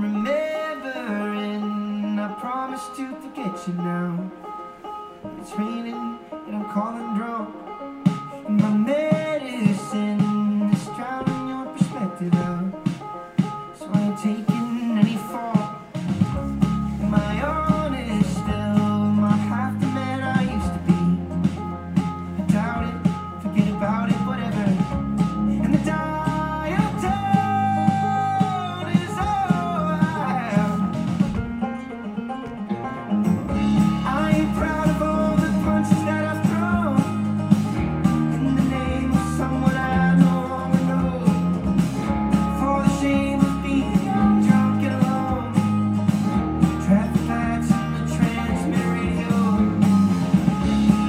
I'm remembering. I promised to forget you now. It's raining and I'm calling drunk. My medicine is drowning your perspective out. So I ain't taking any fault. My own is still not half the man I used to be. I doubt it, forget about it, whatever. And the dial tone is all I have. I ain't proud of all the punches that I've thrown in the name of someone I no longer know. For the shame of being young, drunk and alone. Traffic lights and the transmit radio.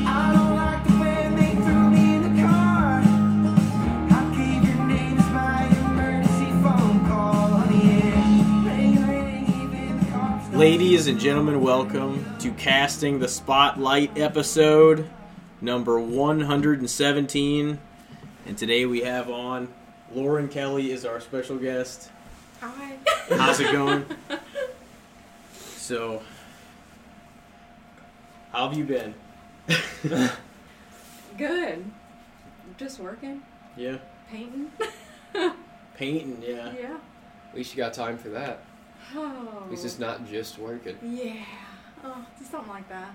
I don't like the way they threw me in the car. I gave your name as my emergency phone call on the air. Ring, ring, even the cops don't. Ladies and gentlemen, welcome to Casting the Spotlight episode number 117. And today we have on Lauren Kelly is our special guest. Hi. How's it going? So, how have you been? Good. Just working, Yeah. painting. Painting, yeah. Yeah. At least you got time for that. Oh. At least it's not just working. Yeah. Oh, just something like that.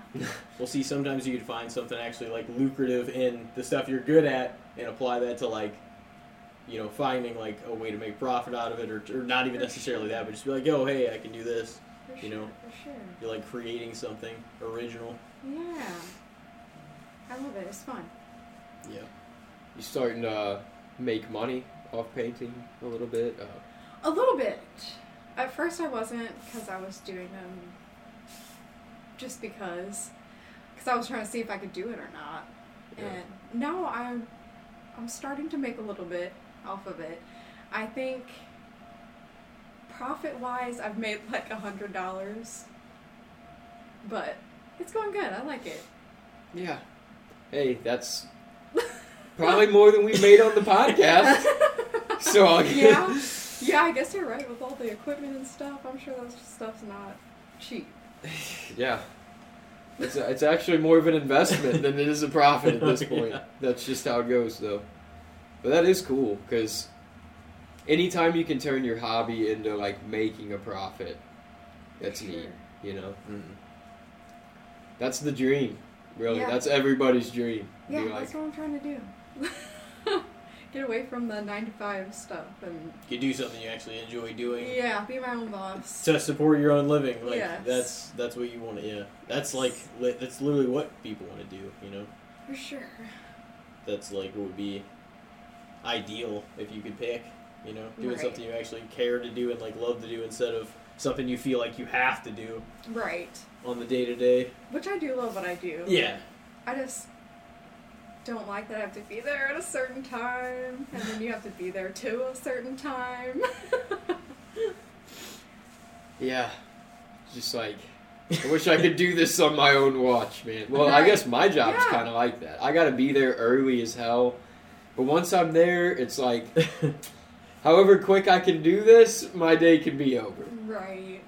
Well, see, sometimes you could find something actually like lucrative in the stuff you're good at and apply that to like, you know, finding like a way to make profit out of it, or not even necessarily that, but just be like, oh, hey, I can do this. For You sure, know. for sure. You're like creating something original. Yeah. I love it. It's fun. Yeah. You starting to make money off painting a little bit? A little bit. At first I wasn't, because I was doing them just because I was trying to see if I could do it or not. Yeah. And now I'm starting to make a little bit off of it. I think profit-wise, I've made like $100, but it's going good. I like it. Yeah. Hey, that's probably more than we made on the podcast. So I'll get Yeah, yeah. I guess you're right with all the equipment and stuff. I'm sure that stuff's not cheap. Yeah. It's actually more of an investment than it is a profit at this point. Yeah. That's just how it goes, though. But that is cool, because anytime you can turn your hobby into, like, making a profit, that's neat, you know? Mm-hmm. That's the dream, really. Yeah. That's everybody's dream. Yeah, like, that's what I'm trying to do. Get away from the 9-to-5 stuff. And you do something you actually enjoy doing. Yeah, be my own boss. To support your own living. Like, yes. That's what you want to, yeah. That's like, that's literally what people want to do, you know? For sure. That's like what would be ideal if you could pick, you know? Doing something you actually care to do and like love to do, instead of something you feel like you have to do. Right. On the day-to-day. Which I do love what I do. Yeah. I just don't like that I have to be there at a certain time, and then you have to be there too a certain time. Yeah. Just like, I wish I could do this on my own watch, man. Well, right. I guess my job is kind of like that. I gotta be there early as hell, but once I'm there, it's like, however quick I can do this, my day can be over. Right.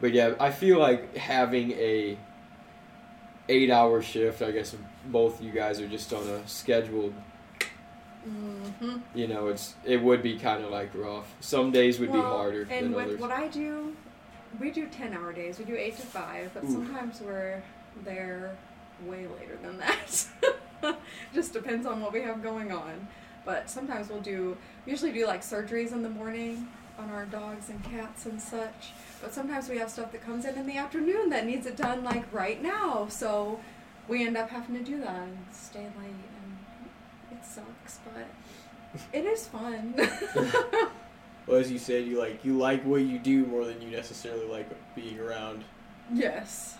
But yeah, I feel like having a 8-hour shift, I guess both you guys are just on a scheduled, mm-hmm. you know, it would be kind of like rough. Some days would be harder than others. And what I do, we do 10-hour days. We do 8 to 5, but sometimes we're there way later than that. Just depends on what we have going on. But sometimes we usually do like surgeries in the morning on our dogs and cats and such. But sometimes we have stuff that comes in the afternoon that needs it done like right now. So we end up having to do that and stay late, and it sucks, but it is fun. Well, as you said, you like what you do more than you necessarily like being around. Yes.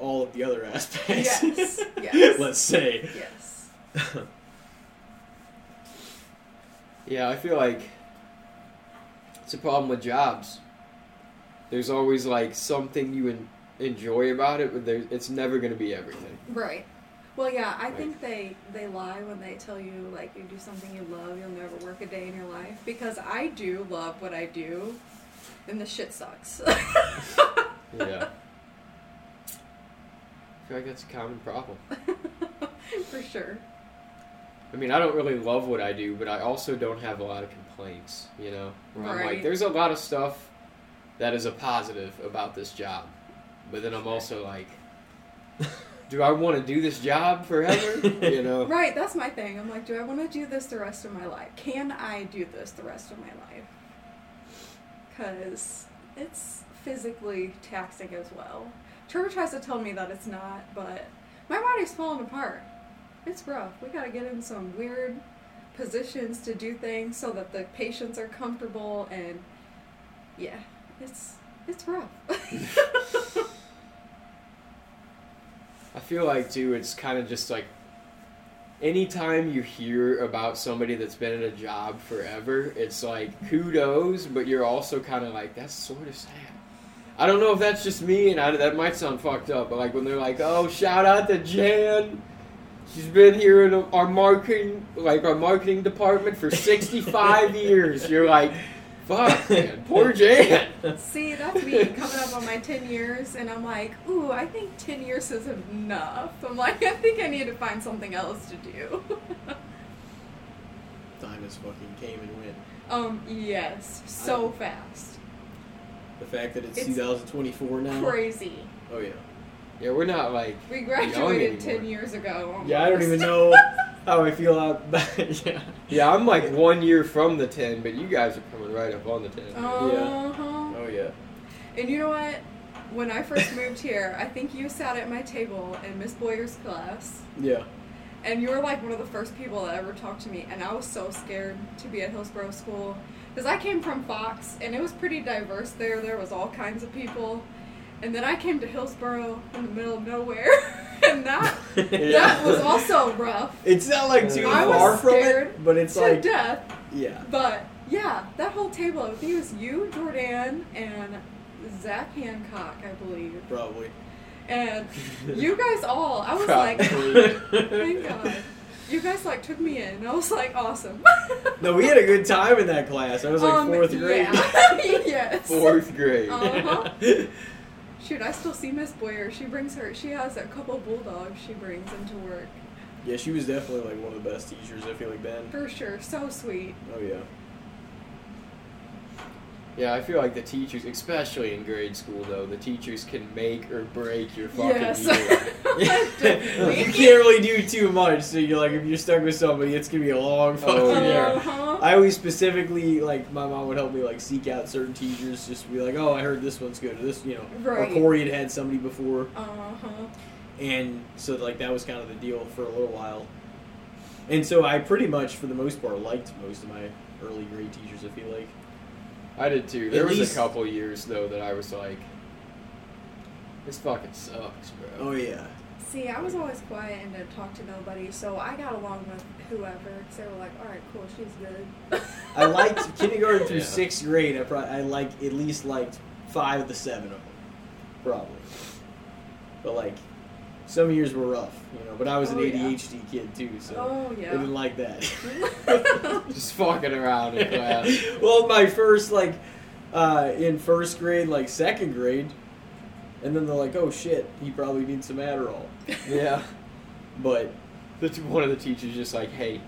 All of the other aspects. Yes. Yes. Let's say. Yes. Yeah, I feel like it's a problem with jobs. There's always like something you enjoy about it, but it's never going to be everything. Right. Well, yeah, I think they lie when they tell you, like, you do something you love, you'll never work a day in your life, because I do love what I do, then the shit sucks. Yeah. I feel like that's a common problem. For sure. I mean, I don't really love what I do, but I also don't have a lot of complaints, you know? Where I'm like, there's a lot of stuff that is a positive about this job. But then I'm also like, do I want to do this job forever? You know? Right, that's my thing. I'm like, do I want to do this the rest of my life? Can I do this the rest of my life? Because it's physically taxing as well. Trevor tries to tell me that it's not, but my body's falling apart. It's rough. We got to get in some weird positions to do things so that the patients are comfortable, and yeah, it's rough. I feel like, too, it's kind of just like anytime you hear about somebody that's been in a job forever, it's like kudos, but you're also kind of like, that's sort of sad. I don't know if that's just me, and that might sound fucked up, but like when they're like, oh, shout out to Jan. She's been here in our marketing department for 65 years. You're like, fuck, man, poor Jan. See, that's me coming up on my 10 years, and I'm like, ooh, I think 10 years is enough. I'm like, I think I need to find something else to do. Time has fucking came and went. Yes, so fast. The fact that it's 2024 now? Crazy. Oh, yeah. Yeah, we're not like. We graduated 10 years ago. Almost. Yeah, I don't even know how I feel about. Yeah, I'm like 1 year from the 10, but you guys are coming right up on the 10. Yeah. Oh, yeah. And you know what? When I first moved here, I think you sat at my table in Ms. Boyer's class. Yeah. And you were like one of the first people that ever talked to me, and I was so scared to be at Hillsboro School. Because I came from Fox, and it was pretty diverse there. There was all kinds of people. And then I came to Hillsboro in the middle of nowhere, and that was also rough. It's not like too far from it, but it's like to death. Yeah. But yeah, that whole table. I think it was you, Jordan, and Zach Hancock, I believe. Probably. And you guys all. I was like, thank God. You guys like took me in. I was like, awesome. No, we had a good time in that class. I was like fourth grade. Yeah. Yes. Fourth grade. Uh-huh. Shoot, I still see Ms. Boyer. She has a couple bulldogs she brings into work. Yeah, she was definitely like one of the best teachers I feel like then. For sure, so sweet. Oh yeah. Yeah, I feel like the teachers, especially in grade school though, the teachers can make or break your fucking year. You can't really do too much, so you're like, if you're stuck with somebody, it's gonna be a long fucking year. Uh-huh. I always specifically, like, my mom would help me like seek out certain teachers, just to be like, oh, I heard this one's good, or this, you know, right. Or Corey had somebody before, and so like that was kind of the deal for a little while. And so I pretty much, for the most part, liked most of my early grade teachers. I feel like. I did too. There was a couple years though that I was like, this fucking sucks, bro. Oh yeah. See, I was always quiet and didn't talk to nobody, so I got along with whoever, because they were like, alright, cool, she's good. I liked kindergarten through 6th grade. I liked 5 of the 7 of them, probably. But like, some years were rough, you know, but I was an ADHD kid, too, so I didn't like that. Just fucking around in class. Well, my first, like, in first grade, like, second grade, and then they're like, oh, shit, he probably needs some Adderall. Yeah. But one of the teachers just like, hey,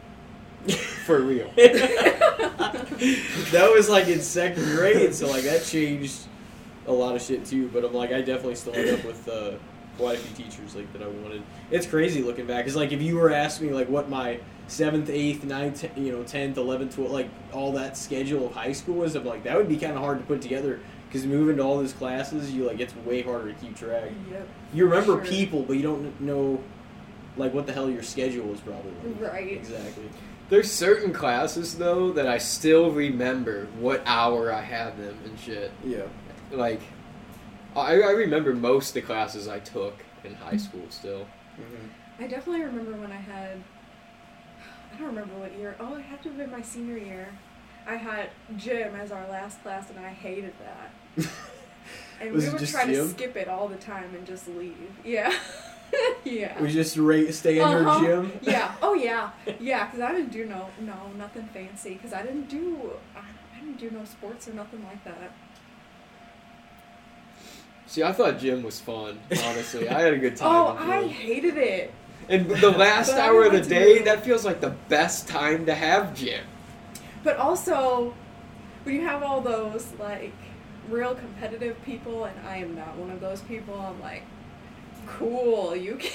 for real. That was, like, in second grade, so, like, that changed a lot of shit, too, but I'm like, I definitely still end up with, quite a few teachers like that I wanted. It's crazy looking back. It's like if you were asking me like what my 7th, 8th, 9th, 10th, 11th, 12th, like all that schedule of high school was, I'm like that would be kind of hard to put together because moving to all those classes, you like it's way harder to keep track. Yep. You remember people, but you don't know like what the hell your schedule is probably. Right. Exactly. There's certain classes though that I still remember what hour I had them and shit. Yeah. Like I remember most of the classes I took in high school still. Mm-hmm. I definitely remember when I had, I don't remember what year, it had to have been my senior year. I had gym as our last class and I hated that. And we would try to skip it all the time and just leave. Yeah. Yeah. We just stay in her gym? Yeah. Oh yeah. Yeah, because I didn't do nothing fancy because I didn't do no sports or nothing like that. See, I thought gym was fun, honestly. I had a good time. Oh, I hated it. And the last hour of the day, that feels like the best time to have gym. But also, when you have all those, like, real competitive people, and I am not one of those people, I'm like, cool, you can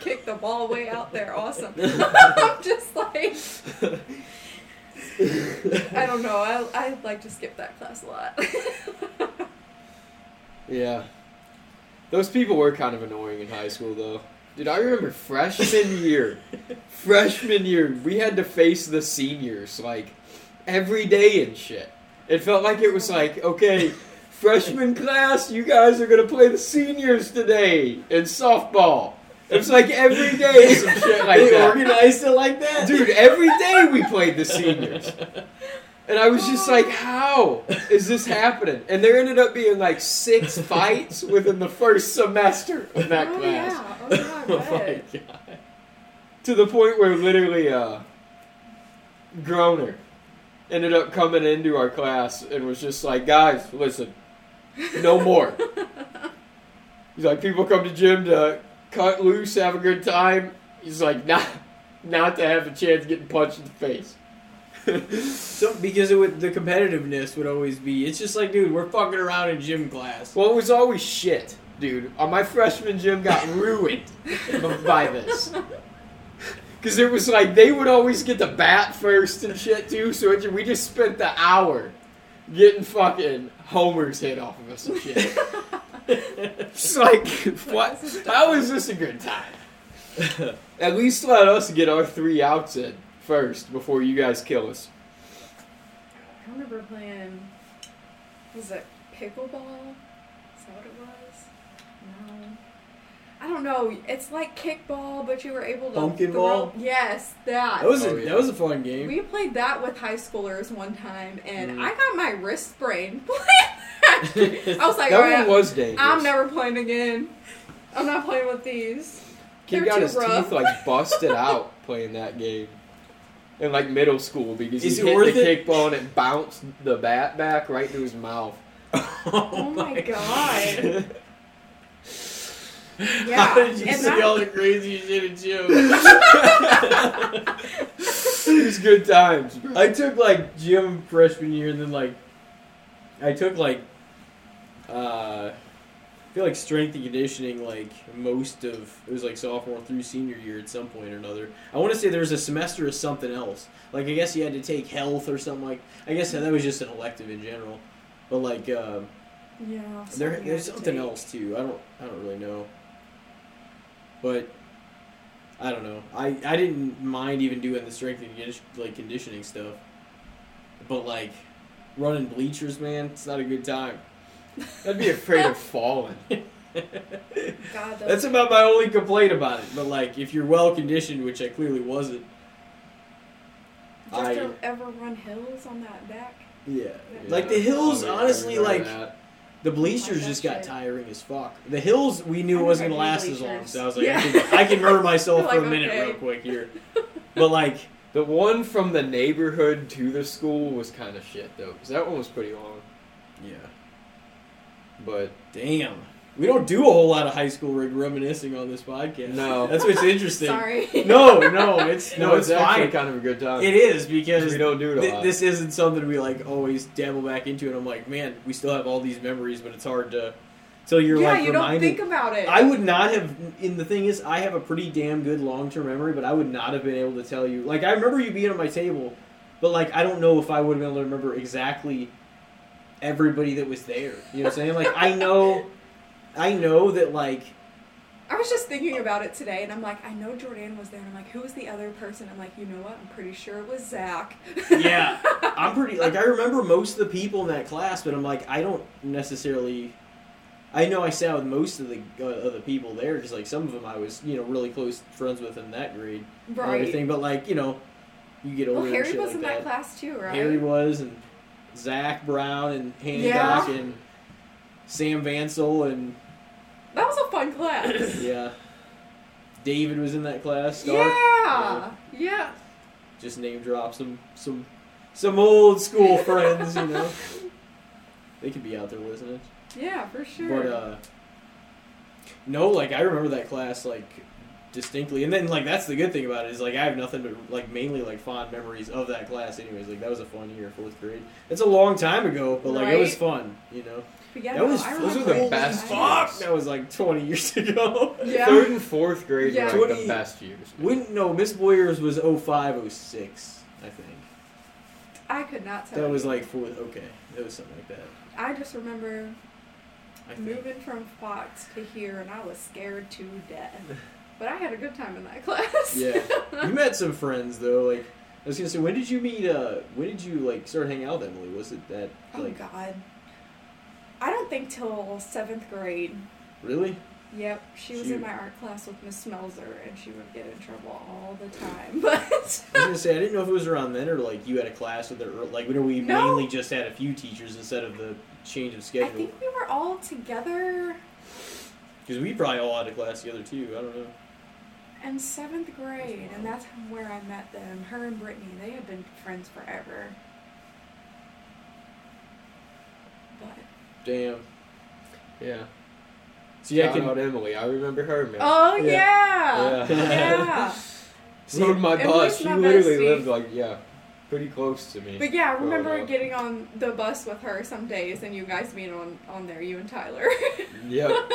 kick the ball way out there, awesome. I'm just like, I don't know, I like to skip that class a lot. Yeah. Those people were kind of annoying in high school, though. Dude, I remember freshman year, we had to face the seniors, like, every day and shit. It felt like it was like, okay, freshman class, you guys are going to play the seniors today in softball. It was like every day some shit like that. They organized it like that? Dude, every day we played the seniors. And I was just like, how is this happening? And there ended up being like 6 fights within the first semester of that class. Yeah. Oh my god. To the point where literally Groner ended up coming into our class and was just like, guys, listen, no more. He's like, people come to gym to cut loose, have a good time. He's like, not to have a chance of getting punched in the face. So, because the competitiveness would always be, it's just like, dude, we're fucking around in gym class. Well, it was always shit, dude. My freshman gym got ruined by this. Because it was like, they would always get the bat first and shit, too, so we just spent the hour getting fucking homers hit off of us and shit. It's like, what? How is this a good time? At least let us get our 3 outs in first before you guys kill us. I remember playing, was it pickleball? Is that what it was? No. I don't know. It's like kickball, but you were able to pumpkin ball? Yes, that. That was a fun game. We played that with high schoolers one time, and I got my wrist sprained playing that. I was like, was dangerous. I'm never playing again. I'm not playing with these. He got his teeth like busted out playing that game. In like middle school, because he hit the kickball and it bounced the bat back right to his mouth. Oh my god. Yeah. How did you see all the crazy shit in gym? It was good times. I took like gym freshman year, and then like I took like I feel like strength and conditioning, like, most of... It was, like, sophomore through senior year at some point or another. I want to say there was a semester of something else. Like, I guess you had to take health or something like... I guess that was just an elective in general. But, like, yeah, there's something else, too. I don't really know. But, I don't know. I didn't mind even doing the strength and, like, conditioning stuff. But, like, running bleachers, man, it's not a good time. I'd be afraid of falling. God, that's about my only complaint about it. But, like, if you're well-conditioned, which I clearly wasn't. Did you ever run hills on that back? Yeah. Like, the hills, honestly, like, the bleachers just got tiring as fuck. The hills we knew wasn't going to last as long. So I was like, I can murder myself for a minute real quick here. But, like... The one from the neighborhood to the school was kind of shit, though. Because that one was pretty long. Yeah. But damn, we don't do a whole lot of high school reminiscing on this podcast. No, that's what's interesting. Sorry. No, it's actually kind of a good time. It is, because we don't do it a lot. This isn't something we like always dabble back into, and I'm like, man, we still have all these memories, but it's hard to till you're like reminded. Yeah, you don't think about it. I would not have. And the thing is, I have a pretty damn good long-term memory, but I would not have been able to tell you. Like, I remember you being on my table, but like, I don't know if I would have been able to remember exactly everybody that was there. You know what I'm saying? Like, I know that, like... I was just thinking about it today, and I'm like, I know Jordan was there, and I'm like, who was the other person? I'm like, you know what? I'm pretty sure it was Zach. Yeah. I'm pretty... Like, I remember most of the people in that class, but I'm like, I don't necessarily... I know I sat with most of the other people there, just, like, some of them I was, you know, really close friends with in that grade. Right. And everything, but, like, you know, you get older and shit like that. Well, Harry was in that class, too, right? Harry was, and... Zach Brown and Hancock and Sam Vansell, and that was a fun class. Yeah, David was in that class. Stark. Yeah. Just name drop some old school friends, you know. They could be out there listening. Yeah, for sure. But, no, like, I remember that class, like, distinctly. And then, like, that's the good thing about it is, like, I have nothing but, like, mainly, like, fond memories of that class anyways. Like, that was a fun year, fourth grade. It's a long time ago, but, like, right? It was fun, you know? Yeah, that was, those were the best years. That was, like, 20 years ago. Yeah. Third and fourth grade were, like, the best years. Wouldn't, no, Ms. Boyer's was 05, 06, I think. I could not tell. That was, like, fourth, okay. It was something like that. I just remember moving from Fox to here, and I was scared to death. But I had a good time in that class. Yeah. You met some friends, though. Like, I was going to say, when did you meet, when did you, like, start hanging out with Emily? Was it that, like... Oh, God. I don't think till 7th grade. Really? Yep. She was in my art class with Ms. Smelzer, and she would get in trouble all the time. But I was going to say, I didn't know if it was around then, or, like, you had a class with her, or, like, when we mainly just had a few teachers instead of the... change of schedule. I think we were all together. Because we probably all had a class together too. I don't know. In 7th grade, and that's where I met them. Her and Brittany, they had been friends forever. But. Damn. Yeah. See, so I can... out Emily. I remember her, man. Oh, yeah. Yeah. Rode my bus. She literally lived like, pretty close to me. But yeah, I remember getting on the bus with her some days and you guys being on there, you and Tyler. Yep.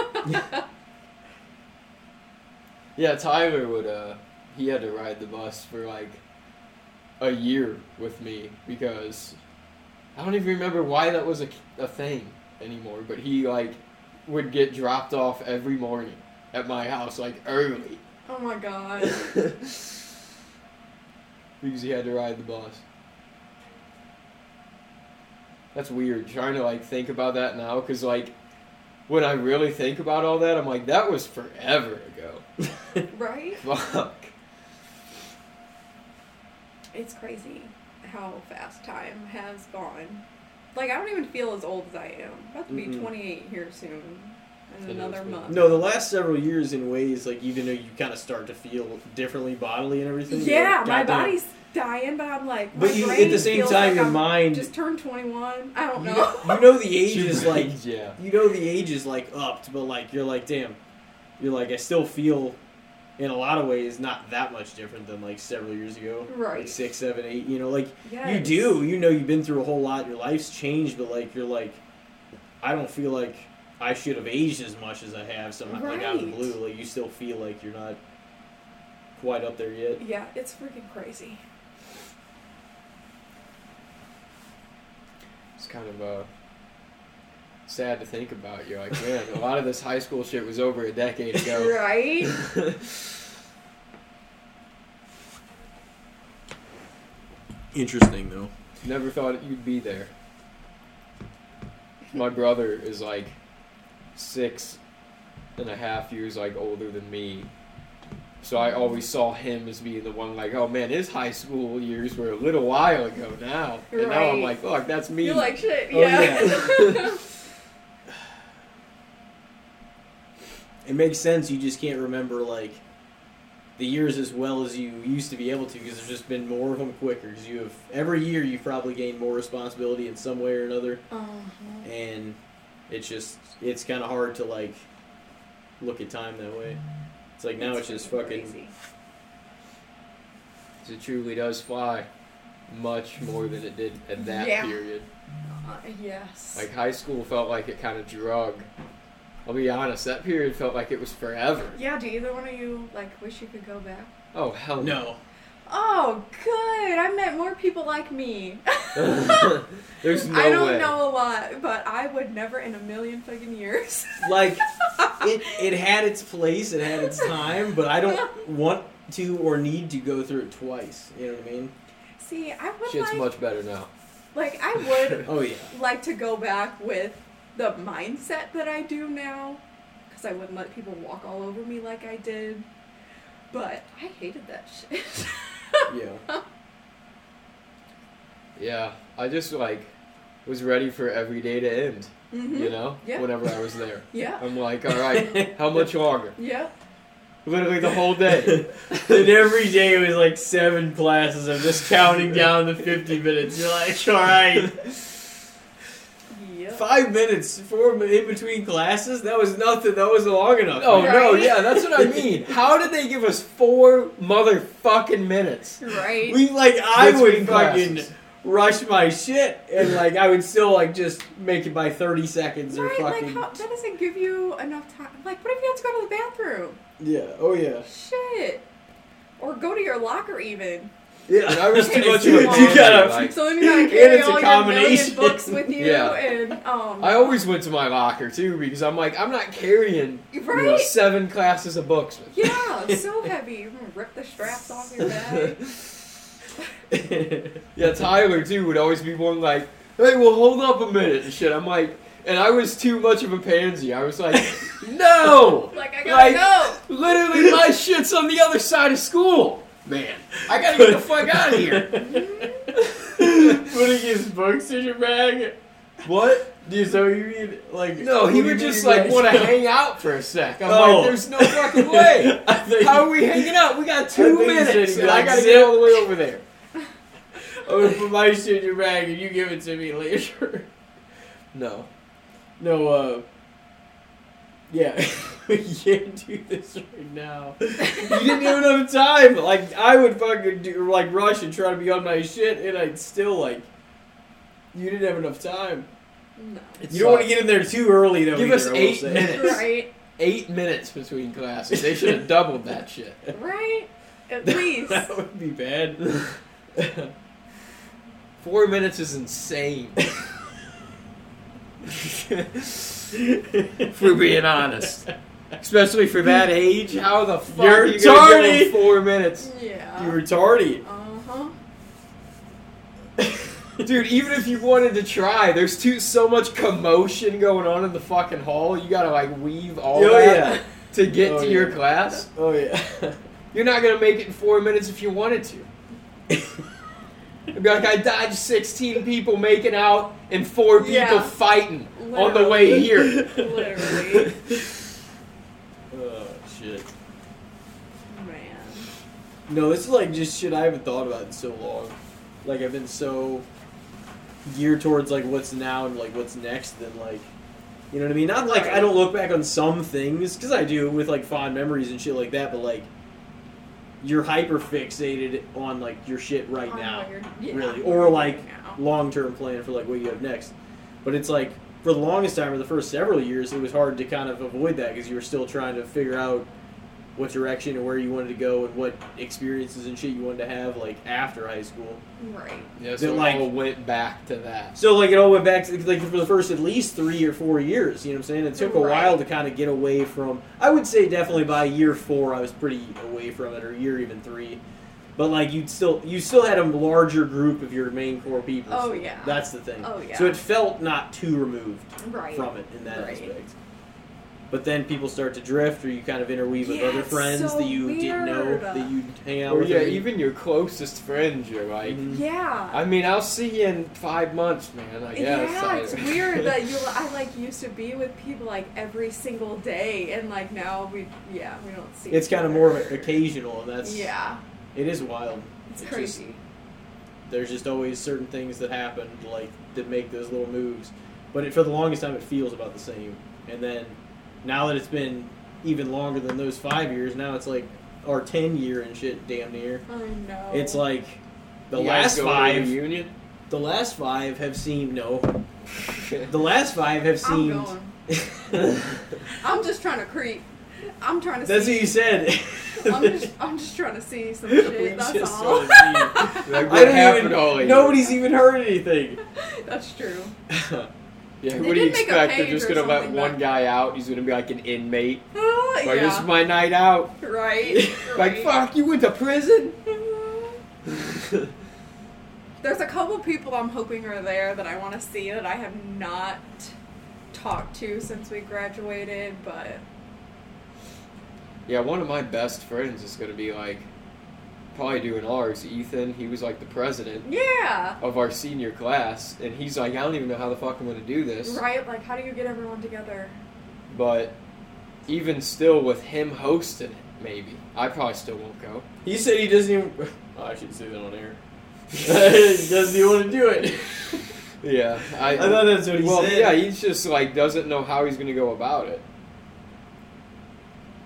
Yeah, Tyler would, he had to ride the bus for like a year with me because I don't even remember why that was a thing anymore, but he like would get dropped off every morning at my house like early. Oh my God. Because he had to ride the bus. That's weird, trying to, like, think about that now, because, like, when I really think about all that, I'm like, that was forever ago. Right? Fuck. It's crazy how fast time has gone. Like, I don't even feel as old as I am. I'm about to be 28 here soon. In another month. No, the last several years in ways, like, even though you kind of start to feel differently bodily and everything. Yeah, like, my body's dying, but I'm like, but you, at the same time, like your mind... just turned 21. I don't know. You know the age is, like, you know the age is, like, upped, but, like, you're like, damn. You're like, I still feel, in a lot of ways, not that much different than, like, several years ago. Right. Like, 6, 7, 8, you know, like, you do. You know you've been through a whole lot. Your life's changed, but, like, you're like, I don't feel like... I should have aged as much as I have, somehow, like, out of the blue. Like, you still feel like you're not quite up there yet. Yeah, it's freaking crazy. It's kind of, sad to think about. You're like, man, a lot of this high school shit was over a decade ago. Right? Interesting, though. Never thought you'd be there. My brother is, like, 6.5 years, like, older than me. So I always saw him as being the one, like, oh, man, his high school years were a little while ago now. Right. And now I'm like, fuck, that's me. You're like, shit, yeah. It makes sense. You just can't remember, like, the years as well as you used to be able to because there's just been more of them quicker. Because you have, every year you've probably gained more responsibility in some way or another. Uh-huh. And it's just, it's kind of hard to, like, look at time that way. It's like now it's just fucking... crazy. It truly does fly much more than it did at that period. Yes. Like, high school felt like it kind of drug... I'll be honest, that period felt like it was forever. Yeah, do either one of you, like, wish you could go back? Oh, hell no. Oh, good. I met more people like me. There's no way. I don't know a lot, but I would never in a million fucking years. Like, it had its place, it had its time, but I don't want to or need to go through it twice. You know what I mean? See, I would shit's like, much better now. Like, I would like to go back with the mindset that I do now, because I wouldn't let people walk all over me like I did, but I hated that shit. Yeah, I just, like, was ready for every day to end, you know, whenever I was there. Yeah. I'm like, all right, how much longer? Yeah. Literally the whole day. And every day it was like 7 classes of just counting down the 50 minutes. You're like, all right. 5 minutes in between classes? That was nothing. That wasn't long enough. Oh, right? No, yeah, that's what I mean. How did they give us 4 motherfucking minutes? Right. I would fucking rush my shit, and, I would still, just make it by 30 seconds or fucking... that doesn't give you enough time. What if you have to go to the bathroom? Yeah, oh, yeah. Shit. Or go to your locker, even. Yeah, and I was too much of a dick. So then you gotta carry all your million books with you. Yeah. And, I always went to my locker, too, because I'm not carrying 7 classes of books with me. Yeah, it's so heavy. You're gonna rip the straps off your bag. Yeah, Tyler, too, would always be one hey, well, hold up a minute and shit. And I was too much of a pansy. I was no! I gotta go! Literally, my shit's on the other side of school! Man, I gotta get the fuck out of here. Putting his books in your bag? What? Dude, so you mean, No, he would just, want to hang out for a sec. There's no fucking way. How are we hanging out? We got 2 minutes, and I gotta get all the way over there. I'm gonna put my shit in your bag, and you give it to me later. No, yeah, we can't do this right now. You didn't even have time. I would fucking rush and try to be on my shit, and I'd still, you didn't have enough time. No. You don't want to get in there too early, though. Give us 8 minutes. Right. 8 minutes between classes. They should have doubled that shit. Right? At least. That would be bad. 4 minutes is insane. If we're being honest. Especially for that age. How the fuck are you going to give them 4 minutes? Yeah. You were tardy. Uh-huh. Dude, even if you wanted to try, there's so much commotion going on in the fucking hall. You got to weave all that to get to your class. Oh, yeah. You're not going to make it in 4 minutes if you wanted to. It'd be I dodged 16 people making out and 4 people fighting on the way here. Literally. Oh, shit. Man. No, this is just shit I haven't thought about in so long. I've been so geared towards what's now and what's next than you know what I mean? Not I don't look back on some things, because I do with fond memories and shit like that, but you're hyper fixated on your shit right now, really, or long term plan for what you have next. But it's for the longest time, or the first several years, it was hard to kind of avoid that because you were still trying to figure out what direction and where you wanted to go and what experiences and shit you wanted to have after high school. Right. Yeah. So it all went back to that. So it all went back to for the first at least 3 or 4 years. You know what I'm saying? It took a while to kind of get away from. I would say definitely by year 4, I was pretty away from it, or year even 3. But you still had a larger group of your main core people. Oh yeah. That's the thing. Oh yeah. So it felt not too removed from it in that aspect. But then people start to drift, or you kind of interweave with other friends that you didn't know that you'd hang out with. Yeah, even your closest friends, you're yeah. I mean, I'll see you in 5 months, man, I guess. Yeah, it's weird that I used to be with people every single day, and now we don't see each other. It's kind of more of occasional, and that's... Yeah. It is wild. It's crazy. There's just always certain things that happen, that make those little moves. But for the longest time, it feels about the same. And then... Now that it's been even longer than those 5 years, now it's our 10-year and shit, damn near. Oh no! It's the last 5 union. The last 5 have seemed The last 5 have seemed. I'm going. I'm just trying to creep. I'm trying to. That's see. That's what you said. I'm just trying to see some shit. That's all. I don't even know. Nobody's even heard anything. That's true. Yeah, what do you expect? They're just going to let one guy out. He's going to be an inmate. This is my night out. Right. Fuck, you went to prison? There's a couple people I'm hoping are there that I want to see that I have not talked to since we graduated, but... Yeah, one of my best friends is going to be probably doing ours. Ethan, he was the president of our senior class, and he's I don't even know how the fuck I'm going to do this. Right, how do you get everyone together? But even still with him hosting it, maybe. I probably still won't go. He said he doesn't even... Oh, I should say that on air. He doesn't even want to do it. Yeah. I thought that's what he said. Well, yeah, he just, like, doesn't know how he's going to go about it.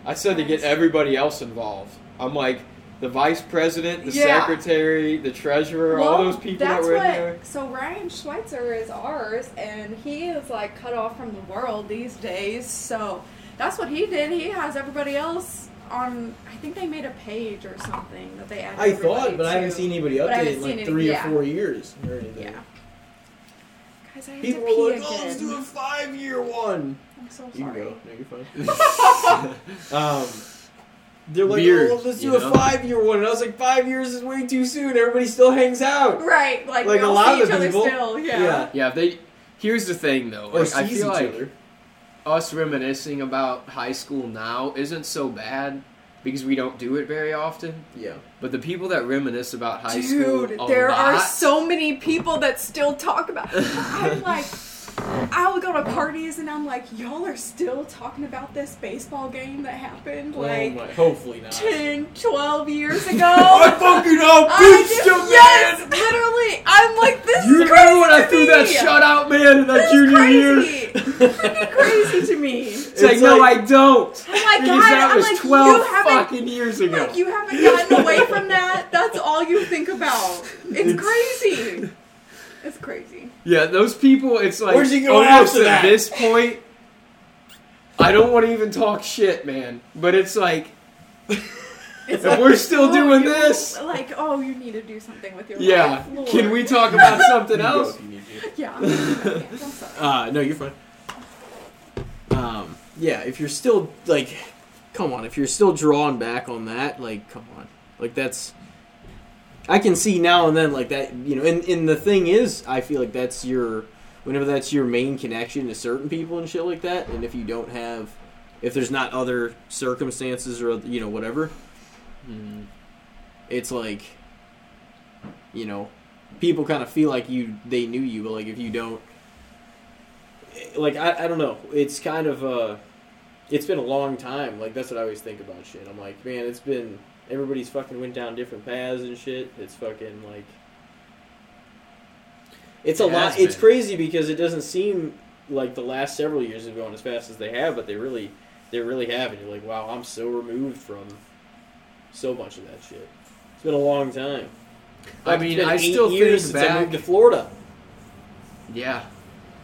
I said to get everybody else involved. I'm like, the vice president, the secretary, the treasurer, all those people that were in there. So Ryan Schweitzer is ours, and he is, like, cut off from the world these days. So that's what he did. He has everybody else on, I think they made a page or something that they added. I thought, but I haven't seen anybody update it in, like, 3 or 4 years or anything. Yeah. Guys, I have people to pee again. People are like, oh, let's do a 5-year one. I'm so sorry. You can go. No, you're fine. They're like, oh, let's do a 5-year one. And I was like, 5 years is way too soon. Everybody still hangs out. Right. Like a lot of people. Still, yeah. Yeah. Here's the thing, though. Like, I feel like us reminiscing about high school now isn't so bad because we don't do it very often. Yeah. But the people that reminisce about high school. Dude, there are so many people that still talk about it. I'm like, I would go to parties and I'm like, y'all are still talking about this baseball game that happened like, hopefully not, 10, 12 years ago. I fucking hope, bitch, yes, man. Literally, I'm like, this you is crazy. You remember when I threw that shutout man in that junior year? Freaking crazy to me. It's like, no, I don't. Oh my god, that was like, 12 fucking years ago. Like, you haven't gotten away from that. That's all you think about. It's crazy. It's crazy. Yeah, those people, it's like, where's he going almost after that? At this point, I don't want to even talk shit, man. But it's like, if like, we're still doing this. Like, oh, you need to do something with your life. Yeah, can we talk about something else? You need to. Yeah, I'm sorry. No, you're fine. Yeah, if you're still, like, come on. If you're still drawing back on that, like, come on. Like, that's... I can see now and then like that, you know, and the thing is, I feel like that's your, whenever that's your main connection to certain people and shit like that, and if you don't have, if there's not other circumstances or, you know, whatever, it's like, you know, people kind of feel like they knew you, but like if you don't, like, I don't know, it's kind of, it's been a long time, like that's what I always think about shit, I'm like, man, it's been... Everybody's fucking went down different paths and shit. It's fucking like... It's a lot... It's crazy because it doesn't seem like the last several years have gone as fast as they have, but they really have. And you're like, wow, I'm so removed from so much of that shit. It's been a long time. Like, I mean, I still think back... I moved to Florida. Yeah.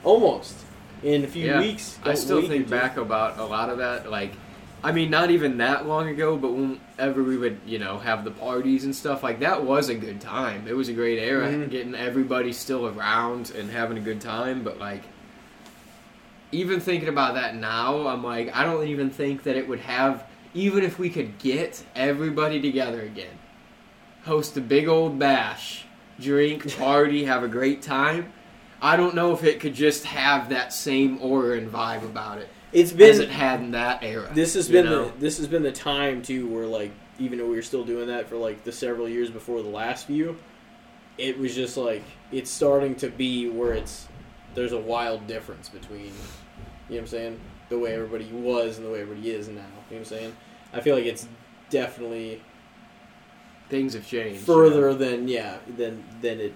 Almost. In a few weeks. I still think back about a lot of that, like... I mean, not even that long ago, but whenever we would, you know, have the parties and stuff, like, that was a good time. It was a great era, getting everybody still around and having a good time, but, like, even thinking about that now, I'm like, I don't even think that it would have, even if we could get everybody together again, host a big old bash, drink, party, have a great time, I don't know if it could just have that same aura and vibe about it. It's been as it had in that era. This has been the time too where like even though we were still doing that for like the several years before the last few, it was just like it's starting to be where there's a wild difference between, you know what I'm saying, the way everybody was and the way everybody is now. You know what I'm saying? I feel like it's definitely things have changed further than it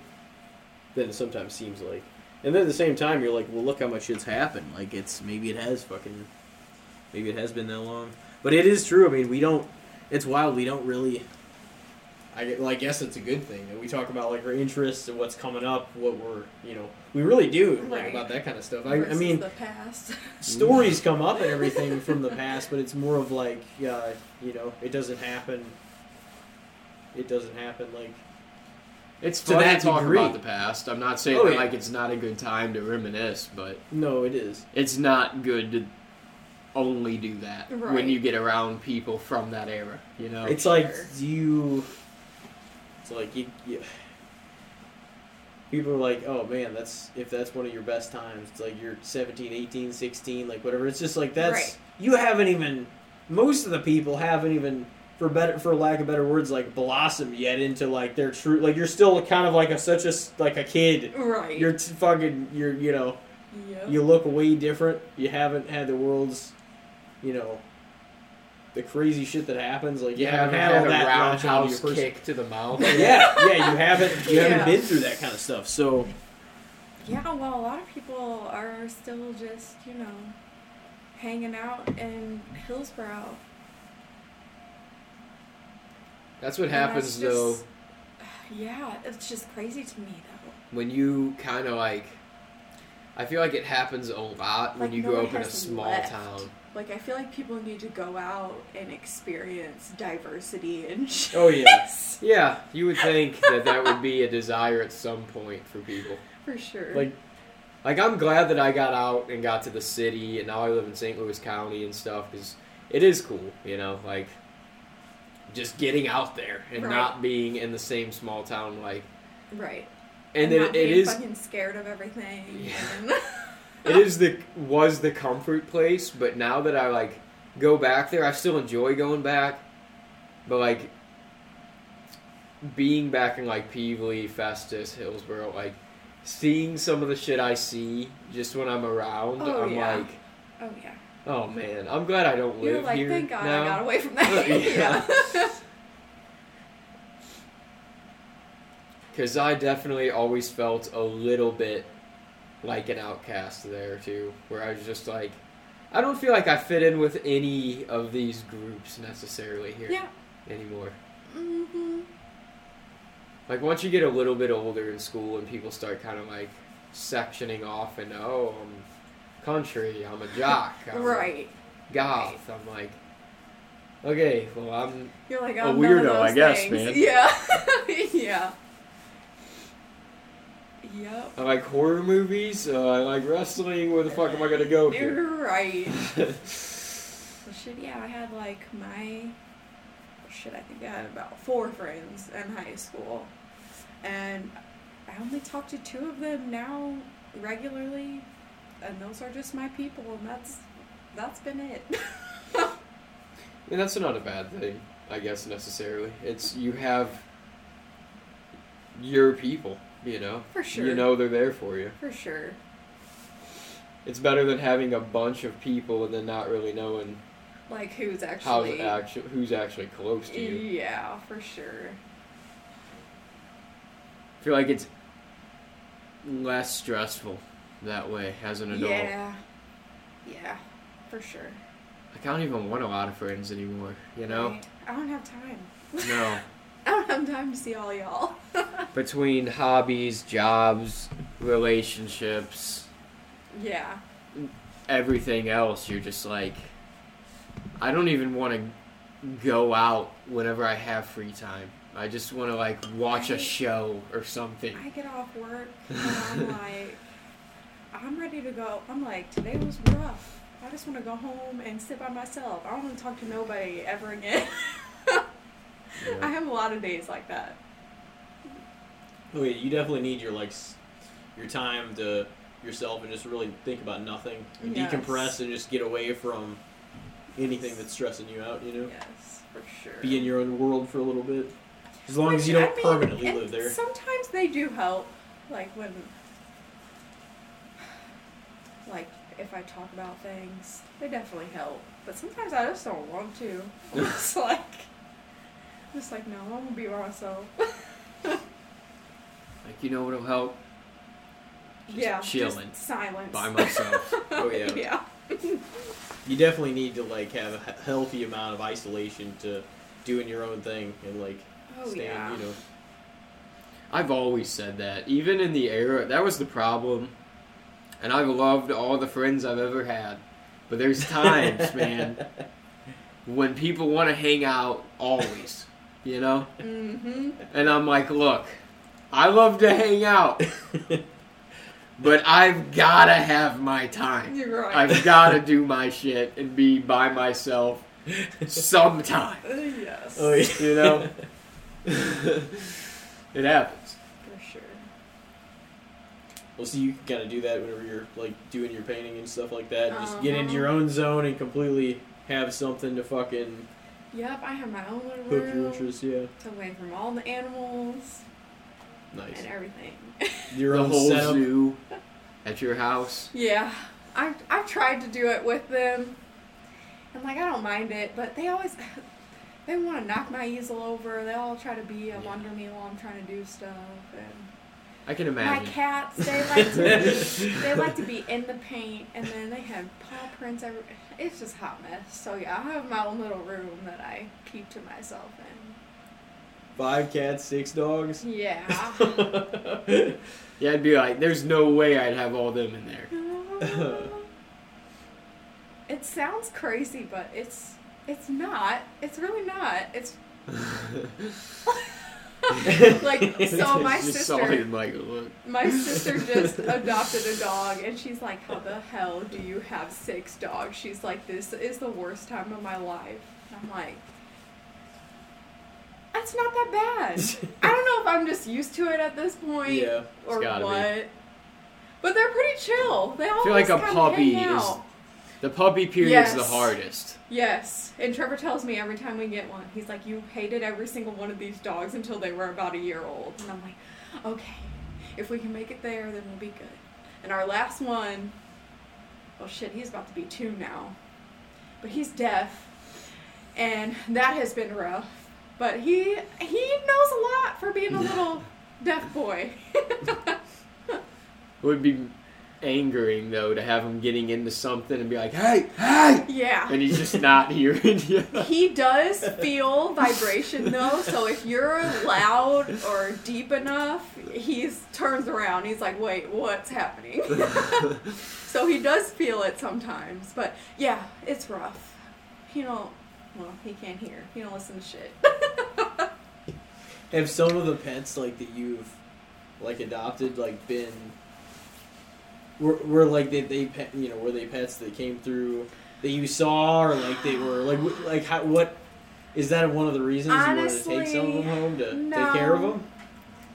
sometimes seems like. And then at the same time, you're like, well, look how much shit's happened. Like, maybe it has been that long. But it is true. I mean, it's wild. We don't really, I guess it's a good thing that we talk about, like, our interests and what's coming up, what we're, you know, we really do like about that kind of stuff. I mean, the past. Stories come up and everything from the past, but it's more of like, you know, it doesn't happen, like, it's fun to talk about the past. I'm not saying like it's not a good time to reminisce, but no, it is. It's not good to only do that when you get around people from that era. You know, it's like It's like you. People are like, "Oh man, that's one of your best times." It's like you're 17, 18, 16, like whatever. It's just like you haven't even. Most of the people haven't even. For lack of better words, like blossom yet into like their true. Like you're still kind of like a kid. Right. You're you know. Yep. You look way different. You haven't had the world's, you know, the crazy shit that happens. Like you haven't had all that roundhouse kick to the mouth. Yeah, you haven't been through that kind of stuff. So Yeah, well, a lot of people are still just, you know, hanging out in Hillsboro. That's what happens, that's just, though. Yeah, it's just crazy to me, though. When you kind of, like, I feel like it happens a lot when you grow up in a small town. Like, I feel like people need to go out and experience diversity and shit. Oh, yeah. Yeah, you would think that that would be a desire at some point for people. For sure. Like, I'm glad that I got out and got to the city, and now I live in St. Louis County and stuff, because it is cool, you know, like, just getting out there and not being in the same small town, like. Right. And not being fucking scared of everything. Yeah. And it was the comfort place, but now that I, like, go back there, I still enjoy going back, but, like, being back in, like, Pevely, Festus, Hillsboro, like, seeing some of the shit I see just when I'm around, oh, man, I'm glad I don't live here. You're like, thank God now. I got away from that. Yeah. Because I definitely always felt a little bit like an outcast there, too, where I was just like, I don't feel like I fit in with any of these groups necessarily here anymore. Mm-hmm. Like, once you get a little bit older in school and people start kind of, like, sectioning off and, oh, I'm country, I'm a jock, I'm a goth, I'm like, okay, well, You're like, I'm a weirdo, I guess, things. Man. Yeah. Yeah. Yep. I like horror movies, I like wrestling, where the fuck am I gonna go here? You're right. Well, shit, yeah, I had, like, I think I had about 4 friends in high school. And I only talk to 2 of them now regularly, and those are just my people, and that's been it. And that's not a bad thing, I guess, necessarily. It's, you have your people, you know? For sure. You know they're there for you. For sure. It's better than having a bunch of people and then not really knowing, like, who's actually close to you. Yeah, for sure. I feel like it's less stressful that way as an adult. Yeah, for sure. Like, I don't even want a lot of friends anymore, you know? Right. I don't have time. No. I don't have time to see all y'all. Between hobbies, jobs, relationships. Yeah. Everything else, you're just like, I don't even want to go out whenever I have free time. I just want to, like, watch a show or something. I get off work, and I'm like, I'm ready to go. I'm like, today was rough. I just want to go home and sit by myself. I don't want to talk to nobody ever again. Yeah. I have a lot of days like that. Wait, you definitely need your, like, your time to yourself and just really think about nothing. And decompress and just get away from anything that's stressing you out, you know? Yes, for sure. Be in your own world for a little bit. As long as you don't permanently live there. Sometimes they do help. Like, when, like, if I talk about things, they definitely help. But sometimes I just don't want to. I'm just like, no, I'm going to be by myself. Like, you know what'll help? Just chilling. Just silence. By myself. Oh, yeah. Yeah. You definitely need to, like, have a healthy amount of isolation to doing your own thing and, like, you know. I've always said that. Even in the era, that was the problem. And I've loved all the friends I've ever had. But there's times, man, when people want to hang out always, you know? Mm-hmm. And I'm like, look, I love to hang out. But I've got to have my time. You're right. I've got to do my shit and be by myself sometime. Yes. Oh, yeah. You know? It happens. For sure. Well, so you kind of do that whenever you're, like, doing your painting and stuff like that. And just get into your own zone and completely have something to fucking... Yep, I have my own little room. Hook your interest, yeah. Away from all the animals. Nice. And everything. Your own whole zoo at your house. Yeah. I've tried to do it with them. I'm like, I don't mind it, but they want to knock my easel over. They all try to be up under me while I'm trying to do stuff. And I can imagine. My cats, they like to be in the paint, and then they have paw prints everywhere. It's just a hot mess. So yeah, I have my own little room that I keep to myself in. 5 cats, 6 dogs? Yeah. Yeah, I'd be like, there's no way I'd have all them in there. It sounds crazy, but it's not. It's really not. It's... like, so my sister, like, look. My sister just adopted a dog, and she's like, how the hell do you have 6 dogs? She's like, this is the worst time of my life. And I'm like, that's not that bad. I don't know if I'm just used to it at this point, yeah, or what. Be. But they're pretty chill. They all feel like a puppy is the puppy period is the hardest. Yes. And Trevor tells me every time we get one, he's like, you hated every single one of these dogs until they were about a year old. And I'm like, okay, if we can make it there, then we'll be good. And our last one, well, shit, he's about to be 2 now. But he's deaf. And that has been rough. But he knows a lot for being a little deaf boy. It would be angering, though, to have him getting into something and be like, hey! Yeah. And he's just not hearing you. He does feel vibration, though, so if you're loud or deep enough, he turns around. He's like, wait, what's happening? So he does feel it sometimes. But, yeah, it's rough. He can't hear. He don't listen to shit. Have some of the pets, like, that you've, like, adopted, like, been... Were like were they pets that came through that you saw, or like they were like how, what is that one of the reasons honestly, you wanted to take some of them home to take care of them?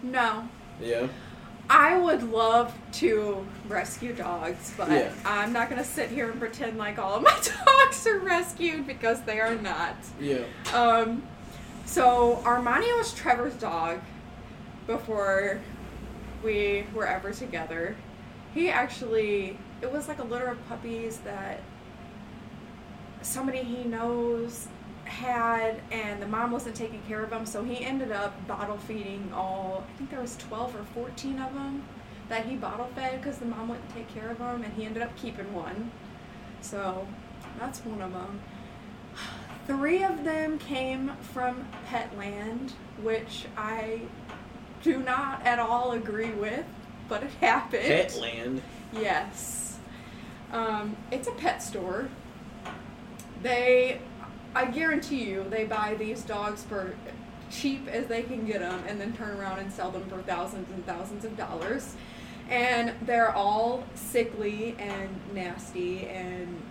No. Yeah. I would love to rescue dogs, but I'm not gonna sit here and pretend like all of my dogs are rescued because they are not. Yeah. So Armani was Trevor's dog before we were ever together. He actually, it was like a litter of puppies that somebody he knows had, and the mom wasn't taking care of them, so he ended up bottle feeding all, I think there was 12 or 14 of them that he bottle fed because the mom wouldn't take care of them, and he ended up keeping one. So that's one of them. 3 of them came from Petland, which I do not at all agree with. But it happened. Petland. Yes. It's a pet store. I guarantee you, they buy these dogs for cheap as they can get them and then turn around and sell them for thousands and thousands of dollars. And they're all sickly and nasty, and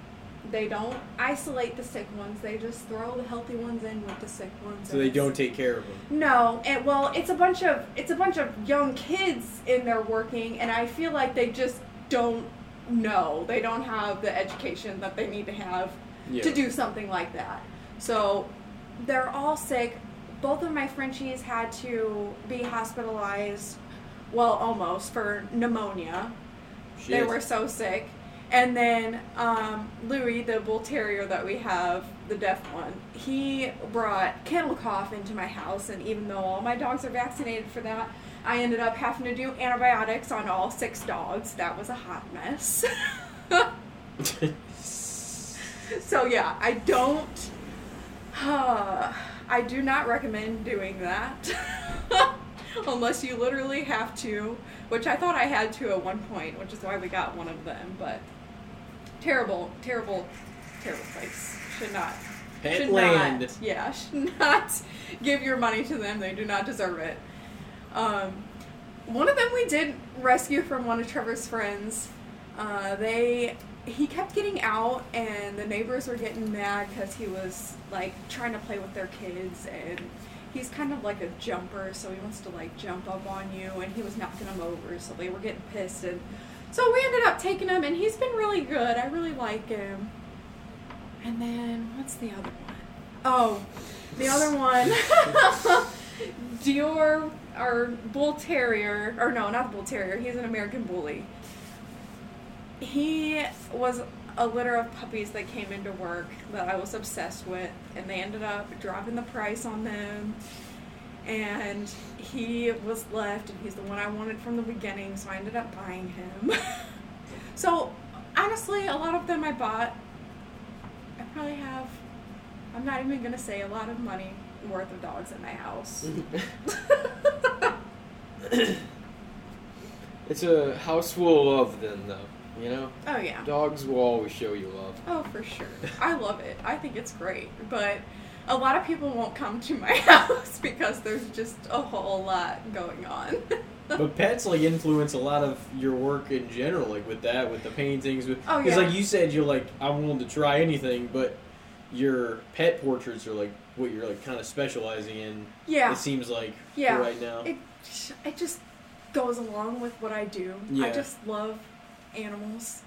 they don't isolate the sick ones. They just throw the healthy ones in with the sick ones. So they don't take care of them. No, and well, it's a bunch of young kids in there working, and I feel like they just don't know. They don't have the education that they need to have to do something like that. So they're all sick. Both of my Frenchies had to be hospitalized, well, almost, for pneumonia. Jeez. They were so sick. And then Louie, the bull terrier that we have, the deaf one, he brought kennel cough into my house. And even though all my dogs are vaccinated for that, I ended up having to do antibiotics on all 6 dogs. That was a hot mess. So, yeah, I do not recommend doing that. Unless you literally have to, which I thought I had to at one point, which is why we got one of them, but... Terrible, terrible, terrible place. Should not. Petland. Yeah, should not give your money to them. They do not deserve it. One of them we did rescue from one of Trevor's friends. He kept getting out, and the neighbors were getting mad because he was like trying to play with their kids, and he's kind of like a jumper, so he wants to like jump up on you, and he was knocking them over, so they were getting pissed and. So we ended up taking him, and he's been really good. I really like him. And then, what's the other one? Oh, the other one. Dior, our bull terrier. Or no, not the bull terrier. He's an American bully. He was a litter of puppies that came into work that I was obsessed with. And they ended up dropping the price on them. And he was left, and he's the one I wanted from the beginning, so I ended up buying him. So, honestly, a lot of them I bought. I probably have, I'm not even going to say, a lot of money worth of dogs in my house. It's a house full of love then, though, you know? Oh, yeah. Dogs will always show you love. Oh, for sure. I love it. I think it's great, but a lot of people won't come to my house because there's just a whole lot going on. But pets, like, influence a lot of your work in general, like, with that, with the paintings. Because, oh, yeah. Like, you said, you're like, I'm willing to try anything, but your pet portraits are, like, what you're, like, kind of specializing in. Yeah. It seems like, yeah, right now. It just goes along with what I do. Yeah. I just love animals.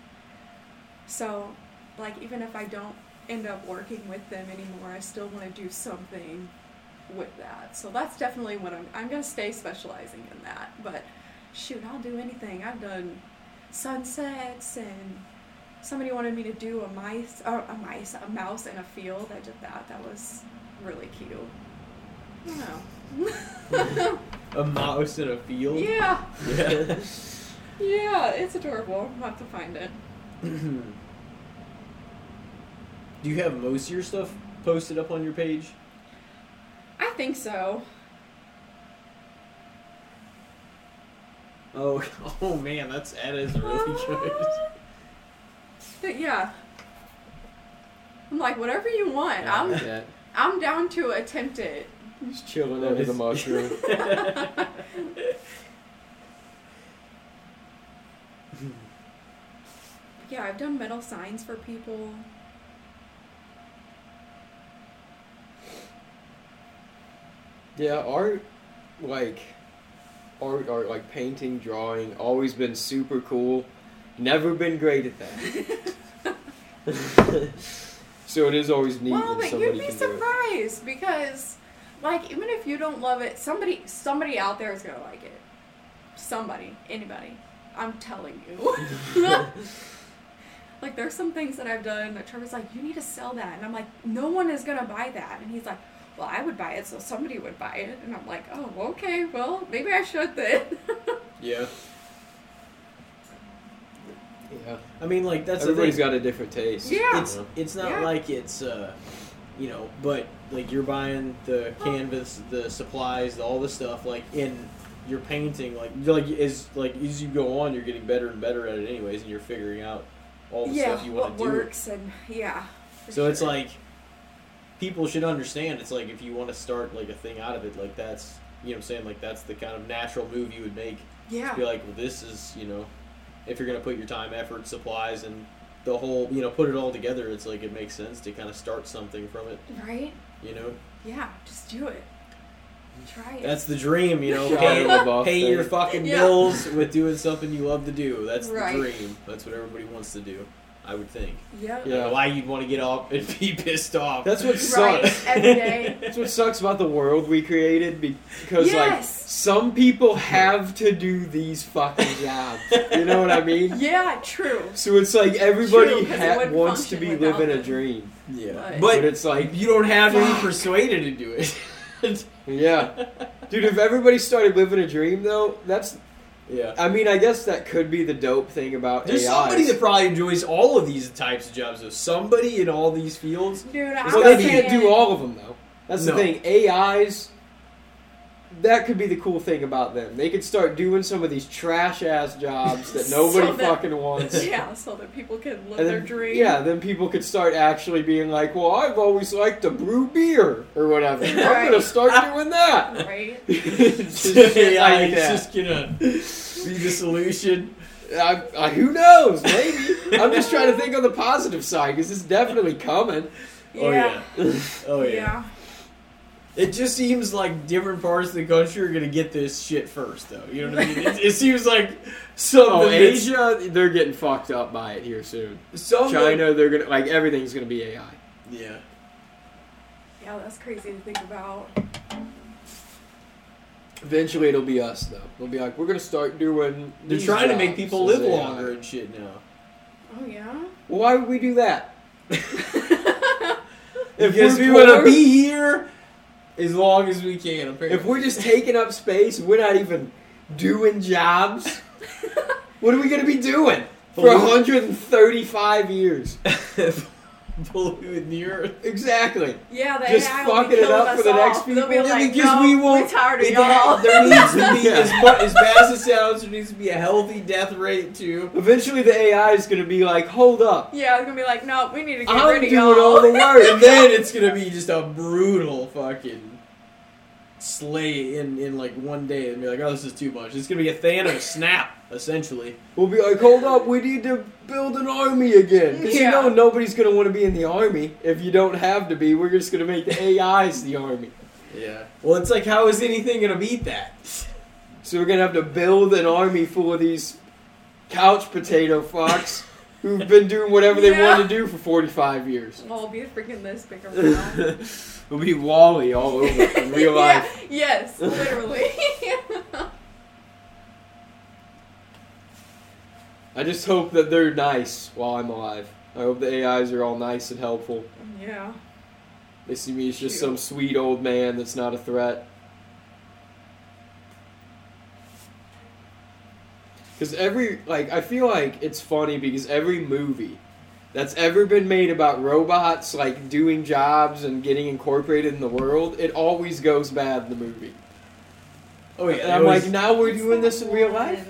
So, like, even if I don't end up working with them anymore, I still want to do something with that. So that's definitely what I'm going to stay specializing in that. But shoot, I'll do anything. I've done sunsets, and somebody wanted me to do a mouse in a field. I did that. That was really cute. I don't know. A mouse in a field? Yeah. Yeah. Yeah, it's adorable. I'll have to find it. Do you have most of your stuff posted up on your page? I think so. Oh man, that is really good. Yeah. I'm like, whatever you want. Yeah, I'm down to attempt it. Just chilling over the mushroom. Yeah, I've done metal signs for people. Yeah, art, like painting, drawing, always been super cool. Never been great at that. So it is always neat. Well, but you'd be surprised because, like, even if you don't love it, somebody out there is gonna like it. Somebody, anybody, I'm telling you. Like, there's some things that I've done that Trevor's like, you need to sell that, and I'm like, no one is gonna buy that, and he's like, well, I would buy it, so somebody would buy it. And I'm like, oh, okay, well, maybe I should then. Yeah. Yeah. I mean, like, that's everybody's got a different taste. Yeah. It's not like it's, you know, but, like, you're buying the canvas, the supplies, all the stuff, like, in your painting. Like, as you go on, you're getting better and better at it anyways, and you're figuring out all the stuff you want to do. Yeah, what works, and, yeah. So sure. It's like, people should understand, it's like, if you want to start, like, a thing out of it, like, that's, you know what I'm saying, like, that's the kind of natural move you would make. Yeah. Be like, well, this is, you know, if you're going to put your time, effort, supplies, and the whole, you know, put it all together, it's like, it makes sense to kind of start something from it. Right. You know? Yeah, just do it. Try it. That's the dream, you know, pay your fucking bills with doing something you love to do. That's the dream. That's what everybody wants to do. I would think. Yeah. You know, why you'd want to get up and be pissed off. That's what sucks. Right, every day. That's what sucks about the world we created, because like, some people have to do these fucking jobs. You know what I mean? Yeah, true. So it's like everybody wants to be living a dream. Yeah. But it's like, you don't have to be persuaded to do it. Yeah. Dude, if everybody started living a dream though, that's... Yeah, I mean, I guess that could be the dope thing about AI. There's somebody that probably enjoys all of these types of jobs, though. Somebody in all these fields. Dude, so they can't do all of them, though. That's the thing. AIs, that could be the cool thing about them. They could start doing some of these trash-ass jobs that nobody fucking wants. Yeah, so that people can live their dream. Yeah, then people could start actually being like, well, I've always liked to brew beer, or whatever. Right. I'm going to start doing that. Right? Just going to be the solution. I who knows? Maybe. I'm just trying to think on the positive side, because it's definitely coming. Yeah. Oh, yeah. Oh, yeah. Yeah. It just seems like different parts of the country are going to get this shit first, though. You know what I mean? It seems like Asia, they're getting fucked up by it here soon. China, they're going to, like, everything's going to be AI. Yeah. Yeah, that's crazy to think about. Eventually it'll be us, though. We'll be like, we're going to start doing... They're trying to make people live longer and shit now. Oh, yeah? Well, why would we do that? If we want to be here... as long as we can, apparently. If we're just taking up space, we're not even doing jobs. What are we going to be doing for 135 years? Polluted the earth. Exactly. Yeah, they just fucking it up for the next few people. Like, because no, we won't. We're tired of y'all. There needs to be, as bad as it sounds, there needs to be a healthy death rate too. Eventually, the AI is going to be like, "Hold up." Yeah, it's going to be like, "No, we need to get rid of y'all." I'm doing all the work, and then it's going to be just a brutal fucking slay in like one day, and be like, "Oh, this is too much." It's going to be a Thanos snap. Essentially. We'll be like, hold up, we need to build an army again. Because you know nobody's going to want to be in the army if you don't have to be. We're just going to make the AIs the army. Yeah. Well, it's like, how is anything going to beat that? So we're going to have to build an army full of these couch potato fucks who've been doing whatever they wanted to do for 45 years. Well, we'll be a freaking this big around. We'll be Wall-E all over in real life. Yes, literally. I just hope that they're nice while I'm alive. I hope the AIs are all nice and helpful. Yeah. They see me as just some sweet old man that's not a threat. Because I feel like it's funny because every movie that's ever been made about robots, like, doing jobs and getting incorporated in the world, it always goes bad in the movie. Oh, yeah. And I'm like, now we're doing this in real life?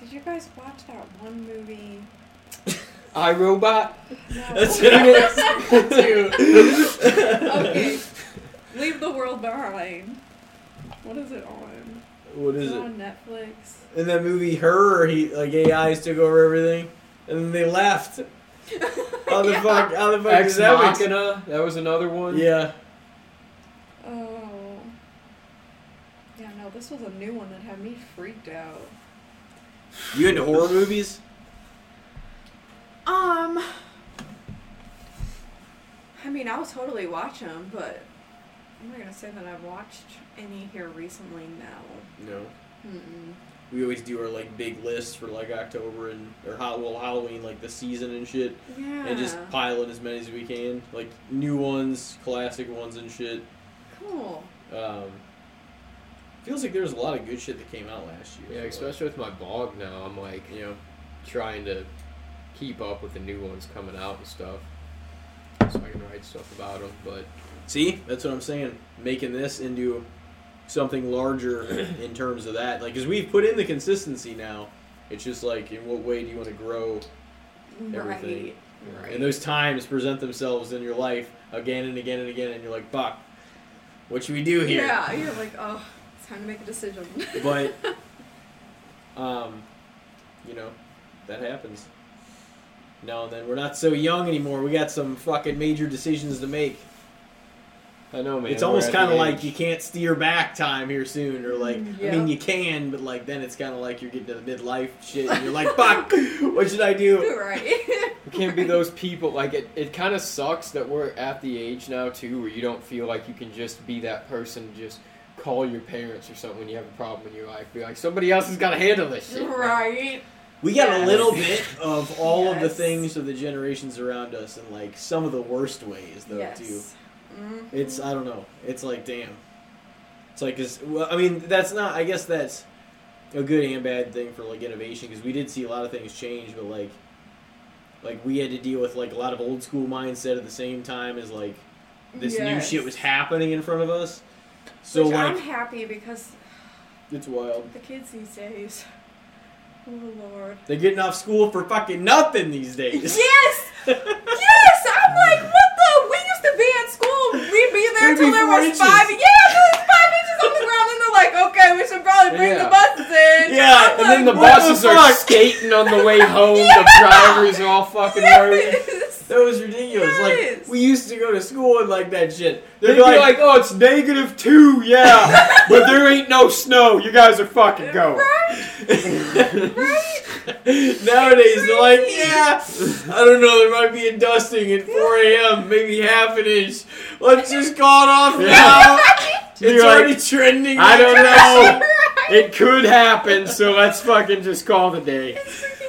Did you guys watch that one movie? I, Robot? No. That's what I was Okay. Leave the World Behind. What is it on? What is it? It's on Netflix. In that movie, Her, like AIs took over everything, and then they left. How the fuck Ex Machina? That was another one? Yeah. Oh. Yeah, no, this was a new one that had me freaked out. You into horror movies? I mean, I'll totally watch them, but I'm not gonna say that I've watched any here recently. No. Mm-mm. We always do our like big lists for like October and or Halloween, like the season and shit. Yeah. And just pile in as many as we can, like new ones, classic ones, and shit. Cool. Feels like there was a lot of good shit that came out last year. Yeah, especially with my blog now, I'm like, trying to keep up with the new ones coming out and stuff, so I can write stuff about them. But see, that's what I'm saying. Making this into something larger in terms of that, like, because we've put in the consistency now. It's just like, in what way do you want to grow everything? Right. And those times present themselves in your life again and again and again, and you're like, fuck, what should we do here? Yeah, you're like, oh. Time to make a decision. But, that happens. Now and then. We're not so young anymore. We got some fucking major decisions to make. I know, man. It's almost kind of like you can't steer back time here soon. Or like, I mean, you can, but like then it's kind of like you're getting to the midlife shit. And you're like, fuck, what should I do? Right. We can't be those people. Like, it kind of sucks that we're at the age now, too, where you don't feel like you can just be that person just... call your parents or something when you have a problem in your life. Be like, somebody else has got to handle this shit. Right. We got a little bit of all of the things of the generations around us in, like, some of the worst ways, though, too. Mm-hmm. It's, I don't know. It's like, damn. It's like, I guess that's a good and bad thing for, like, innovation, because we did see a lot of things change, but, like we had to deal with, like, a lot of old school mindset at the same time as, like, this new shit was happening in front of us. So which, like, I'm happy because it's wild. The kids these days, oh Lord, they're getting off school for fucking nothing these days. Yes, yes. I'm like, what the? We used to be at school. We'd be there till there was 5. Yeah, there was 5 inches on the ground, and they're like, okay, we should probably bring the buses in. Yeah, and like, then the buses are skating on the way home. The drivers are all fucking nervous. That was ridiculous. Yes. Like, we used to go to school and, like, that shit. They'd be like, oh, it's -2, yeah. But there ain't no snow. You guys are fucking going. Right? Nowadays, they're like, yeah, I don't know, there might be a dusting at 4 a.m., maybe half an inch. Let's just call it off now. It's already trending. I don't know. Right. It could happen, so let's fucking just call the day.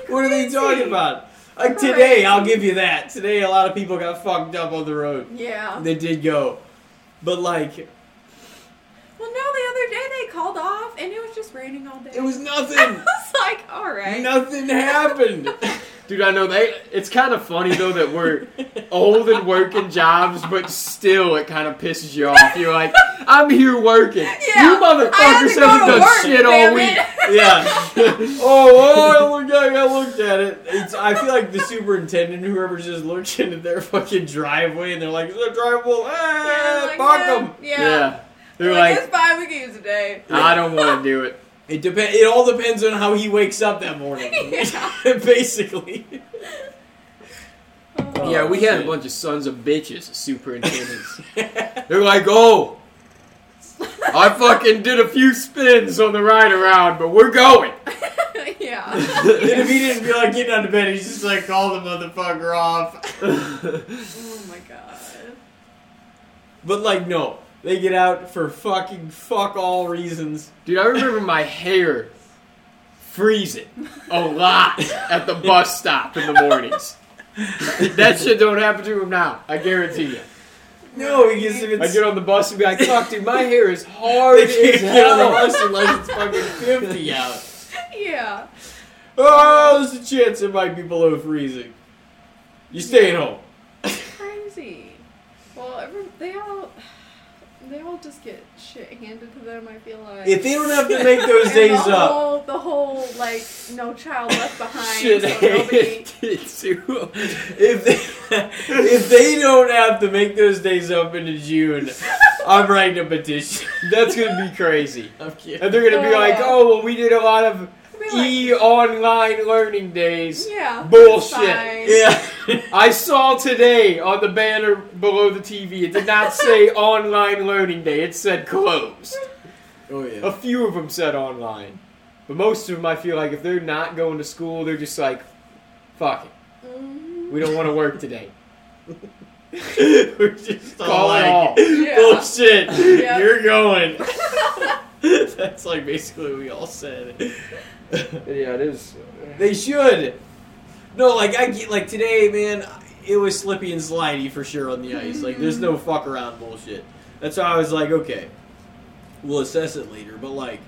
What are they talking about? Like, today, I'll give you that. Today, a lot of people got fucked up on the road. Yeah. They did go. But like... Well, no, the other day they called off and it was just raining all day. It was nothing. I was like, all right. Nothing happened. Dude, I know they... It's kind of funny, though, that we're old and working jobs, but still it kind of pisses you off. You're like, I'm here working. Yeah, you motherfuckers haven't done shit all week. Yeah. I looked at it. I feel like the superintendent, whoever's just looking at their fucking driveway, and they're like, it's a driveway. Hey, fuck them. Yeah. They're like, it's 5 weeks a day. I don't want to do it. It all depends on how he wakes up that morning. Basically. Yeah, we had a bunch of sons of bitches superintendents. They're like, oh, I fucking did a few spins on the ride around, but we're going. Yeah. And if he didn't feel like getting out of bed, he's just like, call the motherfucker off. Oh my god. But like, no. They get out for fucking fuck all reasons. Dude, I remember my hair freezing a lot at the bus stop in the mornings. That shit don't happen to him now. I guarantee you. No, because if it's... I get on the bus and be like, fuck, dude, my hair is hard as hell. On the bus unless it's fucking 50 out. Yeah. Oh, there's a chance it might be below freezing. You stay at home. Crazy. Well, they all just get shit handed to them, I feel like. If they don't have to make those days up. The whole, like, no child left behind. If they don't have to make those days up into June, I'm writing a petition. That's going to be crazy. I'm kidding. And they're going to be like, oh, well, we did a lot of online learning days. Yeah. Bullshit. Yeah. I saw today on the banner below the TV, it did not say online learning day. It said closed. Oh, yeah. A few of them said online. But most of them, I feel like, if they're not going to school, they're just like, fuck it. Mm-hmm. We don't want to work today. We're just all like, bullshit. Yeah. You're going. That's like basically what we all said. Yeah, it is. They should. No, like, I get, like, today, man, it was slippy and slidey for sure on the ice. Like, there's no fuck around bullshit. That's why I was like, okay, we'll assess it later. But, like,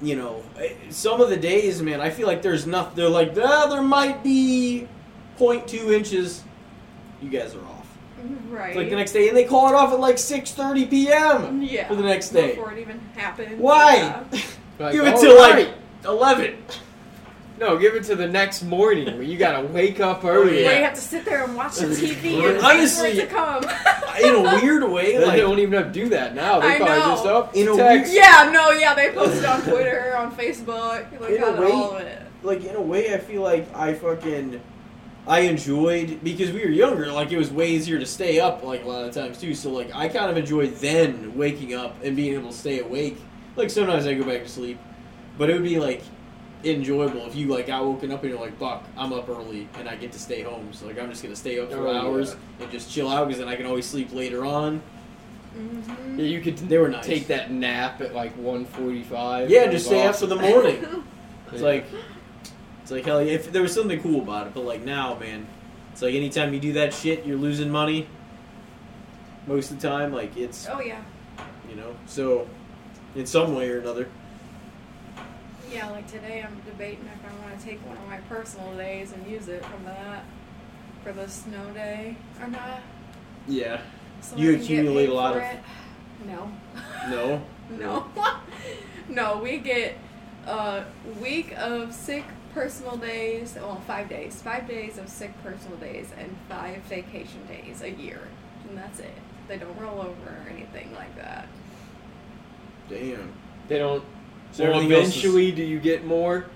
you know, some of the days, man, I feel like there's nothing. They're like, there might be 0.2 inches. You guys are off. Right. It's like the next day. And they call it off at, like, 6:30 p.m. Yeah. For the next day. Before it even happened. Why? Yeah. Like, give it till, right, like, 11. No, give it to the next morning where you gotta wake up early. Where you have to sit there and watch the TV and honestly, wait for it to come. In a weird way, like, they don't even do that now. They probably just up in a text. They post it on Twitter, on Facebook, like all of it. Like, in a way, I feel like I enjoyed, because we were younger, like, it was way easier to stay up, like, a lot of times too. So, like, I kind of enjoyed then waking up and being able to stay awake. Like, sometimes I go back to sleep, but it would be like enjoyable if you like got woken up and you're like, fuck, I'm up early and I get to stay home, so like I'm just gonna stay up for hours and just chill out, because then I can always sleep later on. Mm-hmm. Yeah, you could take that nap at like 1:45. Yeah, just stay up for the morning. It's like hell yeah, if there was something cool about it, but like now, man, it's like anytime you do that shit, you're losing money most of the time. Like it's you know, so in some way or another. Yeah, like today I'm debating if I want to take one of my personal days and use it from that for the snow day or not. Yeah. So you accumulate a lot of... No. No, we get a week of sick personal days, 5 days. 5 days of sick personal days and 5 vacation days a year. And that's it. They don't roll over or anything like that. Damn. They don't... So eventually, do you get more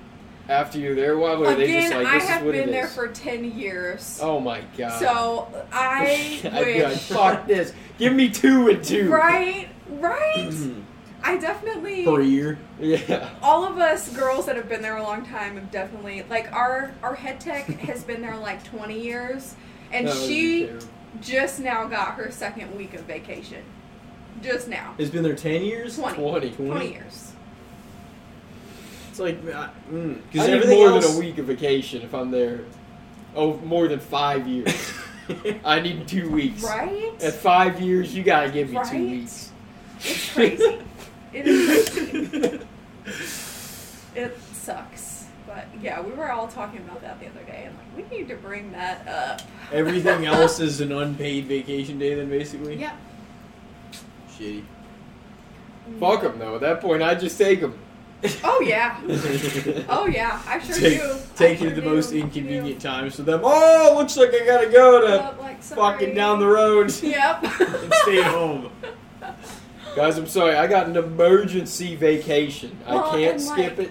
after you're there? Why were they just like, this is what it is? I have been there for 10 years. Oh, my God. So, I wish... Fuck this. Give me 2 and 2. Right? Mm-hmm. I definitely... For a year? Yeah. All of us girls that have been there a long time have definitely... Like, our head tech has been there like 20 years. And she just now got her second week of vacation. Just now. It's been there 10 years? 20 years. It's like, I need more than a week of vacation if I'm there more than 5 years. I need 2 weeks. Right? At 5 years, you gotta give me 2 weeks. It's crazy. It is crazy. It sucks. But yeah, we were all talking about that the other day, and like, we need to bring that up. Everything else is an unpaid vacation day then, basically? Yeah. Shitty. Fuck them, though. At that point, I just take them. Oh, yeah. Oh, yeah. I sure do. Take it at the most inconvenient time so them, oh, looks like I gotta go to fucking down the road. Yep. And stay at home. Guys, I'm sorry. I got an emergency vacation. Well, I can't skip it.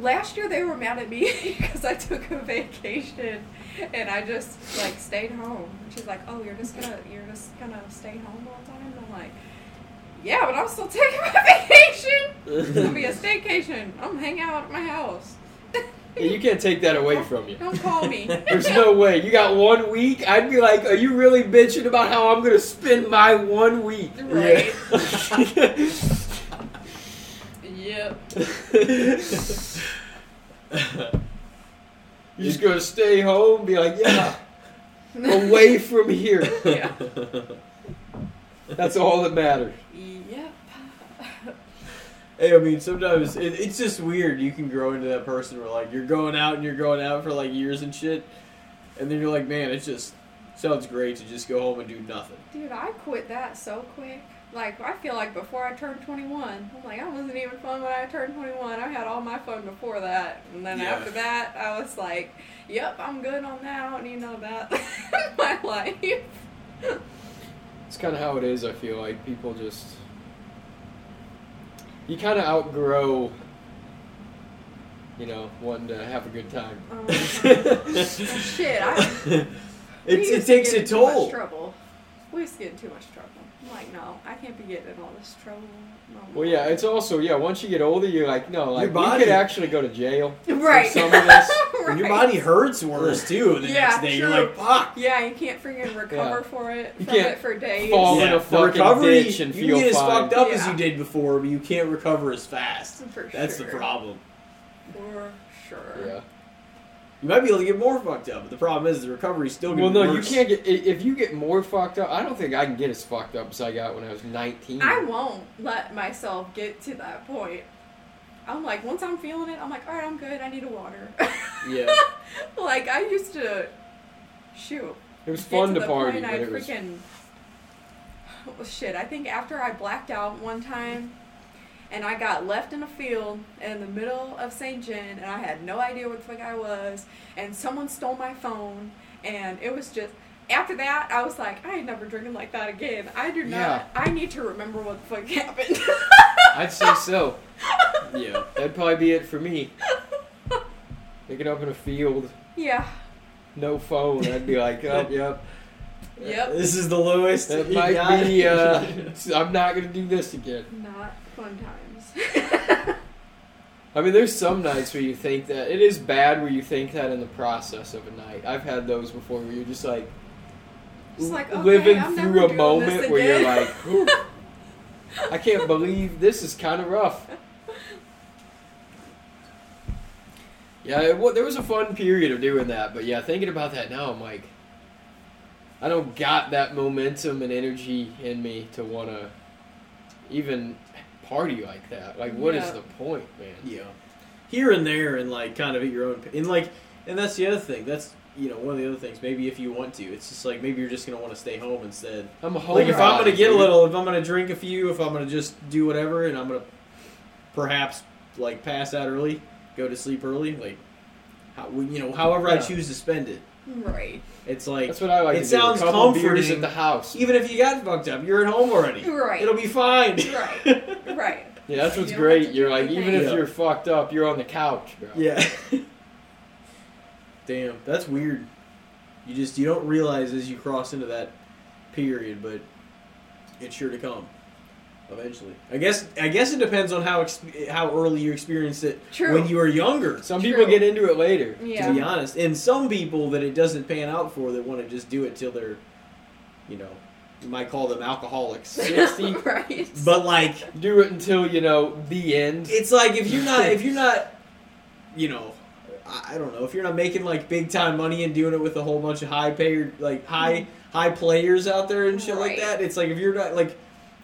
Last year, they were mad at me because I took a vacation and I just, like, stayed home. And she's like, oh, you're just gonna stay home all the time? And I'm like... yeah, but I'm still taking my vacation. It's going to be a staycation. I'm hanging out at my house. Yeah, you can't take that away from you. Don't call me. There's no way. You got 1 week? I'd be like, are you really bitching about how I'm going to spend my 1 week? Right. Yeah. Yep. You're just going to stay home and be like, yeah, away from here. Yeah. That's all that matters. Yep. Hey, I mean, sometimes it's just weird. You can grow into that person where, like, you're going out for, like, years and shit. And then you're like, man, it just sounds great to just go home and do nothing. Dude, I quit that so quick. Like, I feel like before I turned 21, I'm like, I wasn't even fun when I turned 21. I had all my fun before that. And then after that, I was like, yep, I'm good on that. I don't need none of that in my life. It's kind of how it is, I feel like. People just... you kind of outgrow, you know, wanting to have a good time. Oh, shit, it takes a toll. We used to get in too much trouble. I'm like, no, I can't be getting in all this trouble. Well, yeah, it's also, yeah, once you get older, you're like, no, like, you could actually go to jail. Right. For some of this. Right. Your body hurts worse, too, the next day. True. You're like, fuck. Yeah, you can't freaking recover from it for days. Fall in a fucking ditch and feel fine. You get as fucked up as you did before, but you can't recover as fast. That's the problem. For sure. Yeah. You might be able to get more fucked up, but the problem is the recovery's still going to be worse. You can't get... if you get more fucked up... I don't think I can get as fucked up as I got when I was 19. I won't let myself get to that point. I'm like, once I'm feeling it, I'm like, alright, I'm good, I need a water. Yeah. Like, I used to... shoot. It was fun to party, but it was... oh, shit, I think after I blacked out one time... and I got left in a field in the middle of St. John, and I had no idea what the fuck I was, and someone stole my phone, and it was just, after that, I was like, I ain't never drinking like that again. I do not, I need to remember what the fuck happened. I'd say so. Yeah, that'd probably be it for me. Picking up in a field. Yeah. No phone, I'd be like, oh, yep. Yep. This is the lowest. That might be, I'm not going to do this again. Not fun times. I mean, there's some nights where you think that. It is bad where you think that in the process of a night. I've had those before where you're just like, okay, living I'm through a moment where you're like, ooh, I can't believe this is kind of rough. Yeah, there was a fun period of doing that. But yeah, thinking about that now, I'm like, I don't got that momentum and energy in me to want to even party like that. Like, what is the point, man? Yeah. Here and there and, like, kind of at your own... and, like, and that's the other thing. That's, you know, one of the other things. Maybe if you want to. It's just, like, maybe you're just going to want to stay home instead. I'm a whole... like, if I'm going to get a little... if I'm going to drink a few, if I'm going to just do whatever, and I'm going to perhaps, like, pass out early, go to sleep early, like, however I choose to spend it. Right. It's like, that's what I like. It sounds comforting at the house. Even if you got fucked up, you're at home already. Right. It'll be fine. Right. Right. Yeah, that's what's great. You're like, even if you're fucked up, you're on the couch, bro. Yeah. Damn, that's weird. You don't realize as you cross into that period, but it's sure to come eventually. I guess it depends on how early you experienced it. True. When you were younger. Some people get into it later, to be honest. And some people that it doesn't pan out for that want to just do it till they're, you know, you might call them alcoholics. 60. Right. But like, do it until, you know, the end. It's like if you're not, you know, I don't know, if you're not making like big time money and doing it with a whole bunch of high players out there and shit like that, it's like if you're not like,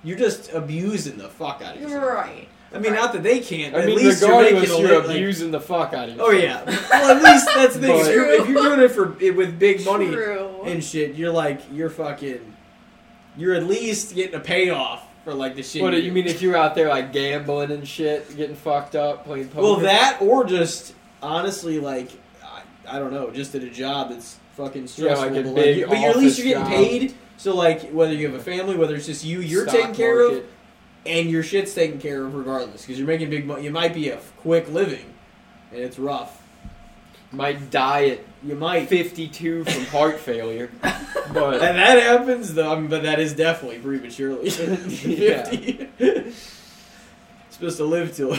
you're just abusing the fuck out of yourself. Right. I mean, not that they can't. I mean, at least regardless, you're abusing the fuck out of yourself. Oh, yeah. Well, at least that's the thing. If you're doing it with big money and shit, you're like, you're fucking, you're at least getting a payoff for, like, the shit. What you mean if you were out there, like, gambling and shit, getting fucked up, playing poker? Well, that or just, honestly, like, I don't know, just at a job that's fucking stressful. Yeah, like a big office job. But at least you're getting paid. So, like, whether you have a family, whether it's just you, you're taken care of. And your shit's taken care of regardless, because you're making big money. You might be a quick living, and it's rough. Might die at 52 from heart failure. But and that happens, though. I mean, but that is definitely prematurely. 50. Yeah. Supposed to live till...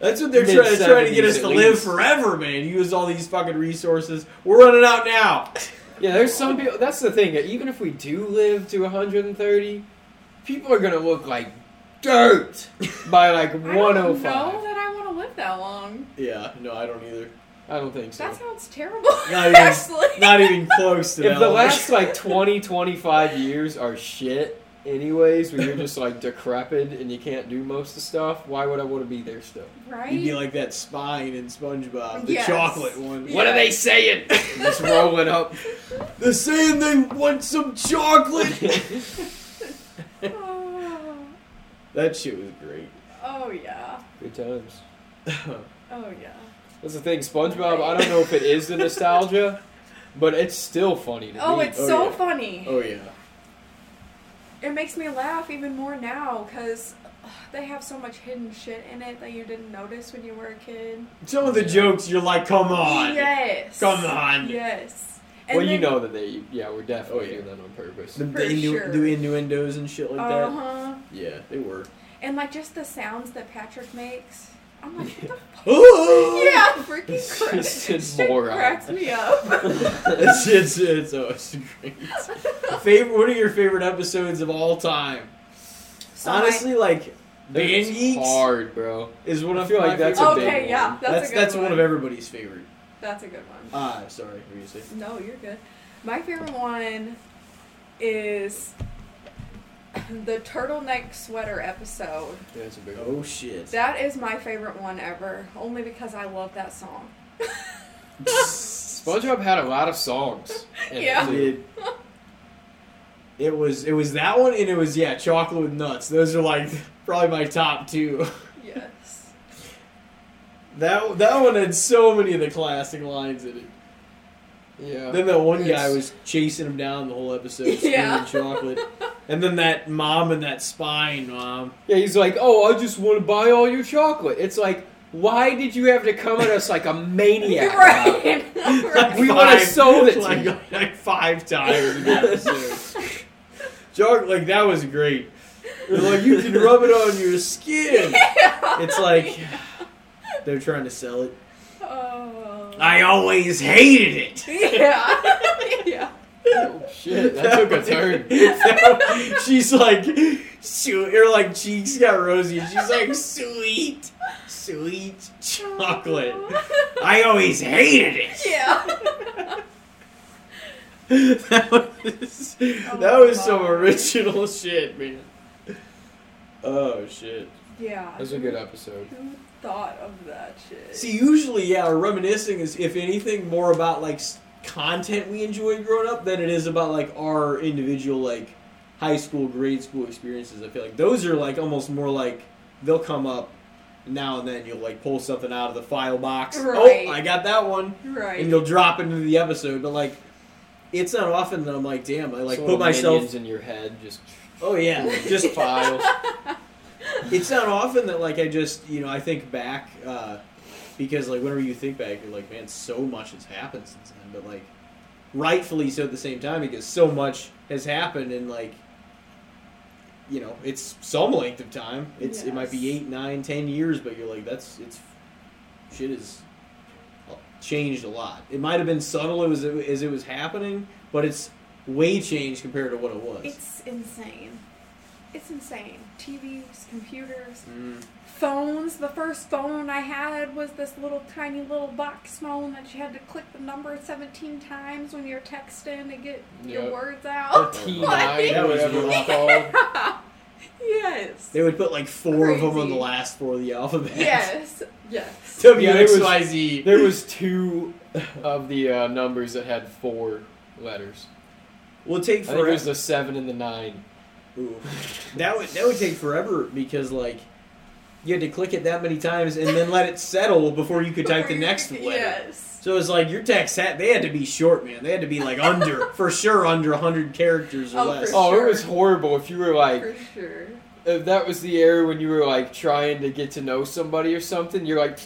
That's what they're trying to get us to live forever, man. Use all these fucking resources. We're running out now. Yeah, there's some people... That's the thing. Even if we do live to 130... People are going to look like dirt by like 105. I don't know that I want to live that long. Yeah, no, I don't either. I don't think so. That sounds terrible, actually. Not even close to that. If the last like 20, 25 years are shit anyways, where you're just like decrepit and you can't do most of the stuff, why would I want to be there still? Right? You'd be like that spine in SpongeBob, the chocolate one. Yes. What are they saying? Just rolling up. They're saying they want some chocolate. That shit was great. Oh, yeah. Good times. Oh, yeah. That's the thing, SpongeBob, I don't know if it is the nostalgia, but it's still funny to me. It's so funny. Oh, yeah. It makes me laugh even more now, because they have so much hidden shit in it that you didn't notice when you were a kid. Some of the jokes, you're like, come on. Yes. Come on. Yes. And well, then, you know that they, were definitely doing that on purpose. Do innuendos and shit like that? Yeah, they were. And, like, just the sounds that Patrick makes. I'm like, what the fuck? Freaking crazy. It cracks me up. It's always great. What are your favorite episodes of all time? So honestly, Band Geeks? Hard, bro. Is one of my favorite. Okay, yeah, that's a good one. That's one of everybody's favorite. That's a good one. Sorry. What you saying? No, you're good. My favorite one is the turtleneck sweater episode. Yeah, that's a big one. Oh, shit. That is my favorite one ever, only because I love that song. SpongeBob had a lot of songs. Yeah. It was that one, and it was, Chocolate with Nuts. Those are, probably my top two. Yeah. That one had so many of the classic lines in it. Yeah. Then that one guy was chasing him down the whole episode, screaming chocolate. And then that mom and that spine mom. Yeah, he's like, I just want to buy all your chocolate. It's like, why did you have to come at us like a maniac? Right. We want to sold it to you. Like 5 times in the episode. Chocolate, that was great. They're like, you can rub it on your skin. Yeah. It's like... They're trying to sell it. Oh. I always hated it. Yeah. Yeah. Oh, shit. That took a turn. She's like, her cheeks got rosy. She's like, sweet chocolate. Oh. I always hated it. Yeah. That was some original shit, man. Oh, shit. Yeah. That was a good episode. Thought of that shit. See, usually, reminiscing is, if anything, more about, content we enjoyed growing up than it is about, our individual, high school, grade school experiences. I feel like those are, almost more, they'll come up now and then. You'll, pull something out of the file box. Right. Oh, I got that one. Right. And you'll drop it into the episode. But, it's not often that I'm like, damn, I, put myself... Minions in your head, just... Oh, yeah. Just files. It's not often that, I just, I think back, because, whenever you think back, you're like, man, so much has happened since then, but, rightfully so at the same time, because so much has happened, and, it's some length of time. It's It might be 8, 9, 10 years, but you're like, shit has changed a lot. It might have been subtle as it was happening, but it's way changed compared to what it was. It's insane. It's insane. TVs, computers, phones. The first phone I had was this little tiny little box phone that you had to click the number 17 times when you're texting to get your words out. The T9, that was really called. Yes. They would put like four of them on the last four of the alphabet. Yes. Yes. WXYZ. There was two of the numbers that had four letters. Well, take forever. I think it was the 7 and the 9. Ooh. That would take forever because, like, you had to click it that many times and then let it settle before you could type the next letter. Yes. So it's like your text, they had to be short, man. They had to be, like, under 100 characters or less. It was horrible if you were, like... For sure. If that was the era when you were, like, trying to get to know somebody or something, you're like...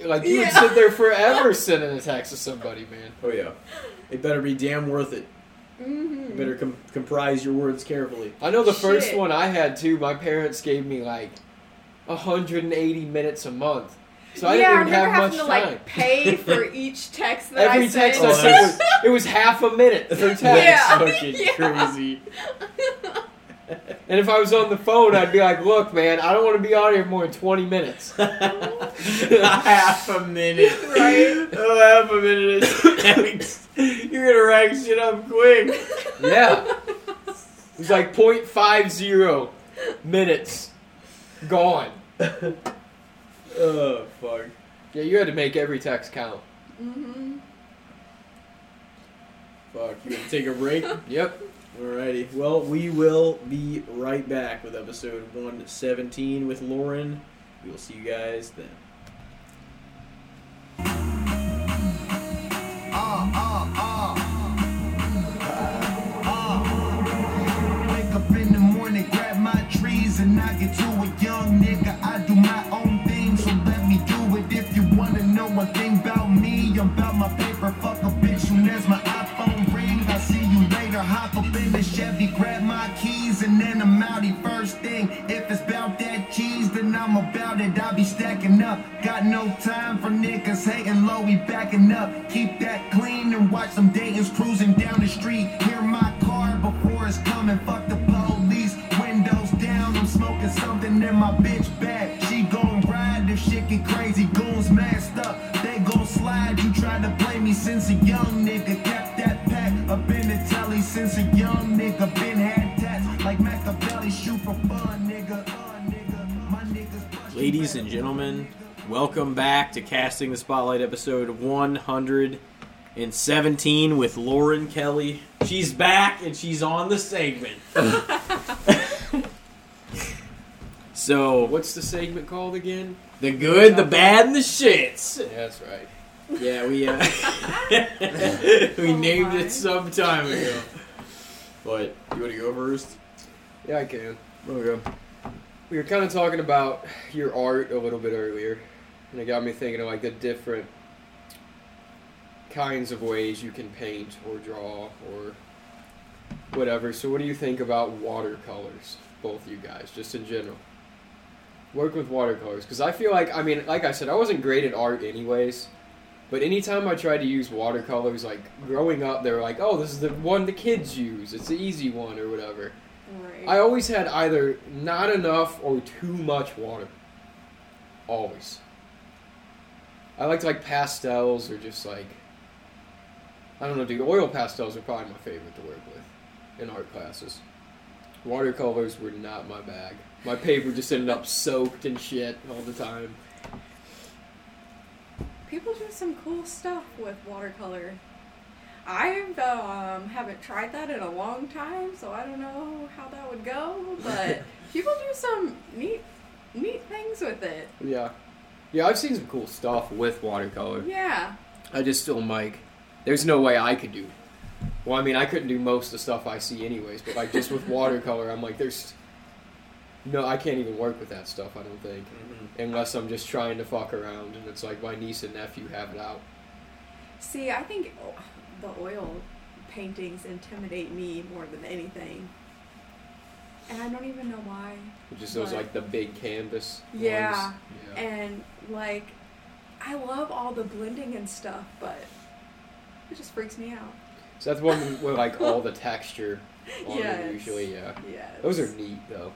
Like, you would sit there forever sending a text to somebody, man. Oh, yeah. It better be damn worth it. Mm-hmm. You better comprise your words carefully. I know the first one I had, too, my parents gave me, like, 180 minutes a month. So I didn't even have much time. Yeah, I remember having to, like, pay for each text that I sent. Every text I sent, it was half a minute per text. Yeah. Fucking crazy. And if I was on the phone, I'd be like, look, man, I don't want to be on here more than 20 minutes. Half a minute. Right? Oh, half a minute is... You're going to rack shit up quick. Yeah. It was like 0.50 minutes gone. Oh, fuck. Yeah, you had to make every text count. Mm-hmm. Fuck, you going to take a break? Yep. Alrighty, well, we will be right back with episode 117 with Lauren. We will see you guys then. Wake up in the morning, grab my trees, and I get to a young nigga. I do my own thing, so let me do it. If you wanna know one thing about me, I'm about my paper. Fuck a bitch, and that's my iPhone ring. I see you later, hop up in the Chevy, grab my keys, and then I'm outie first thing. If it's about that cheese, then I'm about it. I be stacking up, got no time for niggas hating. Louie backing up, keep that clean and watch them Dayton's cruising down the street. Hear my car before it's coming, fuck the police, windows down. I'm smoking something in my bitch bag, she gon' ride if shit get crazy. Goons masked up, they gon' slide. You tried to play me since a young nigga, kept that pack up in the telly since a young nigga, been had tats like Machiavelli, shoot for fun, nigga. My niggas. Ladies and gentlemen, welcome back to Casting the Spotlight, episode 117 with Lauren Kelly. She's back and she's on the segment. So, what's the segment called again? The good, the bad, and the shits. Yeah, that's right. Yeah, we named it some time ago. But, you want to go first? Yeah, I can. We'll go. We were kind of talking about your art a little bit earlier, and it got me thinking of like the different kinds of ways you can paint or draw or whatever. So what do you think about watercolors, both you guys, just in general? Work with watercolors, because I feel like, I mean, like I said, I wasn't great at art anyways. But anytime I tried to use watercolors, like, growing up, they were like, oh, this is the one the kids use. It's the easy one or whatever. Right. I always had either not enough or too much water. Always. I liked, like, pastels or just, like, I don't know, dude. Oil pastels are probably my favorite to work with in art classes. Watercolors were not my bag. My paper just ended up soaked and shit all the time. People do some cool stuff with watercolor. I haven't tried that in a long time, so I don't know how that would go, but people do some neat things with it. Yeah. Yeah, I've seen some cool stuff with watercolor. Yeah. I just still there's no way I could do. Well, I mean, I couldn't do most of the stuff I see anyways, but like just with watercolor, I'm like, there's... No, I can't even work with that stuff, I don't think. Mm-hmm. Unless I'm just trying to fuck around, and it's like my niece and nephew have it out. See, I think the oil paintings intimidate me more than anything. And I don't even know why. Just those, like, the big canvas ones. Yeah, and, like, I love all the blending and stuff, but it just freaks me out. So that's one where like all the texture on it usually, Those are neat though.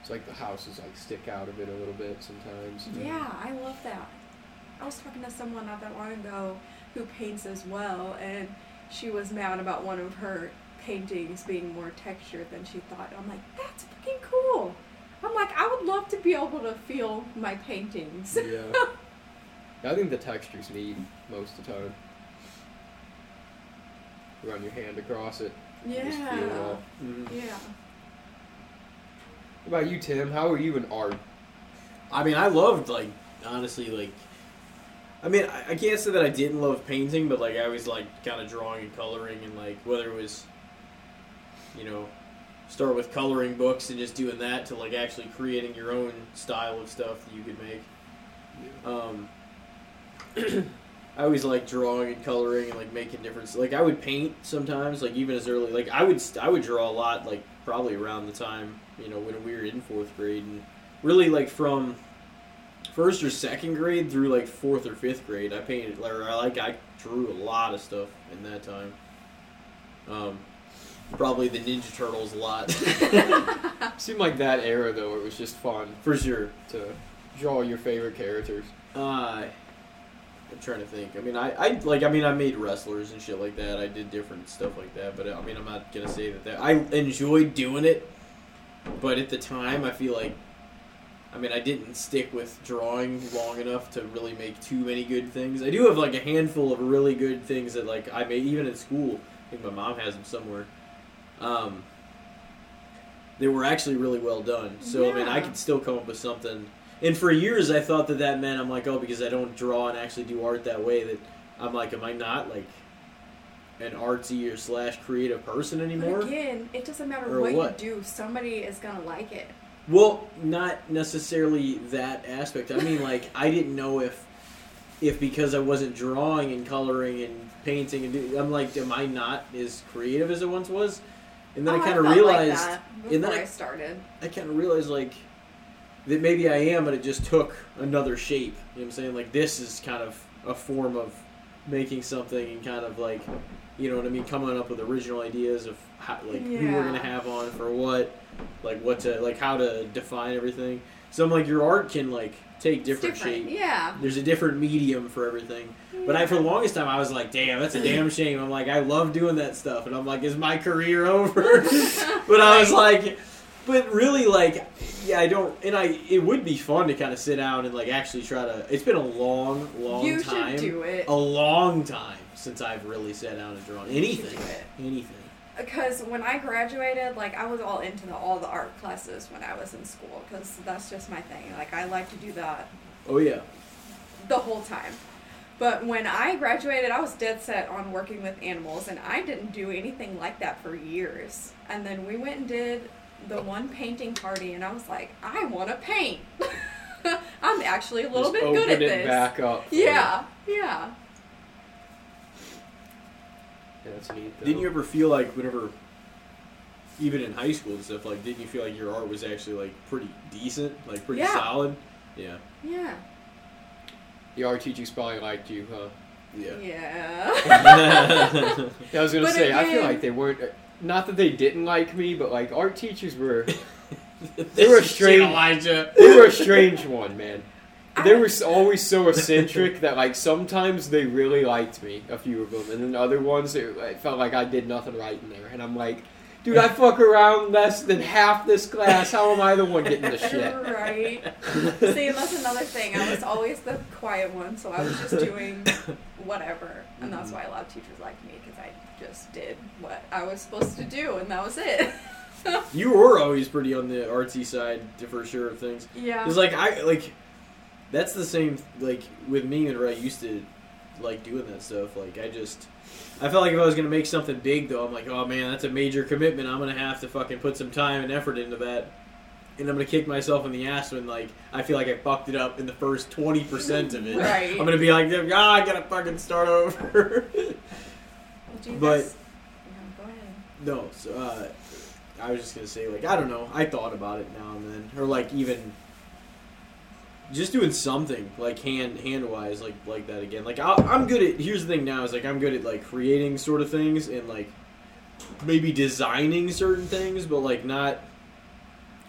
It's like the houses like stick out of it a little bit sometimes. Yeah, I love that. I was talking to someone not that long ago who paints as well, and she was mad about one of her paintings being more textured than she thought. I'm like, that's fucking cool. I'm like, I would love to be able to feel my paintings. I think the texture's neat most of the time. Run your hand across it. Just feel it all. What about you, Tim? How are you in art? I mean, I loved, like, honestly, like, I mean, I can't say that I didn't love painting, but, like, I was, like, kind of drawing and coloring and, like, whether it was, you know, start with coloring books and just doing that to, like, actually creating your own style of stuff that you could make. I always like drawing and coloring and, like, making different, like, I would paint sometimes, like, even as early, like, I would draw a lot, like, probably around the time, you know, when we were in fourth grade, and really, like, from first or second grade through, like, fourth or fifth grade, I painted, like, I drew a lot of stuff in that time. Probably the Ninja Turtles a lot. Seemed like that era, though, it was just fun. For sure. To draw your favorite characters. I'm trying to think. I mean, I made wrestlers and shit like that. I did different stuff like that, but, I mean, I'm not going to say that I enjoyed doing it, but at the time, I feel like, I mean, I didn't stick with drawing long enough to really make too many good things. I do have, like, a handful of really good things that, like, I made, even in school. I think my mom has them somewhere. They were actually really well done. So, I mean, I could still come up with something. And for years, I thought that meant, I'm like, oh, because I don't draw and actually do art that way, that I'm like, am I not, like, an artsy or / creative person anymore? But again, it doesn't matter what you do. Somebody is going to like it. Well, not necessarily that aspect. I mean, like, I didn't know if because I wasn't drawing and coloring and painting, I'm like, am I not as creative as I once was? And then I kind of realized, like, and then I started. I kind of realized, like, that maybe I am, but it just took another shape. You know what I'm saying? Like, this is kind of a form of making something and kind of, like, you know what I mean, coming up with original ideas of how, like, who we're gonna have on for what, like, what to, like, how to define everything. So I'm like, your art can, like, take different shape. Yeah. There's a different medium for everything. Yeah. But for the longest time, I was like, damn, that's a damn shame. I'm like, I love doing that stuff. And I'm like, is my career over? But I was like, but really, like, yeah, I don't, and it would be fun to kind of sit down and, like, actually try to, it's been a long time. You should do it. A long time since I've really sat down and drawn anything. Anything. Because when I graduated, like, I was all into all the art classes when I was in school, because that's just my thing. Like, I like to do that. Oh, yeah. The whole time. But when I graduated, I was dead set on working with animals, and I didn't do anything like that for years. And then we went and did the one painting party, and I was like, I want to paint. I'm actually a little bit good at this. Just open it back up. Yeah. Yeah, that's neat, though. Didn't you ever feel like whenever, even in high school and stuff, like, didn't you feel like your art was actually, like, pretty decent? Like, pretty solid? Yeah. Yeah. The art teacher's probably liked you, huh? Yeah. I was going to say, I feel like they weren't, not that they didn't like me, but, like, art teachers were, they were a strange, Elijah. They were a strange one, man. They were always so eccentric that, like, sometimes they really liked me, a few of them, and then other ones, it felt like I did nothing right in there. And I'm like, dude, I fuck around less than half this class. How am I the one getting the shit? You're right. See, that's another thing. I was always the quiet one, so I was just doing whatever. And that's why a lot of teachers liked me, because I just did what I was supposed to do, and that was it. You were always pretty on the artsy side, for sure, of things. Yeah. It's like, that's the same, like, with me whenever I used to, like, doing that stuff. Like, I felt like if I was going to make something big, though, I'm like, oh, man, that's a major commitment. I'm going to have to fucking put some time and effort into that. And I'm going to kick myself in the ass when, like, I feel like I fucked it up in the first 20% of it. Right. I'm going to be like, I got to fucking start over. I was just going to say, like, I don't know. I thought about it now and then. Or, like, even just doing something like hand wise like that again. Like I'm good at. Here's the thing now is like I'm good at like creating sort of things and like maybe designing certain things, but like not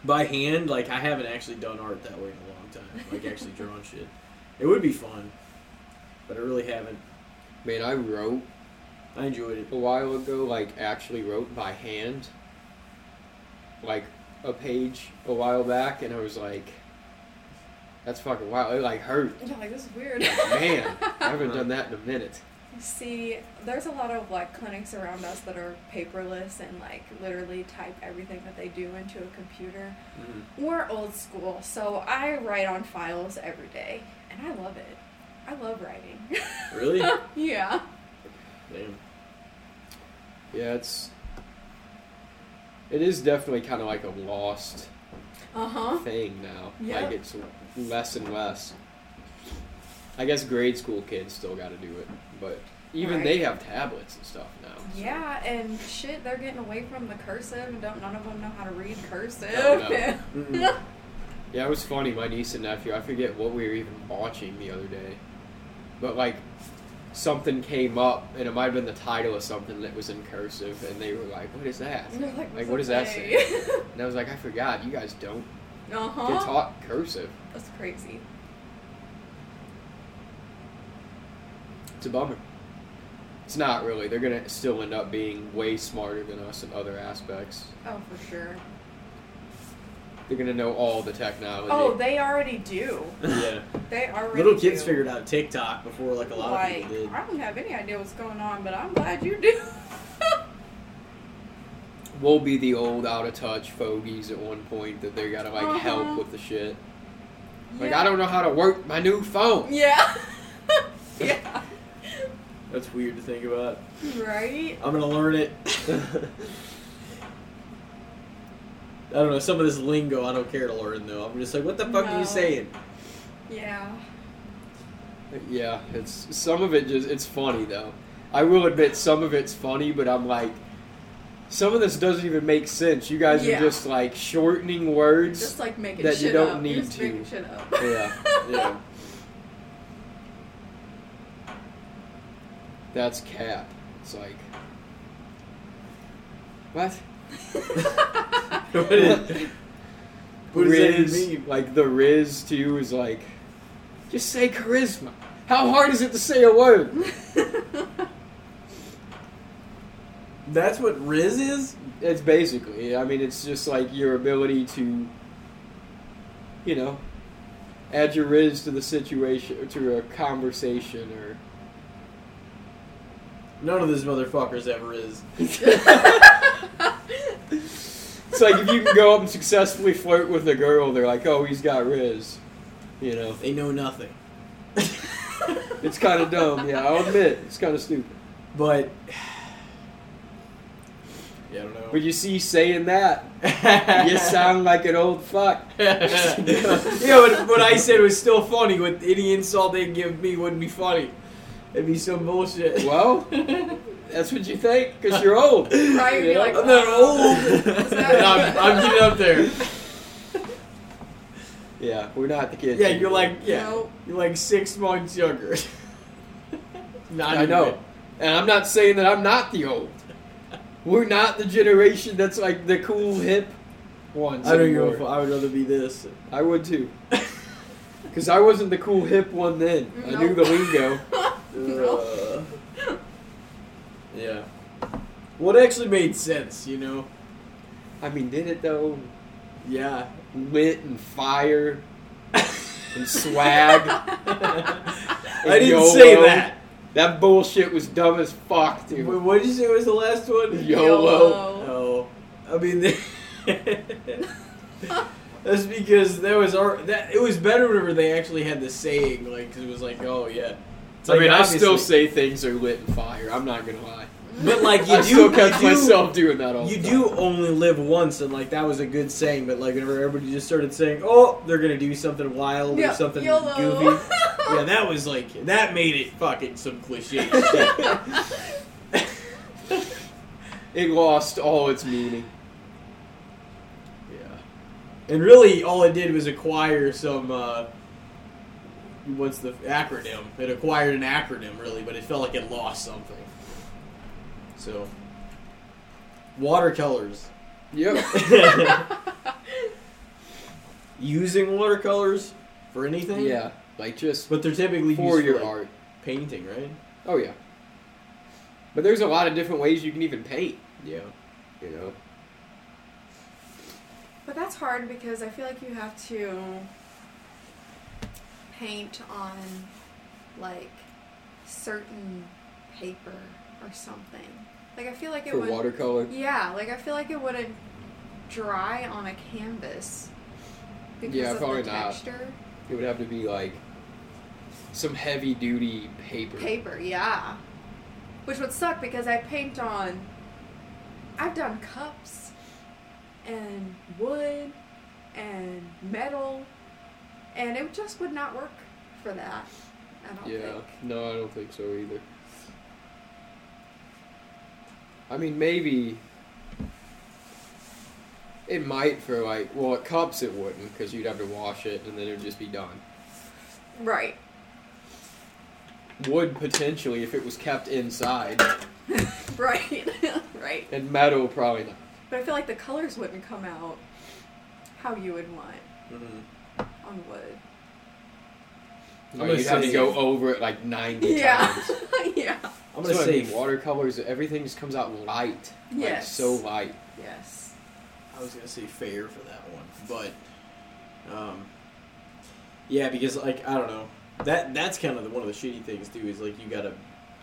by hand. Like I haven't actually done art that way in a long time. Like actually drawing shit. It would be fun, but I really haven't. Man, I wrote. I enjoyed it. A while ago, like, actually wrote by hand, like, a page a while back, and I was like, that's fucking wild. It, like, hurt. And I'm like, this is weird. Man, I haven't done that in a minute. See, there's a lot of, like, clinics around us that are paperless and, like, literally type everything that they do into a computer. Mm-hmm. We're old school, so I write on files every day, and I love it. I love writing. Really? Yeah. Damn. Yeah, it is definitely kind of like a lost thing now. Yep. Like it's less and less. I guess grade school kids still got to do it, but even they have tablets and stuff now. So. Yeah, and shit, they're getting away from the cursive, and none of them know how to read cursive. No. Mm-mm. Yeah, it was funny. My niece and nephew, I forget what we were even watching the other day, but like. Something came up, and it might have been the title of something that was in cursive, and they were like, what is that? And like what does that say? And I was like, I forgot. You guys don't get taught cursive. That's crazy. It's a bummer. It's not really. They're going to still end up being way smarter than us in other aspects. Oh, for sure. They're going to know all the technology. Oh, they already do. Yeah. They already do. Little kids figured out TikTok before, like, a lot of people did. I don't have any idea what's going on, but I'm glad you do. We'll be the old, out-of-touch fogies at one point that they got to, like, help with the shit. Like, I don't know how to work my new phone. Yeah. Yeah. That's weird to think about. Right? I'm going to learn it. I don't know, some of this lingo I don't care to learn, though. I'm just like, what the fuck are you saying? Yeah. Yeah, it's some of it just, it's funny, though. I will admit some of it's funny, but I'm like, some of this doesn't even make sense. You guys are just, like, shortening words. Just, like, making shit up. That you don't need to. Making shit up. Yeah, yeah. That's cap. It's like, what? What Riz, does that mean? Like the Riz to you is like, just say charisma. How hard is it to say a word? That's what Riz is? It's basically, I mean, it's just like your ability to, you know, add your Riz to the situation, or to a conversation, or. None of these motherfuckers ever is. It's like if you can go up and successfully flirt with a girl, they're like, oh, he's got Riz. You know. They know nothing. It's kind of dumb, yeah, I'll admit. It's kind of stupid. But, yeah, I don't know. But you see, saying that, you sound like an old fuck. But what I said was still funny. With any insult they give me wouldn't be funny. It'd be some bullshit. Well, that's what you think, because you're old. Right, you know? Like, I'm not old. I'm getting up there. Yeah, we're not the kids. Yeah, anymore. You're like, you're like 6 months younger. I know. And I'm not saying that I'm not the old. We're not the generation that's like the cool, hip ones. I don't know if I would rather be this. I would too. Because I wasn't the cool, hip one then. Nope. I knew the lingo. Yeah. Well, it actually made sense, you know? I mean, did it, though? Yeah. Lit and fire and swag. And I didn't say that. That bullshit was dumb as fuck, dude. Wait, what did you say was the last one? YOLO. Oh. I mean, that's because that was it was better whenever they actually had the saying, like, because it was like, oh, yeah. Like, I mean, I still say things are lit and fire. I'm not gonna lie, but like you do, I still catch myself doing that all the time. You do only live once, and like that was a good saying. But like whenever everybody just started saying, "Oh, they're gonna do something wild or something goofy," yeah, that was like that made it fucking some cliche shit. It lost all its meaning. Yeah, and really, all it did was acquire some what's the acronym? It acquired an acronym, really, but it felt like it lost something. So, watercolors. Yep. Using watercolors for anything? Yeah, like just. But they're typically for used your for like art, painting, right? Oh yeah. But there's a lot of different ways you can even paint. Yeah. You know. But that's hard because I feel like you have to paint on like certain paper or something. Like I feel like it would. For watercolor? Yeah, like I feel like it wouldn't dry on a canvas because of probably the texture. Not. It would have to be like some heavy duty paper. Paper, yeah. Which would suck because I've done cups and wood and metal and it just would not work for that. I don't think. No, I don't think so either. I mean, maybe it might for like, well, at cups it wouldn't because you'd have to wash it and then it would just be done. Right. Wood potentially if it was kept inside. Right. Right. And metal probably not. But I feel like the colors wouldn't come out how you would want on wood. Or you'd have to go over it like 90 times. Yeah. I'm going to say watercolors, everything just comes out light. Yes. Like so light. Yes. I was going to say fair for that one. But, yeah, because, like, I don't know. That's kind of one of the shitty things, too, is, like, you got to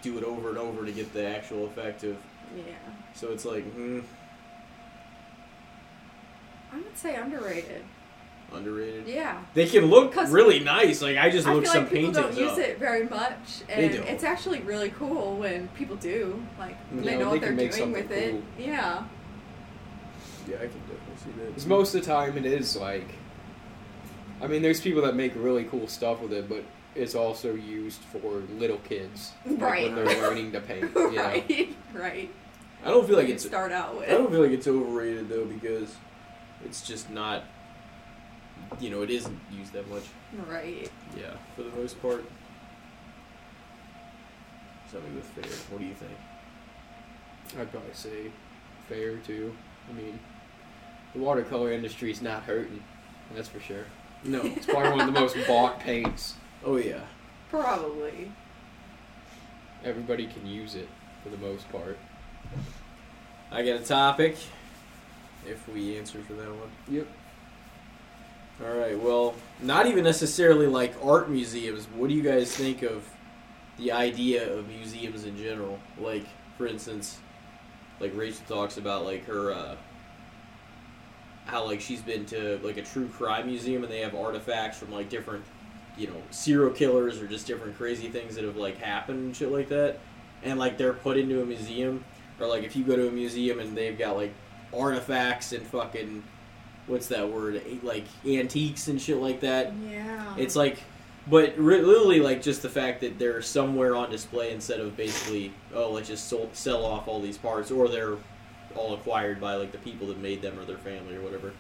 do it over and over to get the actual effect of. Yeah. So it's like, I would say underrated. Underrated? Yeah. They can look really nice. Like, I just looked some paintings up. I feel like people don't use it very much. And they don't. It's actually really cool when people do. Like, they know what they're doing with it. Yeah. Yeah, I can definitely see that. Because most of the time it is, like, I mean, there's people that make really cool stuff with it, but it's also used for little kids. Like, right. When they're learning to paint. You right, know? Right. I don't feel like it's start out with. I don't feel like it's overrated, though, because it's just not, you know, it isn't used that much. Right. Yeah, for the most part. Something with fair. What do you think? I'd probably say fair, too. I mean, the watercolor industry's not hurting, that's for sure. No. It's probably one of the most bought paints. Oh, yeah. Probably. Everybody can use it, for the most part. I got a topic. If we answer for that one. Yep. Alright, well, not even necessarily like art museums. What do you guys think of the idea of museums in general? Like, for instance, like Rachel talks about like her, how like she's been to like a true crime museum and they have artifacts from like different, you know, serial killers or just different crazy things that have like happened and shit like that. And like they're put into a museum, or like if you go to a museum and they've got like artifacts and fucking, what's that word, like antiques and shit like that. Yeah. It's like, but literally like just the fact that they're somewhere on display instead of basically, oh, let's just sell off all these parts, or they're all acquired by like the people that made them or their family or whatever.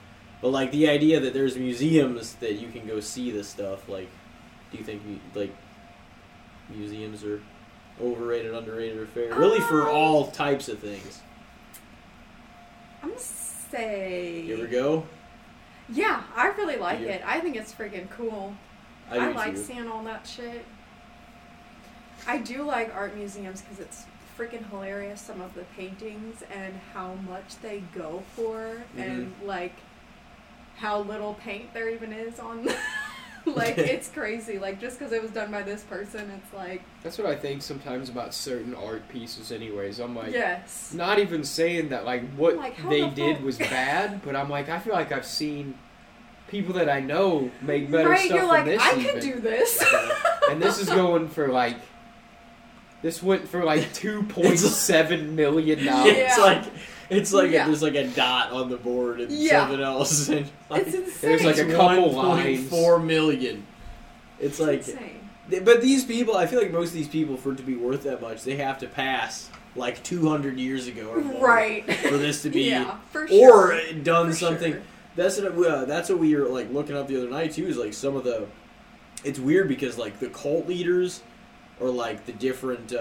But like the idea that there's museums that you can go see this stuff, like, do you think like museums are overrated, underrated, or fair? Really for all types of things. I'm going to say... Here we go. Yeah, I really like it. I think it's freaking cool. I like seeing all that shit. I do like art museums because it's freaking hilarious, some of the paintings and how much they go for and, like, how little paint there even is on them. Like, it's crazy. Like, just because it was done by this person, it's like... That's what I think sometimes about certain art pieces anyways. I'm like... Yes. Not even saying that, like, what like, they did was bad, but I'm like, I feel like I've seen people that I know make better stuff than like, this. Right, you're like, I could do this. And this is going for, like... This went for, like, $2.7 million. Yeah. It's like there's like a dot on the board and something else. And like, it's insane. There's like a couple lines. 4 million. It's like, insane. But these people, I feel like most of these people, for it to be worth that much, they have to pass like 200 years ago or more for this to be done something. Sure. That's what we were like looking up the other night too. Is like some of the it's weird because like the cult leaders or like the different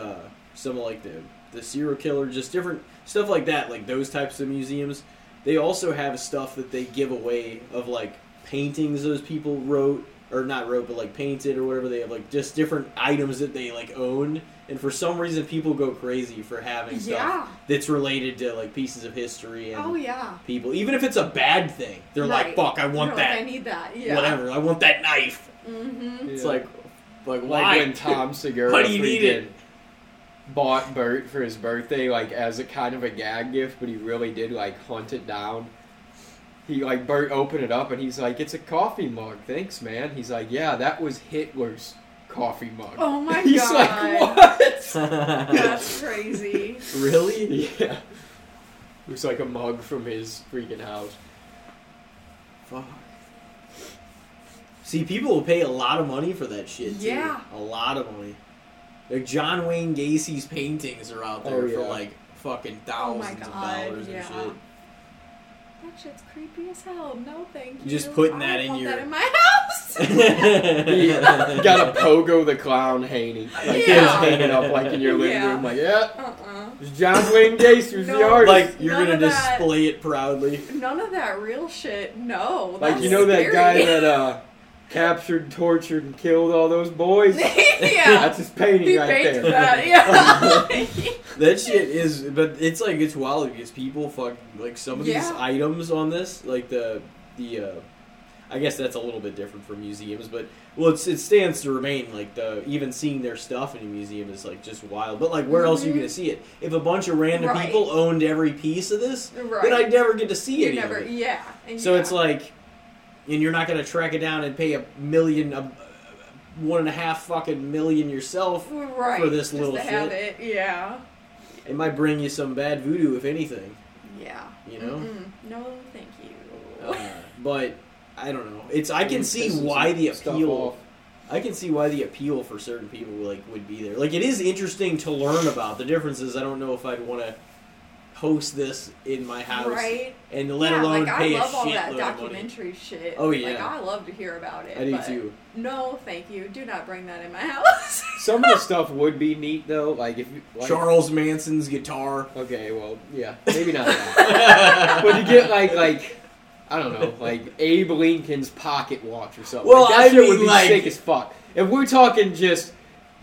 some like the serial killer, just different stuff like that, like those types of museums, they also have stuff that they give away of like paintings those people wrote or not wrote but like painted or whatever. They have like just different items that they like owned. And for some reason, people go crazy for having stuff that's related to, like, pieces of history and people. Even if it's a bad thing, they're like, fuck, I want that. I need that, whatever, I want that knife. Mm-hmm. Yeah. It's like why? Like when Tom Segura bought Bert for his birthday, like, as a kind of a gag gift, but he really did, like, hunt it down. He, like, Bert opened it up, and he's like, it's a coffee mug. Thanks, man. He's like, yeah, that was Hitler's coffee mug. Oh my god. He's like, what? That's crazy. Really? Yeah. It was like a mug from his freaking house. Fuck. See, people will pay a lot of money for that shit, too. Yeah. A lot of money. Like, John Wayne Gacy's paintings are out there for, like, fucking thousands of dollars and shit. That shit's creepy as hell. No, thank you. Just putting that in your... I don't want that in my house. You gotta Pogo the Clown hanging. Like, just hanging up, like, in your living room. Like, It's John Wayne Gacy, who's the artist. Like, you're gonna display it proudly. None of that real shit, no. Like, you know that guy that, captured, tortured, and killed all those boys? That's his painting right there. That shit is, but it's like, it's wild because people fucking, like, some of these items on this, like the I guess that's a little bit different from museums, but, well, it stands to remain, like, even seeing their stuff in a museum is, like, just wild. But, like, where else are you going to see it? If a bunch of random people owned every piece of this, then I'd never get to see any of it. So it's like... And you're not going to track it down and pay $1.5 million yourself for this just little to shit. Have it. Yeah. It might bring you some bad voodoo, if anything. Yeah. You know? Mm-mm. No, thank you. But, I don't know. I can see why the appeal... I can see why the appeal for certain people, like, would be there. Like, it is interesting to learn about. The difference is I don't know if I'd want to... host this in my house, and let alone like, pay a shitload of money. I love all that documentary shit. Oh yeah, like I love to hear about it. I do too. No, thank you. Do not bring that in my house. Some of the stuff would be neat though, like if Charles Manson's guitar. Okay, well, yeah, maybe not that. But you get like I don't know, like Abe Lincoln's pocket watch or something. Well, like, that shit would be like, sick as fuck. If we're talking just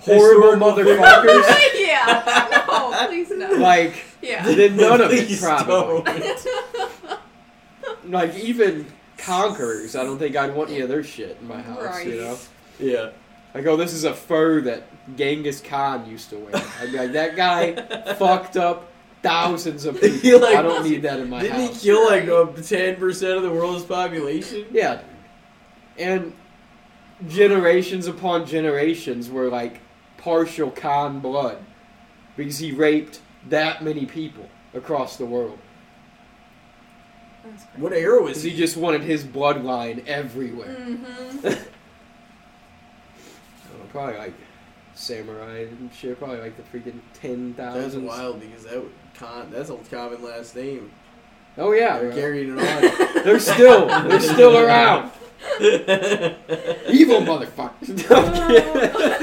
horrible motherfuckers. No, please no. Like. Yeah. Then none of it, probably. Like, even Conquerors, I don't think I'd want any of their shit in my house, you know? Yeah. Like, oh, this is a fur that Genghis Khan used to wear. I'd be like, that guy fucked up thousands of people. Like, I don't need that in my house. Didn't he kill, like, 10% of the world's population? Yeah. And generations upon generations were, like, partial Khan blood. Because he raped... that many people across the world. What era was he? Just wanted his bloodline everywhere. Mm-hmm. Know, probably like samurai and shit. Probably like the freaking 10,000s. That's wild because that's a common last name. Oh yeah, they're carrying it on. they're still around. Evil motherfuckers. Oh my.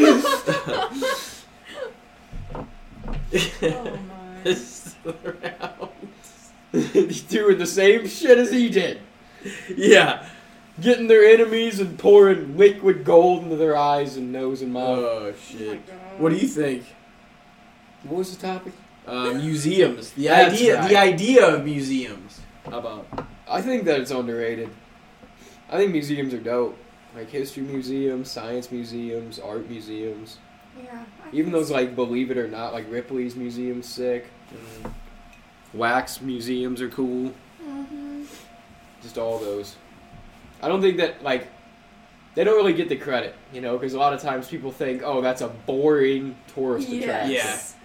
Doing the same shit as he did. Yeah. Getting their enemies and pouring liquid gold into their eyes and nose and mouth. Oh, shit. Oh, what do you think? What was the topic? Museums. The idea of museums. How about? I think that it's underrated. I think museums are dope. Like history museums, science museums, art museums. Yeah, even those, like, believe it or not, like, Ripley's Museum's sick. Mm-hmm. Wax museums are cool. Mm-hmm. Just all those. I don't think that, like, they don't really get the credit, you know, because a lot of times people think, oh, that's a boring tourist attraction.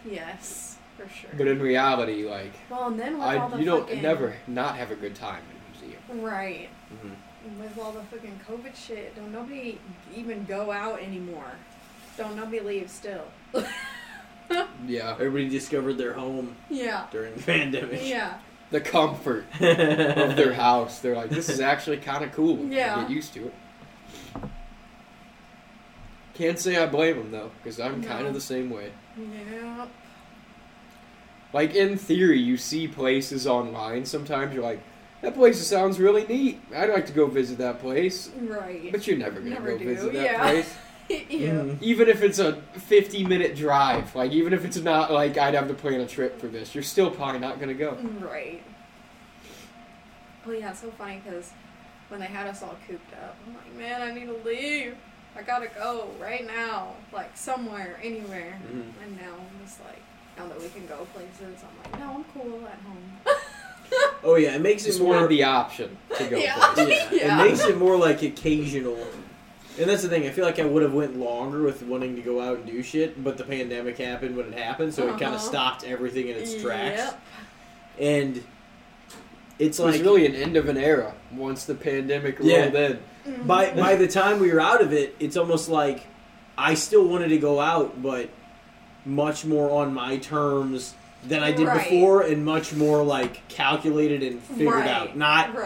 Yes, for sure. But in reality, like, well, and then with all the don't never not have a good time in a museum. Right. Mm-hmm. With all the fucking COVID shit, don't nobody even go out anymore. Don't nobody leave still. Yeah. Everybody discovered their home during the pandemic. Yeah. The comfort of their house. They're like, this is actually kind of cool. Yeah. Get used to it. Can't say I blame him, though, because I'm kind of the same way. Yeah. Like, in theory, you see places online sometimes, you're like, that place sounds really neat. I'd like to go visit that place. Right. But you're never going to go visit that place. Yeah. Even if it's a 50-minute drive, like, even if it's not, like, I'd have to plan a trip for this, you're still probably not going to go. Right. Well, yeah, it's so funny, because when they had us all cooped up, I'm like, man, I need to leave. I gotta go right now. Like, somewhere, anywhere. Mm. And now I'm just like, now that we can go places, I'm like, no, I'm cool at home. Oh, yeah, it makes it more... the option to go places. Yeah. Yeah. It makes it more, like, occasional. And that's the thing. I feel like I would have went longer with wanting to go out and do shit, but the pandemic happened when it happened, so it kind of stopped everything in its tracks. Yep. And... it's like, it was really an end of an era once the pandemic rolled in. Mm-hmm. By the time we were out of it, it's almost like I still wanted to go out, but much more on my terms than I did before, and much more like calculated and figured out. Not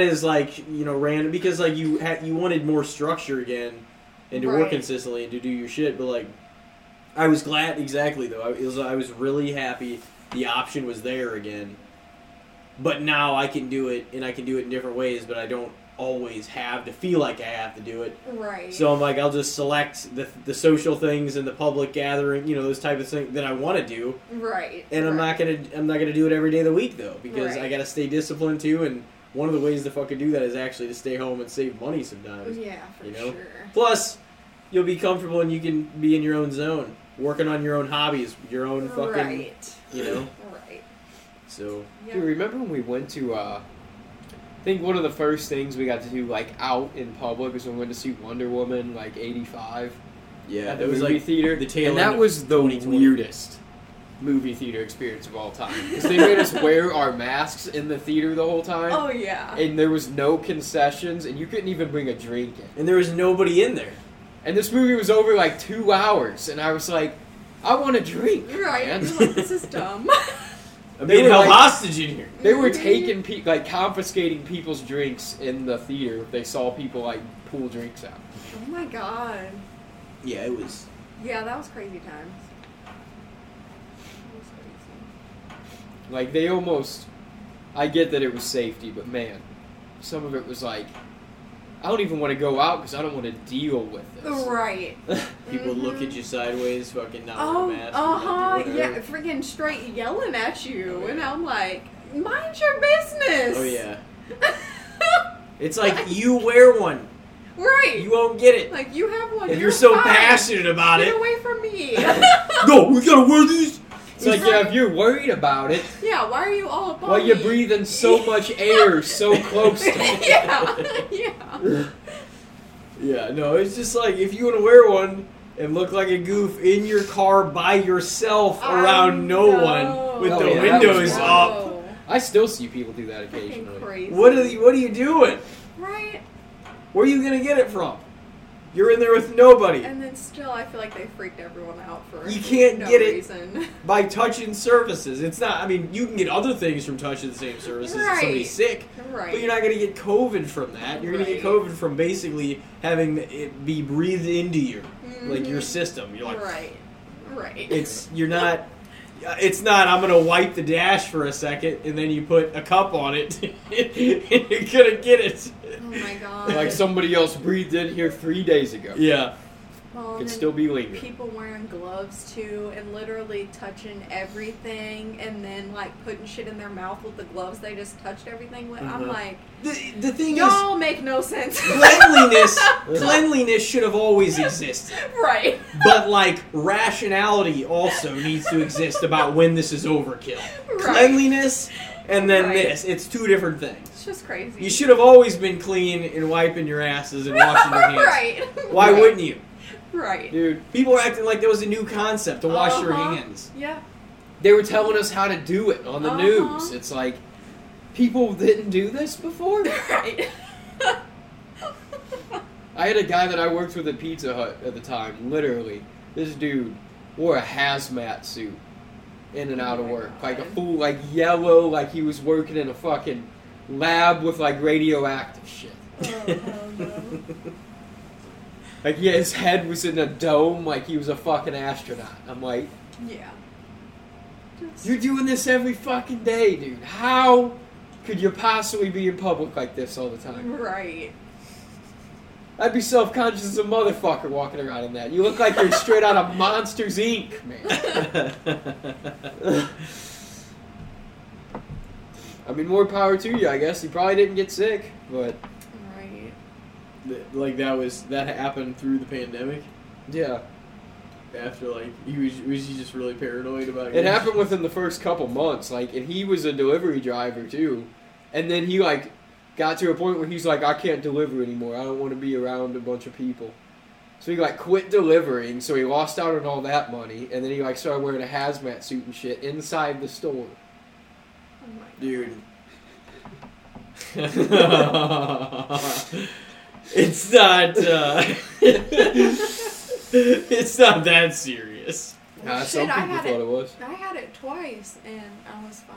as like, you know, random, because like you wanted more structure again and to work consistently and to do your shit. But like, I was glad though. I was really happy the option was there again. But now I can do it, and I can do it in different ways, but I don't always have to feel like I have to do it. Right. So I'm like, I'll just select the social things and the public gathering, you know, those type of things that I want to do. Right. And I'm not gonna do it every day of the week, though, because I gotta stay disciplined, too, and one of the ways to fucking do that is actually to stay home and save money sometimes. Yeah, for sure. Plus, you'll be comfortable and you can be in your own zone, working on your own hobbies, your own fucking, you know. So, do you remember when we went to, I think one of the first things we got to do, like, out in public was when we went to see Wonder Woman, like, 85. Yeah, that was, like, theater. The tail end. And that was the weirdest movie theater experience of all time. Because they made us wear our masks in the theater the whole time. Oh, yeah. And there was no concessions, and you couldn't even bring a drink in. And there was nobody in there. And this movie was over, like, 2 hours, and I was like, I want a drink. Right. Man. I was like, this is dumb. I'm being held hostage in here. They were taking, confiscating people's drinks in the theater. They saw people, like, pull drinks out. Oh, my God. Yeah, it was... yeah, that was crazy times. That was crazy. Like, they almost... I get that it was safety, but, man, some of it was like, I don't even want to go out because I don't want to deal with this. Right. People look at you sideways, fucking not wearing a mask. Yeah, freaking straight yelling at you, and I'm like, mind your business. Oh, yeah. It's like, you wear one. Right. You won't get it. Like, you have one. And you're so passionate about it. Get away from me. No, we gotta wear these. It's like, yeah, if you're worried about it. Yeah, why are you all about it? Well, you're breathing so much air so close to it. Yeah. Yeah, no, it's just like, if you want to wear one and look like a goof in your car by yourself around no one with the windows up. I still see people do that occasionally. Crazy. What are you doing? Right. Where are you going to get it from? You're in there with nobody. And then still, I feel like they freaked everyone out for no reason. By touching surfaces. It's not, I mean, you can get other things from touching the same surfaces if somebody's sick. Right. But you're not going to get COVID from that. You're going to get COVID from basically having it be breathed into you. Mm-hmm. Like, your system. You're like... Right. It's not, I'm going to wipe the dash for a second, and then you put a cup on it, and you're going to get it. Oh, my God. Like somebody else breathed in here 3 days ago. Yeah. Well, could still be lingering. People wearing gloves, too, and literally touching everything, and then, like, putting shit in their mouth with the gloves they just touched everything with. Mm-hmm. I'm like, the thing y'all is... y'all make no sense. Cleanliness should have always existed. Right. But, like, rationality also needs to exist about when this is overkill. Right. Cleanliness and then this. It's two different things. It's just crazy. You should have always been clean and wiping your asses and washing your hands. Right. Why wouldn't you? Right. Dude, people were acting like there was a new concept to wash your hands. Yeah. They were telling us how to do it on the news. It's like, people didn't do this before? Right. I had a guy that I worked with at Pizza Hut at the time, literally. This dude wore a hazmat suit in and out of work. God. Like a full, like, yellow, like he was working in a fucking lab with, like, radioactive shit. Oh, hell no. Like, yeah, his head was in a dome like he was a fucking astronaut. I'm like... Yeah. You're doing this every fucking day, dude. How could you possibly be in public like this all the time? Right. I'd be self-conscious as a motherfucker walking around in that. You look like you're straight out of Monsters, Inc., man. I mean, more power to you, I guess. You probably didn't get sick, but... Right. Like, that happened through the pandemic? Yeah. After, like, was he just really paranoid about it? It happened within the first couple months, like, and he was a delivery driver, too. And then he, like... got to a point where he's like, I can't deliver anymore. I don't want to be around a bunch of people. So he, like, quit delivering, so he lost out on all that money, and then he, like, started wearing a hazmat suit and shit inside the store. Oh my God. Dude. It's not that serious. Well, some people thought it was. I had it twice, and I was fine.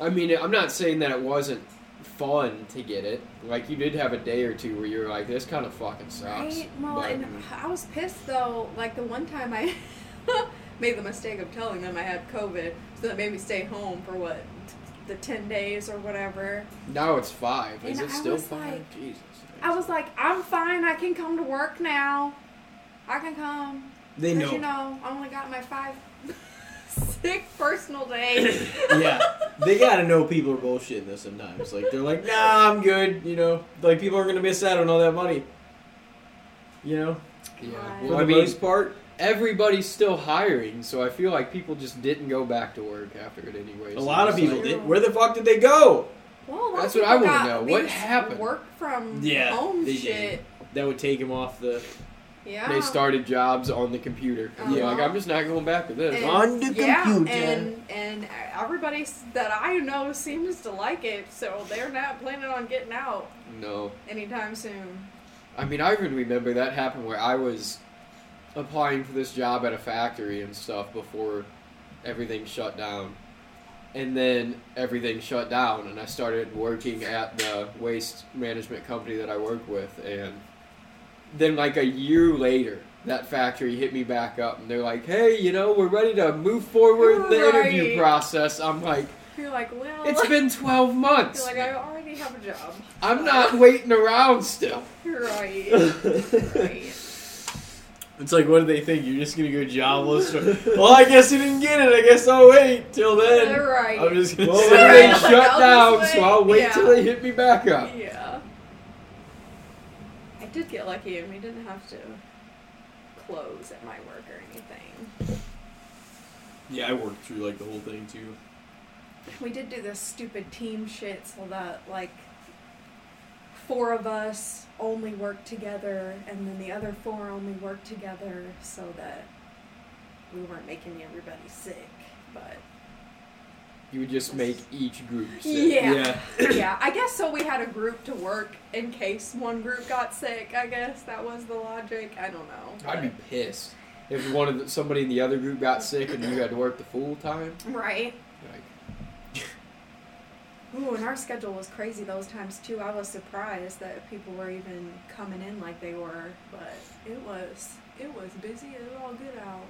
I mean, I'm not saying that it wasn't fun to get it. Like, you did have a day or two where you were like, this kind of fucking sucks. Right? Well, but, and I was pissed, though. Like, the one time I made the mistake of telling them I had COVID, so that made me stay home for, what, the 10 days or whatever. Now it's 5. Is it still 5? Like, Jesus. I was like, I'm fine. I can come to work now. I can come. They know. Because, you know, I only got my 5... sick personal day. Yeah. They gotta know people are bullshitting this sometimes. Like, they're like, nah, I'm good, you know. Like, people are gonna miss out on all that money. You know? Yeah. Well, I mean, most part, everybody's still hiring, so I feel like people just didn't go back to work after it anyways. A lot of people did. Where the fuck did they go? Well, that's what I want to know. What happened? Work from home shit. That would take them off the... Yeah. They started jobs on the computer. Yeah, like, I'm just not going back to this. And, on the computer. And everybody that I know seems to like it, so they're not planning on getting out. No. Anytime soon. I mean, I even remember that happened where I was applying for this job at a factory and stuff before everything shut down. And then everything shut down, and I started working at the waste management company that I work with, and... Then, like, a year later, that factory hit me back up, and they're like, hey, you know, we're ready to move forward in the interview process. I'm like, you're like, well, it's been 12 months. You're like, I already have a job. I'm not waiting around still. Right. Right. It's like, what do they think? You're just going to go jobless? Well, I guess you didn't get it. I guess I'll wait till then. Right. I'm just going to say, they shut down, so I'll wait till they hit me back up. Yeah. Did get lucky, and we didn't have to close at my work or anything. Yeah, I worked through, like, the whole thing, too. We did do this stupid team shit so that, like, 4 of us only worked together, and then the other 4 only worked together so that we weren't making everybody sick, but... You would just make each group sick. Yeah. I guess so we had a group to work in case one group got sick, I guess. That was the logic. I don't know. But... I'd be pissed if somebody in the other group got sick and you had to work the full time. Right. Like... Ooh, and our schedule was crazy those times, too. I was surprised that people were even coming in like they were, but it was busy and all good out.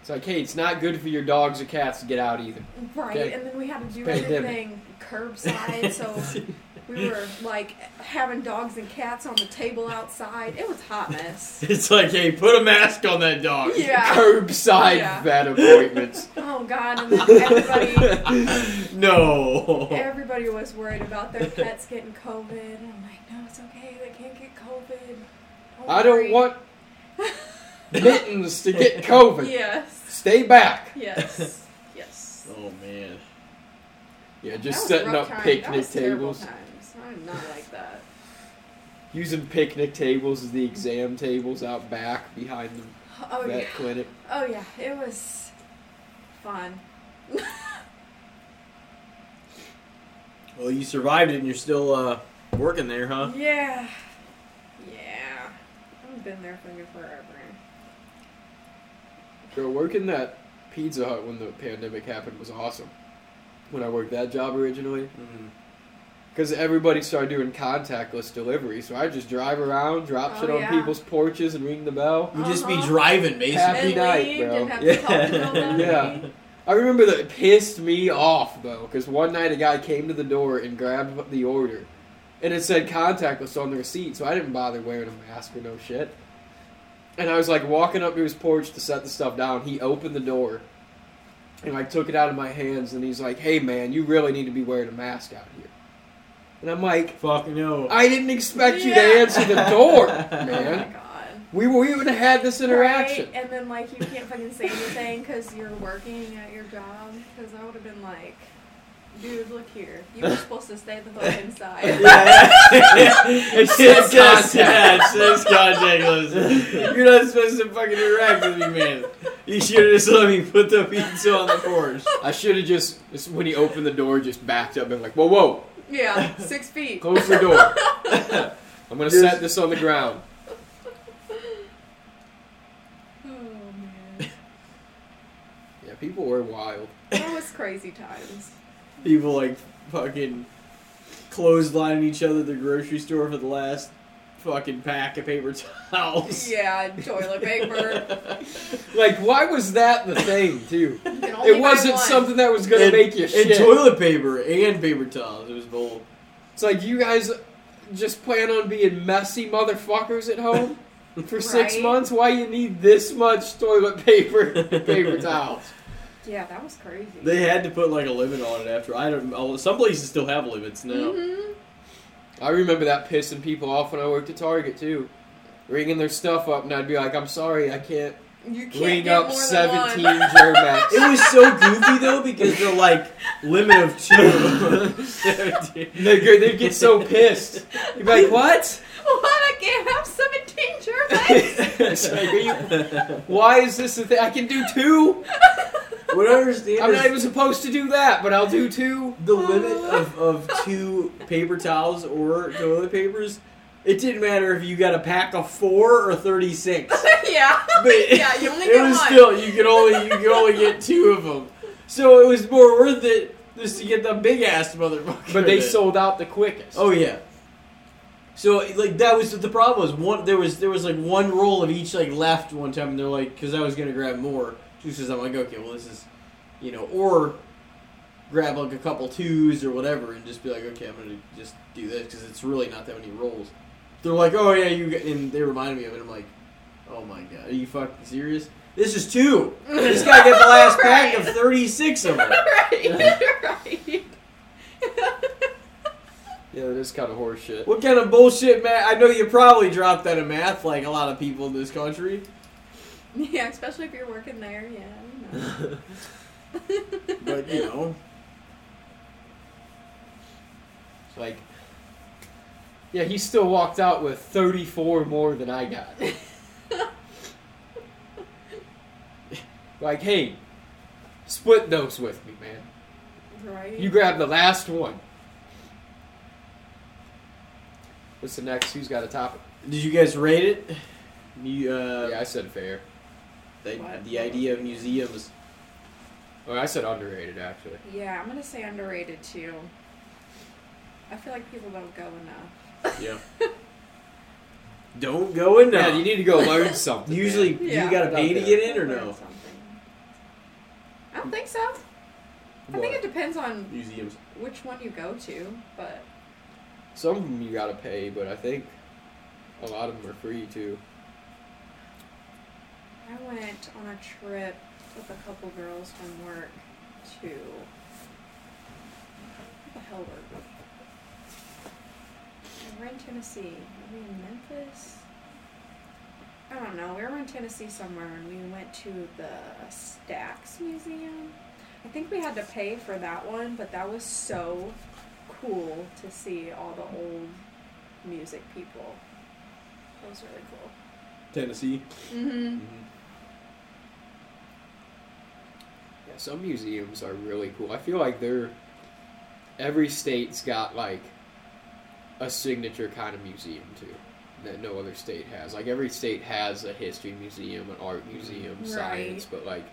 It's like, hey, it's not good for your dogs or cats to get out either. Right, okay? And then we had to do everything curbside, so we were, like, having dogs and cats on the table outside. It was a hot mess. It's like, hey, put a mask on that dog. Yeah. Curbside vet appointments. Oh, God, and then everybody... No. Everybody was worried about their pets getting COVID. I'm like, no, it's okay, they can't get COVID. I don't want... mittens to get COVID. Yes. Stay back. Yes. Oh, man. Yeah, just setting up picnic tables. I'm not like that. Using picnic tables as the exam tables out back behind the vet clinic. Oh, yeah. It was fun. Well, you survived it and you're still working there, huh? Yeah. Yeah. I've been there forever. Girl, working that Pizza Hut when the pandemic happened was awesome. When I worked that job originally, because everybody started doing contactless delivery. So I just drive around, drop shit on people's porches and ring the bell. You just be driving, basically. Happy night, bro. Yeah. I remember that it pissed me off, though, because one night a guy came to the door and grabbed the order. And it said contactless on the receipt, so I didn't bother wearing a mask or no shit. And I was, like, walking up to his porch to set the stuff down. He opened the door and, like, took it out of my hands, and he's like, hey, man, you really need to be wearing a mask out here. And I'm like, fuck no. I didn't expect you to answer the door, man. Oh, my God. We would have had this interaction. Right? And then, like, you can't fucking say anything because you're working at your job. Because I would have been like, dude, look here. You were supposed to stay the fuck inside. It says contactless. You're not supposed to fucking interact with me, man. You should have just let me put the pizza on the porch. I should have just, when he opened the door, just backed up and like, whoa, whoa. Yeah, 6 feet. Close the door. I'm going to set this on the ground. People were wild. That was crazy times. People, like, fucking clotheslining each other at the grocery store for the last fucking pack of paper towels. Yeah, toilet paper. Like, why was that the thing, too? It wasn't something that was going to make you shit. And toilet paper and paper towels. It was bold. It's like, you guys just plan on being messy motherfuckers at home? For 6 months? Why you need this much toilet paper and paper towels? Yeah, that was crazy. They had to put, like, a limit on it after. I don't. Some places still have limits now. Mm-hmm. I remember that pissing people off when I worked at Target, too. Ringing their stuff up, and I'd be like, I'm sorry, I can't, ring up 17 Germax. It was so goofy, though, because they're, like, limit of 2. They'd get so pissed. You'd be like, what? What? I can't have 17 Germax? Like, why is this a thing? I can do 2? I'm not even supposed to do that, but I'll do 2. The limit of 2 paper towels or toilet papers, it didn't matter if you got a pack of 4 or 36. Yeah. But yeah, you only get one. Still, you could only get 2 of them. So it was more worth it just to get the big-ass motherfucker. But they sold out the quickest. Oh, yeah. So, like, that was the problem. Was one there was like, one roll of each, like, left one time, and they're like, because I was going to grab more. Juices, I'm like, okay, well, this is, you know, or grab, like, a couple 2s or whatever and just be like, okay, I'm going to just do this because it's really not that many rolls. They're like, oh, yeah, you got, and they reminded me of it. I'm like, oh, my God, are you fucking serious? This is 2. I just got to get the last pack of 36 of them. Right. Yeah, that is kind of horse shit. What kind of bullshit, man? I know you probably dropped that in math like a lot of people in this country. Yeah, especially if you're working there, yeah. You know. But, you know. It's like, yeah, he still walked out with 34 more than I got. Like, hey, split those with me, man. Right. You grabbed the last one. What's the next? Who's got a topic? Did you guys rate it? Yeah, I said fair. The idea of museums. Oh, I said underrated, actually. Yeah, I'm going to say underrated, too. I feel like people don't go enough. Yeah. Don't go enough. Yeah, you need to go learn something. Usually, you got to pay to get in, or no? Something. I don't think so. What? I think it depends on museums, which one you go to, but... Some of them you gotta pay, but I think a lot of them are free too. I went on a trip with a couple girls from work to... What the hell were we? We were in Tennessee. Were we in Memphis? I don't know. We were in Tennessee somewhere and we went to the Stax Museum. I think we had to pay for that one, but that was so... cool to see all the old music people. That was really cool. Tennessee. Mm-hmm. Yeah, some museums are really cool. I feel like every state's got like a signature kind of museum too that no other state has. Like every state has a history museum, an art museum, science, but like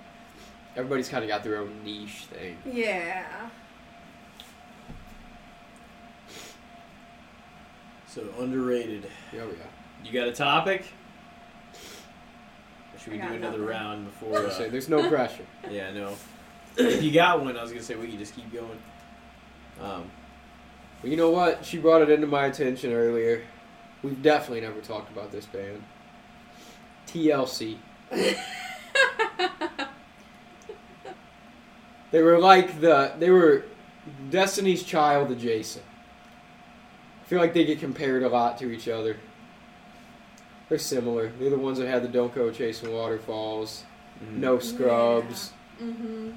everybody's kind of got their own niche thing. Yeah. So underrated. Yeah, we are. You got a topic? Or should we do another round before? Say there's no pressure. Yeah, no. If you got one, I was gonna say we could just keep going. Well, you know what? She brought it into my attention earlier. We've definitely never talked about this band. TLC. They were like they were Destiny's Child adjacent. I feel like they get compared a lot to each other. They're similar. They're the ones that had the Don't Go Chasing Waterfalls, No Scrubs. Yeah. Mm-hmm.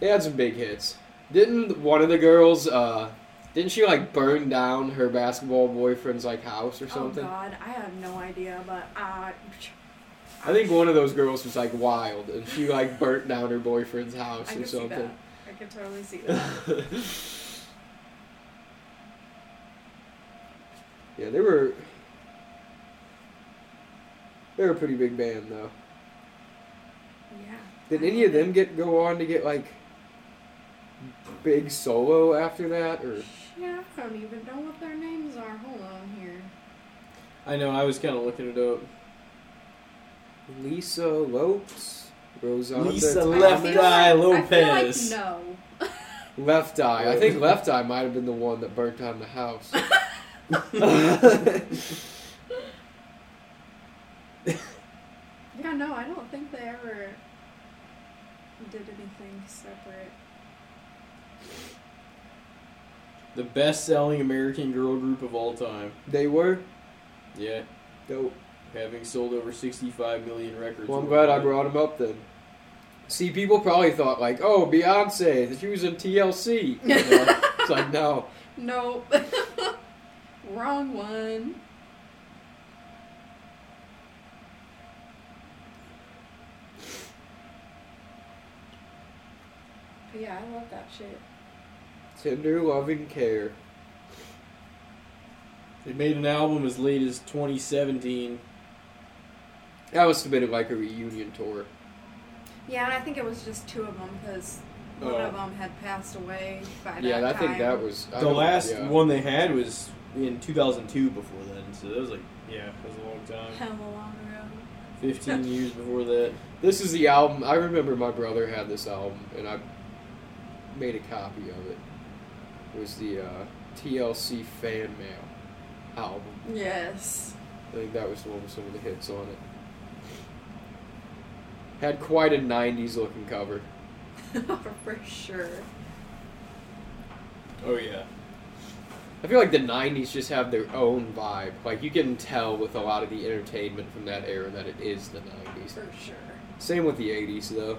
They had some big hits. Didn't one of the girls, didn't she like burn down her basketball boyfriend's like house or something? Oh God, I have no idea, but I think one of those girls was like wild and she like burnt down her boyfriend's house or something. See that. I could totally see that. Yeah, they were a pretty big band though. Yeah. Did any of them go on to get like big solo after that, or? Yeah, I don't even know what their names are. Hold on here. I know. I was kind of looking it up. Lisa Lopes, Rosanna. Lisa Left Eye Lopez. I feel like no. Left Eye. I think Left Eye might have been the one that burnt down the house. Yeah, no, I don't think they ever did anything separate. The best-selling American girl group of all time. They were? Yeah. Dope. Having sold over 65 million records. Well, I'm glad I brought them up then. See, people probably thought, like, oh, Beyonce, she was in TLC. You know? It's like, no. Nope. Wrong one. Yeah, I love that shit. Tender Loving Care. They made an album as late as 2017. That must have been like a reunion tour. Yeah, and I think it was just two of them because one of them had passed away by that time. Yeah, I think that was... The last one they had was in 2002 before then, so that was like, yeah, it was a long time. Hell, a long ago. 15 years before that. This is the album. I remember my brother had this album, and I made a copy of it. It was the TLC Fan Mail album. Yes. I think that was the one with some of the hits on it. Had quite a 90s looking cover. For sure. Oh, yeah. I feel like the 90s just have their own vibe. Like, you can tell with a lot of the entertainment from that era that it is the 90s. For sure. Same with the 80s, though.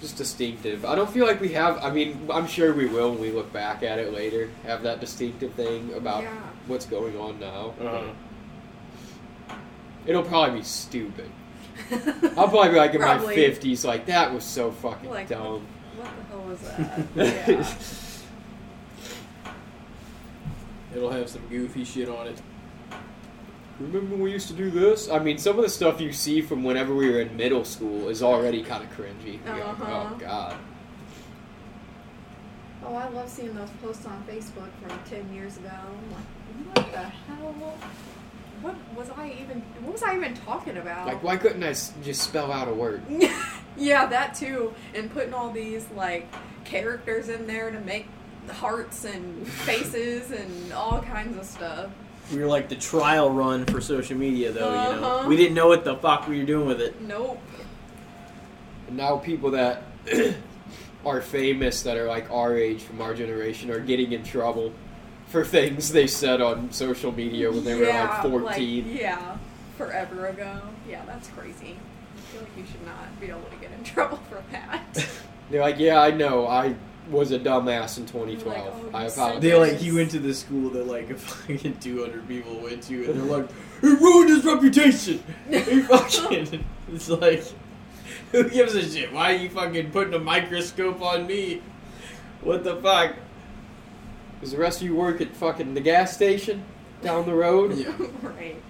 Just distinctive. I don't feel like we have... I mean, I'm sure we will when we look back at it later. Have that distinctive thing about what's going on now. Uh-huh. It'll probably be stupid. I'll probably be like in my 50s, like, that was so fucking dumb. What the hell was that? Yeah. It'll have some goofy shit on it. Remember when we used to do this? I mean, some of the stuff you see from whenever we were in middle school is already kind of cringy. Uh-huh. Oh, God. Oh, I love seeing those posts on Facebook from 10 years ago. I'm like, what the hell? What was I even talking about? Like, why couldn't I just spell out a word? Yeah, that too. And putting all these, like, characters in there to make hearts and faces and all kinds of stuff. We were like the trial run for social media, though, you know. We didn't know what the fuck we were doing with it. Nope. And now people that are famous that are like our age from our generation are getting in trouble for things they said on social media when they were like 14. Like, yeah, forever ago. Yeah, that's crazy. I feel like you should not be able to get in trouble for that. They're like, yeah, I know, I was a dumbass in 2012. Like, oh, I apologize. They like, you went to the school that like fucking 200 people went to, and they're like, he ruined his reputation. He fucking. It's like, who gives a shit? Why are you fucking putting a microscope on me? What the fuck? Does the rest of you work at fucking the gas station down the road? Yeah. Right.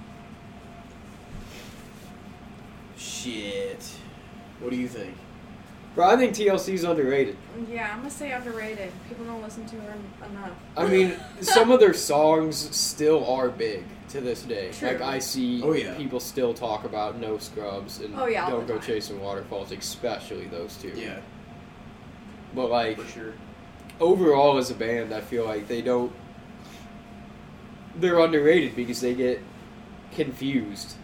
Shit. What do you think? Bro, I think TLC's underrated. Yeah, I'm gonna say underrated. People don't listen to her enough. I mean, some of their songs still are big to this day. True. Like, I see people still talk about No Scrubs and Don't Go Chasing Waterfalls, especially those two. Yeah. But, like, for sure. Overall as a band, I feel like they don't... They're underrated because they get confused.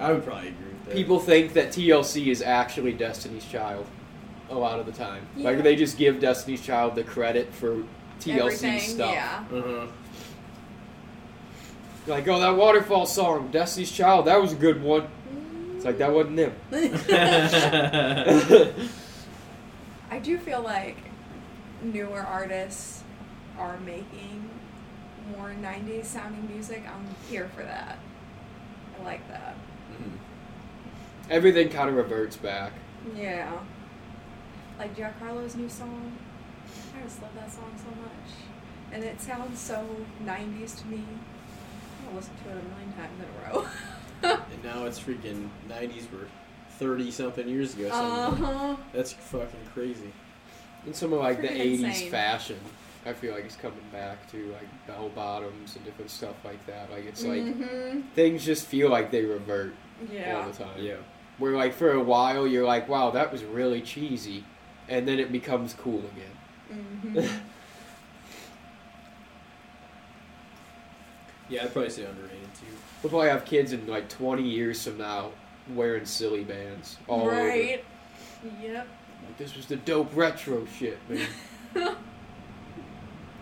I would probably agree with that. People think that TLC is actually Destiny's Child a lot of the time. Yeah. Like, they just give Destiny's Child the credit for TLC everything, stuff. Yeah. Uh-huh. Like, oh, that waterfall song, Destiny's Child, that was a good one. It's like, that wasn't them. I do feel like newer artists are making more 90s sounding music. I'm here for that. I like that. Mm-hmm. Everything kind of reverts back. Yeah. Like Giancarlo's new song. I just love that song so much. And it sounds so 90s to me. I'll listen to it a million times in a row. And now it's freaking 90s were 30-something years ago. Uh-huh. That's fucking crazy. And some of like the 80s insane. Fashion, I feel like it's coming back to like bell bottoms and different stuff like that. Like it's like things just feel like they revert all the time. Yeah. Where like for a while you're like, wow, that was really cheesy, and then it becomes cool again. Mm-hmm. Yeah, I'd probably say underrated too. We'll probably have kids in like 20 years from now wearing silly bands all right. Over. Yep. Like, this was the dope retro shit, man.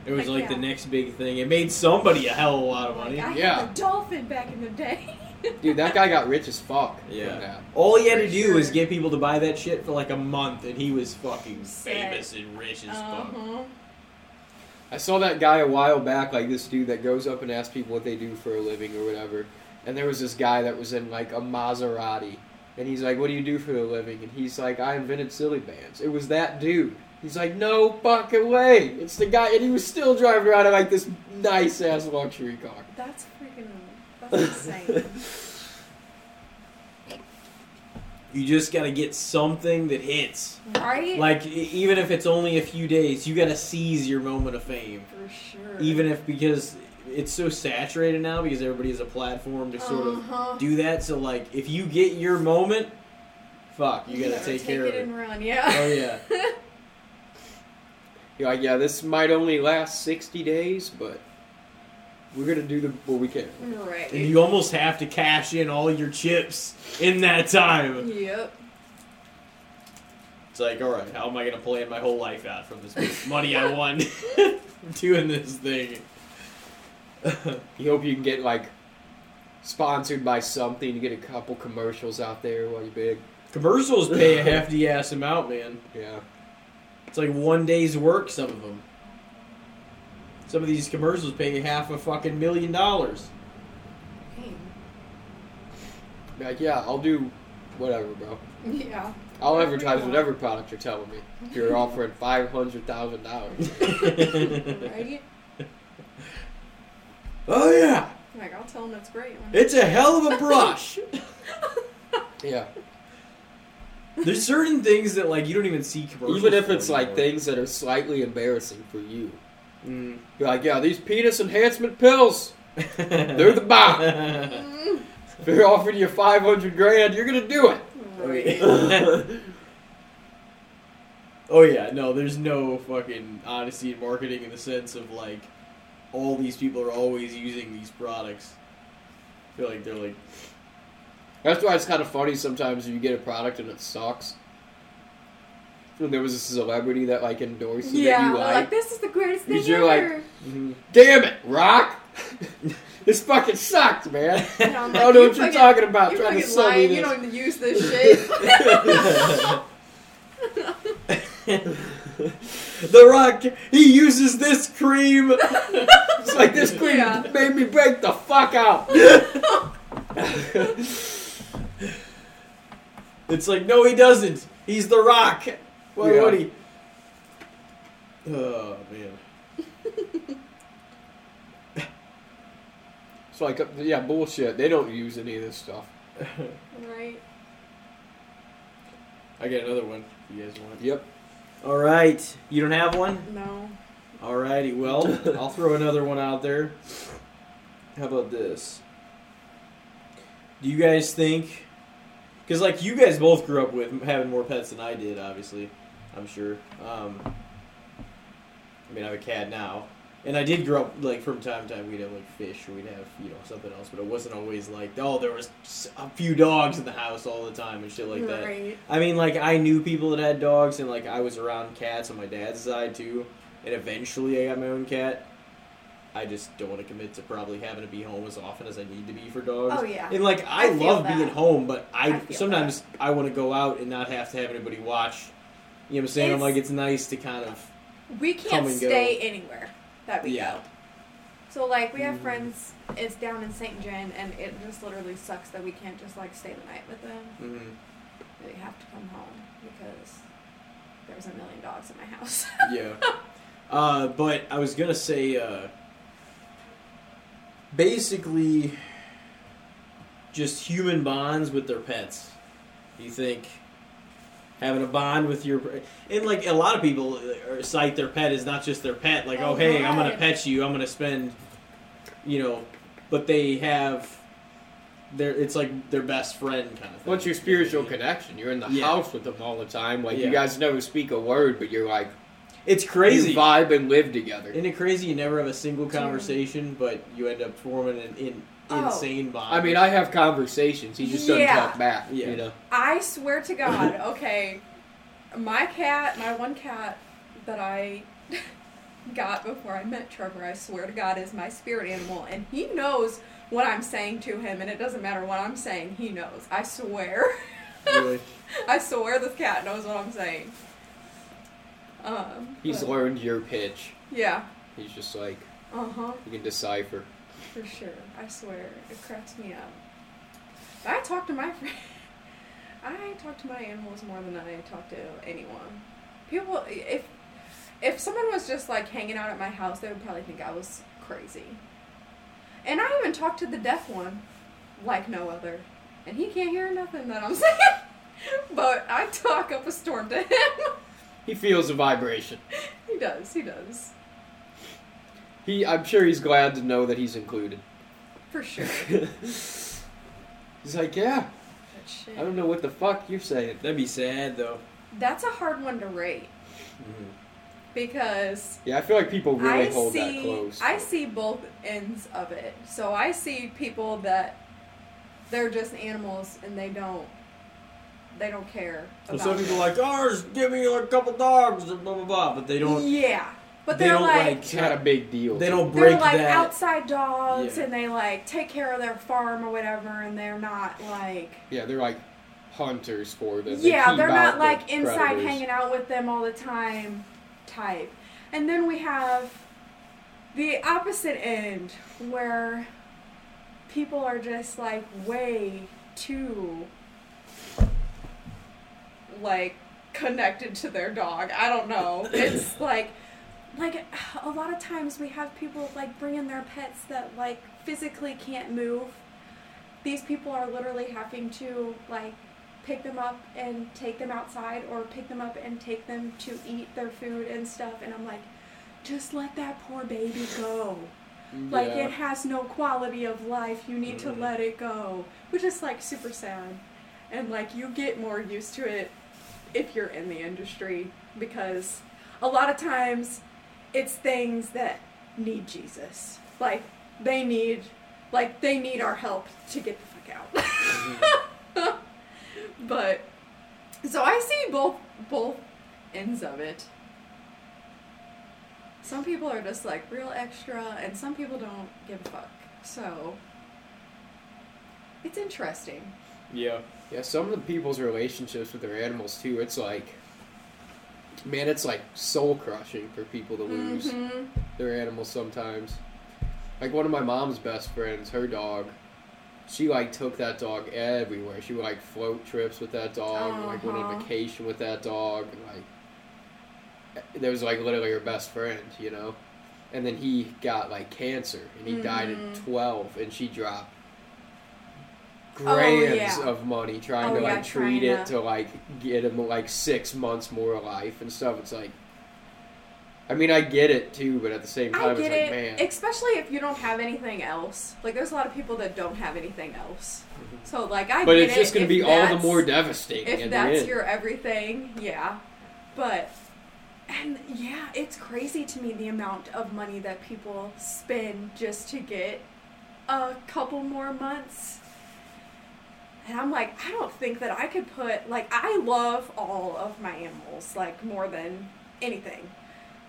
It was like the next big thing. It made somebody a hell of a lot of money. Like, I had the dolphin back in the day. Dude, that guy got rich as fuck. Yeah. From that. All he had to do was get people to buy that shit for like a month, and he was fucking famous and rich as fuck. I saw that guy a while back, like this dude that goes up and asks people what they do for a living or whatever. And there was this guy that was in like a Maserati. And he's like, what do you do for a living? And he's like, I invented silly bands. It was that dude. He's like, no fucking way. It's the guy. And he was still driving around in like this nice-ass luxury car. That's freaking... That's insane. You just gotta get something that hits. Right? Like, even if it's only a few days, you gotta seize your moment of fame. For sure. Even if, because... It's so saturated now because everybody has a platform to sort of do that. So, like, if you get your moment, fuck, you gotta take care of it. Take it and run, yeah. Oh, yeah. You're like, yeah, this might only last 60 days, but we're gonna do what we can. Right. And you almost have to cash in all your chips in that time. Yep. It's like, all right, how am I gonna plan my whole life out from this money I won doing this thing? You hope you can get, like, sponsored by something. You get a couple commercials out there while you're big. Commercials pay a hefty-ass amount, man. Yeah. It's like one day's work, some of them. Some of these commercials pay half a fucking $1 million. Dang. Like, yeah, I'll do whatever, bro. Yeah. I'll advertise whatever product you're telling me. If you're offering $500,000. Right? Oh, yeah. Like, I'll tell them it's great. It's a hell of a brush. Yeah. There's certain things that, like, you don't even see commercials. Even if it's, like, things that are slightly embarrassing for you. Mm. You're like, yeah, these penis enhancement pills, they're the bomb. If they're offering you $500,000, you're going to do it. Right. Oh, yeah. No, there's no fucking honesty in marketing in the sense of, like, all these people are always using these products. I feel like they're like... That's why it's kind of funny sometimes when you get a product and it sucks. And there was a celebrity that, like, endorsed it. Yeah, like, this is the greatest thing ever. Like, damn it, Rock! This fucking sucked, man. Like, I don't know what you're talking about. You're fucking lying. You don't even use this shit. The Rock, he uses this cream. It's like, this cream made me break the fuck out. It's like, no, he doesn't. He's The Rock. Why would he? Oh, man. It's like, yeah, bullshit. They don't use any of this stuff. Right. I got another one. You guys want it? Yep. All right. You don't have one? No. All righty. Well, I'll throw another one out there. How about this? Do you guys think... Because, like, you guys both grew up with having more pets than I did, obviously. I'm sure. I mean, I have a cat now. And I did grow up, like, from time to time, we'd have, like, fish, or we'd have, you know, something else. But it wasn't always like, oh, there was a few dogs in the house all the time and shit like that. Right. I mean, like, I knew people that had dogs, and, like, I was around cats on my dad's side, too. And eventually I got my own cat. I just don't want to commit to probably having to be home as often as I need to be for dogs. Oh, yeah. And, like, I love being home, but I sometimes I want to go out and not have to have anybody watch. You know what I'm saying? I'm like, it's nice to kind of we can't stay anywhere. That we go. So, like, we have friends, it's down in St. John, and it just literally sucks that we can't just, like, stay the night with them. Mm-hmm. We have to come home because there's a million dogs in my house. Yeah. But I was going to say, basically, just human bonds with their pets. You think... Having a bond with your... And, like, a lot of people cite their pet as not just their pet. Like, oh hey, I'm going to pet you. I'm going to spend, you know... But they have... It's, like, their best friend kind of thing. What's your spiritual connection? You're in the house with them all the time. Like, you guys never speak a word, but you're, like... It's crazy. You vibe and live together. Isn't it crazy? You never have a single conversation, but you end up forming an... insane bond. I mean, I have conversations. He just doesn't talk back. Yeah. You know? I swear to God, okay, my one cat that I got before I met Trevor, I swear to God, is my spirit animal. And he knows what I'm saying to him, and it doesn't matter what I'm saying, he knows. I swear. Really? I swear this cat knows what I'm saying. He's learned your pitch. Yeah. He's just like, you can decipher. For sure. I swear. It cracks me up. I talk to my animals more than I talk to anyone. People, if someone was just like hanging out at my house, they would probably think I was crazy. And I even talk to the deaf one like no other. And he can't hear nothing that I'm saying. But I talk up a storm to him. He feels a vibration. He does. I'm sure he's glad to know that he's included. For sure. He's like, yeah. That shit. I don't know what the fuck you're saying. That'd be sad, though. That's a hard one to rate. Mm-hmm. Because... Yeah, I feel like people really hold that close. I see both ends of it. So I see people that they're just animals and they don't care about some people are like, give me a couple dogs, blah, blah, blah. But they don't... Yeah. But they don't like it's not a big deal. They don't break that. They're like outside dogs, and they like take care of their farm or whatever, and they're not like they're like hunters for them. Yeah, they're not like inside hanging out with them all the time type. And then we have the opposite end where people are just like way too like connected to their dog. I don't know. It's like. Like, a lot of times we have people, like, bringing their pets that, like, physically can't move. These people are literally having to, like, pick them up and take them outside or pick them up and take them to eat their food and stuff. And I'm like, just let that poor baby go. Yeah. Like, it has no quality of life. You need to let it go. Which is, like, super sad. And, like, you get more used to it if you're in the industry. Because a lot of times... It's things that need Jesus. Like, they need our help to get the fuck out. Mm-hmm. But, so I see both ends of it. Some people are just, like, real extra, and some people don't give a fuck. So, it's interesting. Yeah. Yeah, some of the people's relationships with their animals, too, it's like... Man, it's like soul-crushing for people to lose their animals sometimes. Like, one of my mom's best friends, her dog, she, like, took that dog everywhere. She would, like, float trips with that dog, and, like, went on vacation with that dog, and, like, that was, like, literally her best friend, you know? And then he got, like, cancer, and he died at 12, and she dropped... grams of money trying to like treat it to like get him like 6 months more life and stuff. It's like, I mean, I get it too, but at the same time, it's like, man. Especially if you don't have anything else. Like, there's a lot of people that don't have anything else. Mm-hmm. So, like, I get it. But it's just going to be all the more devastating. If that's your everything, yeah. But, and yeah, it's crazy to me the amount of money that people spend just to get a couple more months. And I'm like, I don't think that I could put, like, I love all of my animals, like, more than anything.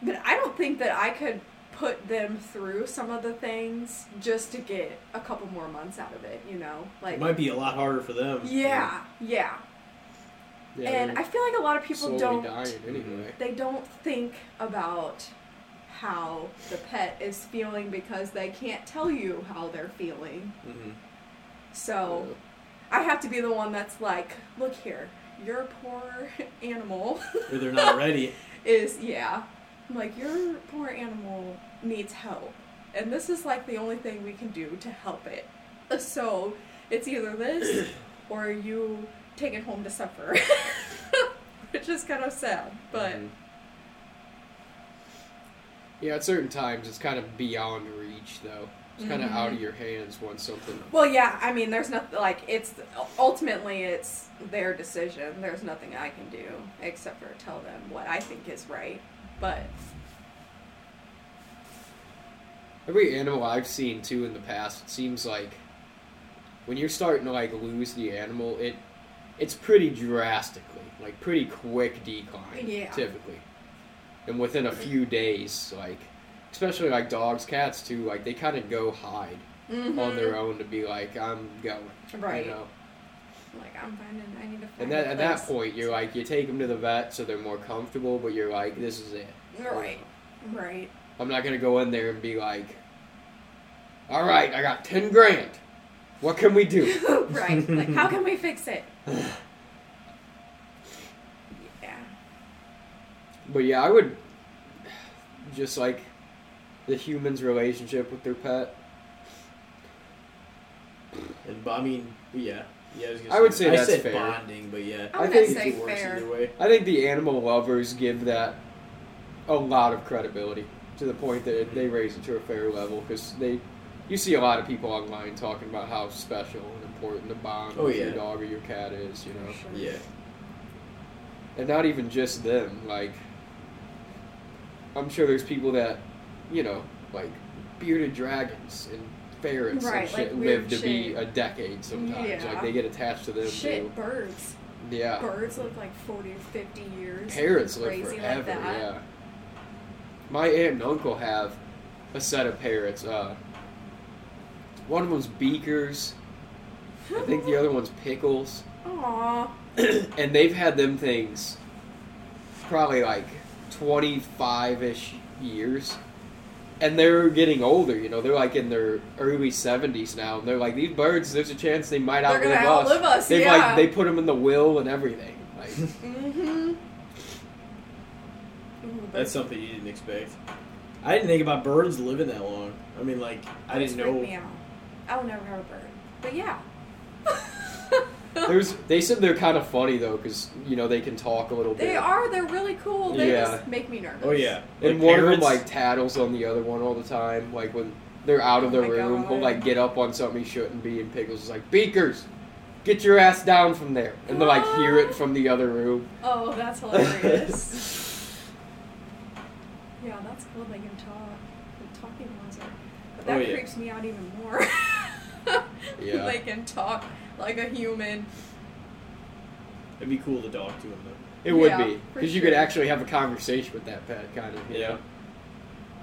But I don't think that I could put them through some of the things just to get a couple more months out of it, you know? Like, it might be a lot harder for them. Yeah. And I feel like a lot of people don't... dying anyway. They don't think about how the pet is feeling because they can't tell you how they're feeling. Mm-hmm. So, I have to be the one that's like, look here, your poor animal... Or they're not ready. I'm like, your poor animal needs help. And this is, like, the only thing we can do to help it. So, it's either this, or you take it home to suffer. Which is kind of sad, but... Yeah, at certain times, it's kind of beyond reach, though. It's kind of out of your hands once something... Well, yeah, I mean, there's nothing, like, it's... Ultimately, it's their decision. There's nothing I can do, except for tell them what I think is right. But every animal I've seen too in the past, it seems like when you're starting to like lose the animal, it's pretty drastically, like pretty quick decline, typically, and within a few days, like especially like dogs, cats too, like they kind of go hide on their own to be like, I'm going, you know. Like, I'm finding, I need to find and that, at that point, you're like, you take them to the vet so they're more comfortable, but you're like, this is it. Right. I'm not going to go in there and be like, all right, I got $10,000. What can we do? Right. Like, how can we fix it? But yeah, I would just like the human's relationship with their pet. And, I mean, I would say that's fair. Bonding, but I think it works either way. I think the animal lovers give that a lot of credibility to the point that they raise it to a fair level because you see a lot of people online talking about how special and important the bond with your dog or your cat is, you know. And not even just them. Like, I'm sure there's people that, you know, like bearded dragons and ferrets and shit like live to be a decade sometimes. Like, they get attached to them. Birds. Birds live like 40 or 50 years. Parrots live forever, like My aunt and uncle have a set of parrots. One of them's Beakers. I think the other one's Pickles. Aww. And they've had them things probably like 25-ish years. And they're getting older, you know. They're, like, in their early 70s now. And they're like, these birds, there's a chance they might outlive us. They've, like, they put them in the will and everything. Like, that's something you didn't expect. I didn't think about birds living that long. I mean, like, I didn't know. Me out. I'll never have a bird. But, yeah. They said they're kind of funny, though, because, you know, they can talk a little bit. They are. They're really cool. They just make me nervous. Oh, yeah. And like one of them, like, tattles on the other one all the time. Like, when they're out of the room, he'll, like, get up on something he shouldn't be, and Pickles is like, Beakers, get your ass down from there. And they'll, like, hear it from the other room. Oh, that's hilarious. Yeah, that's cool. They can talk. The talking ones are... But that creeps me out even more. They can talk like a human. It'd be cool to talk to him, though. It would be. Because you could actually have a conversation with that pet, kind of. You know?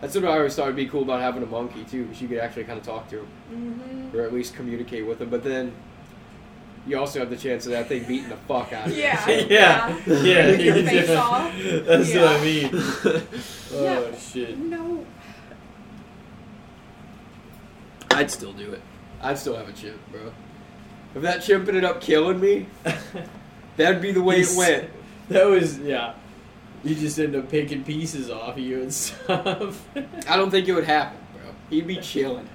That's what I always thought would be cool about having a monkey, too. Because you could actually kind of talk to him. Mm-hmm. Or at least communicate with him. But then, you also have the chance of that thing beating the fuck out of you. With your face off. That's what I mean. Shit. No. I'd still do it. I'd still have a chip, bro. If that chimp ended up killing me, that'd be the way it went. That was, You just end up picking pieces off of you and stuff. I don't think it would happen, bro. He'd be chilling.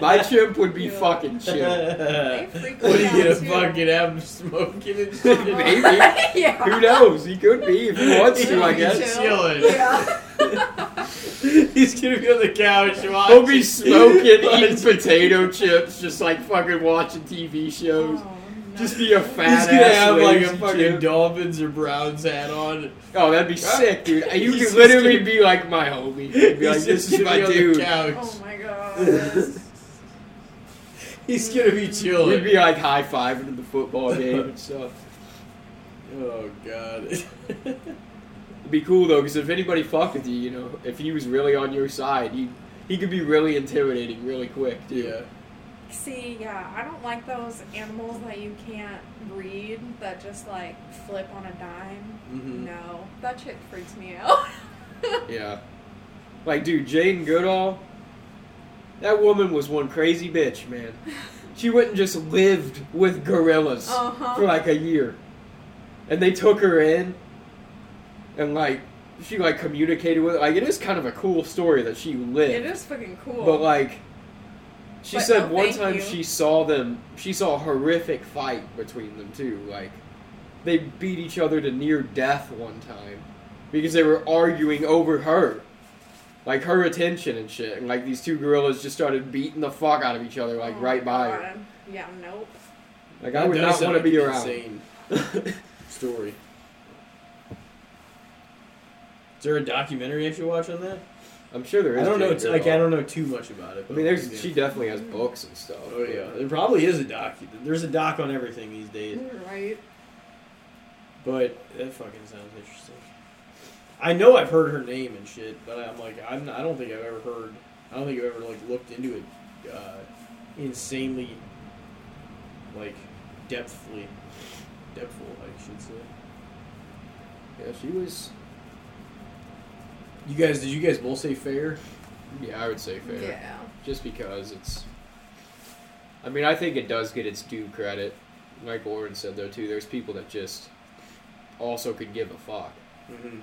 My chimp would be fucking chimp. They freak out. Would he get a fucking have smoking and shit? Maybe. Yeah. Who knows? He could be if he wants to, I guess. He's chilling. Yeah. He's gonna be on the couch watching. He'll be smoking, eating potato chips, just like fucking watching TV shows. Oh. Just be a fat ass. He's gonna have like a fucking Dolphins or Browns hat on. Oh, that'd be sick, dude. You could literally be like my homie. Be like, this is my dude. Oh my god. He's gonna be chilling. We'd be like high fiving in the football game and stuff. Oh god. It'd be cool though, because if anybody fucked with you, you know, if he was really on your side, he could be really intimidating really quick, too. Yeah. See, yeah, I don't like those animals that you can't breed that just, like, flip on a dime. Mm-hmm. No. That shit freaks me out. Yeah. Like, dude, Jane Goodall, that woman was one crazy bitch, man. She went and just lived with gorillas for, like, a year. And they took her in, and, like, she, like, communicated with her. Like, it is kind of a cool story that she lived. It is fucking cool. But, like... She said one time she saw a horrific fight between them two. Like, they beat each other to near death one time because they were arguing over her. Like, her attention and shit. And, like, these two gorillas just started beating the fuck out of each other, like, right by her. Yeah, nope. Like, I would not want to be around. Insane story. Is there a documentary I should watch on that? I'm sure there is. I don't know too much about it. But I mean, she definitely has books and stuff. Oh yeah, there probably is a doc. There's a doc on everything these days. You're right. But that fucking sounds interesting. I know I've heard her name and shit, but I don't think I've ever heard. I don't think I've ever like looked into it insanely, like depthful, I should say. Yeah, she was. Did you guys both say fair? Yeah, I would say fair. Yeah. Just because it's... I mean, I think it does get its due credit. Like Lauren said, though, too, there's people that just also could give a fuck. Mm-hmm.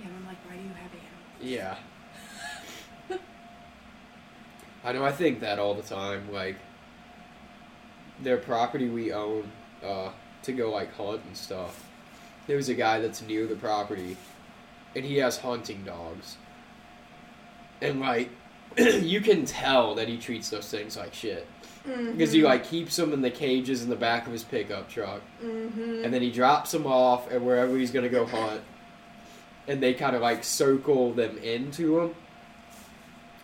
Yeah, I'm like, why do you have animals? Yeah. I know, I think that all the time. Like, their property we own to go, like, hunt and stuff. There was a guy that's near the property... And he has hunting dogs. And, like, you can tell that he treats those things like shit. Mm-hmm. Because he, like, keeps them in the cages in the back of his pickup truck. Mm-hmm. And then he drops them off at wherever he's going to go hunt. And they kind of, like, circle them into him.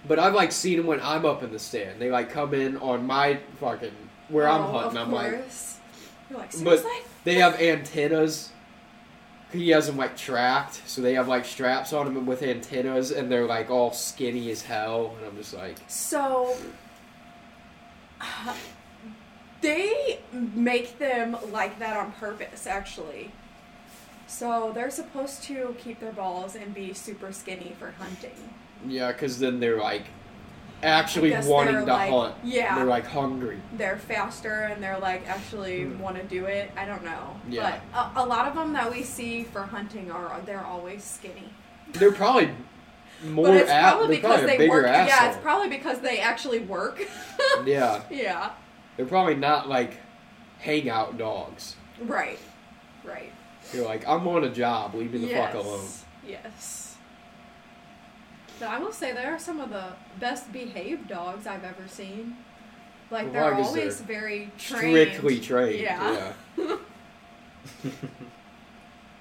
But I've, like, seen him when I'm up in the stand. They, like, come in on my fucking... Where I'm hunting, I'm course. Like... You're like, seriously? But they have antennas... He has them, like, tracked, so they have, like, straps on them with antennas, and they're, like, all skinny as hell, and I'm just like... So, they make them like that on purpose, actually. So, they're supposed to keep their balls and be super skinny for hunting. Yeah, because then they're, like, actually wanting to hunt. Yeah. They're, like, hungry. They're faster and they're, like, actually want to do it. I don't know. Yeah. But a lot of them that we see for hunting they're always skinny. They're probably more... But it's probably because they work. Yeah, it's probably because they actually work. Yeah. Yeah. They're probably not, like, hangout dogs. Right. Right. You're like, I'm on a job. Leave me the fuck alone. Yes. I will say they are some of the best behaved dogs I've ever seen. Like, they're always very trained. Strictly trained, yeah.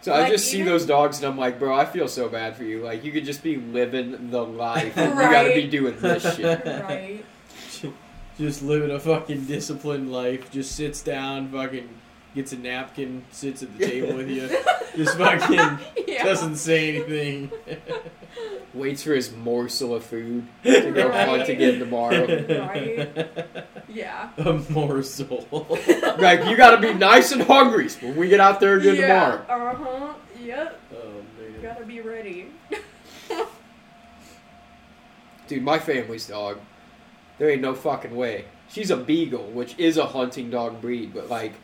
So like, I just see those dogs and I'm like, bro, I feel so bad for you. Like, you could just be living the life. Right. You gotta be doing this shit. Right. Just living a fucking disciplined life. Just sits down, fucking gets a napkin, sits at the table with you. Just fucking doesn't say anything. Waits for his morsel of food to go hunt again tomorrow. Right. Yeah. A morsel. Like, you gotta be nice and hungry when we get out there again tomorrow. Uh-huh. Yep. Oh, man. You gotta be ready. Dude, my family's dog, there ain't no fucking way. She's a beagle, which is a hunting dog breed, but, like,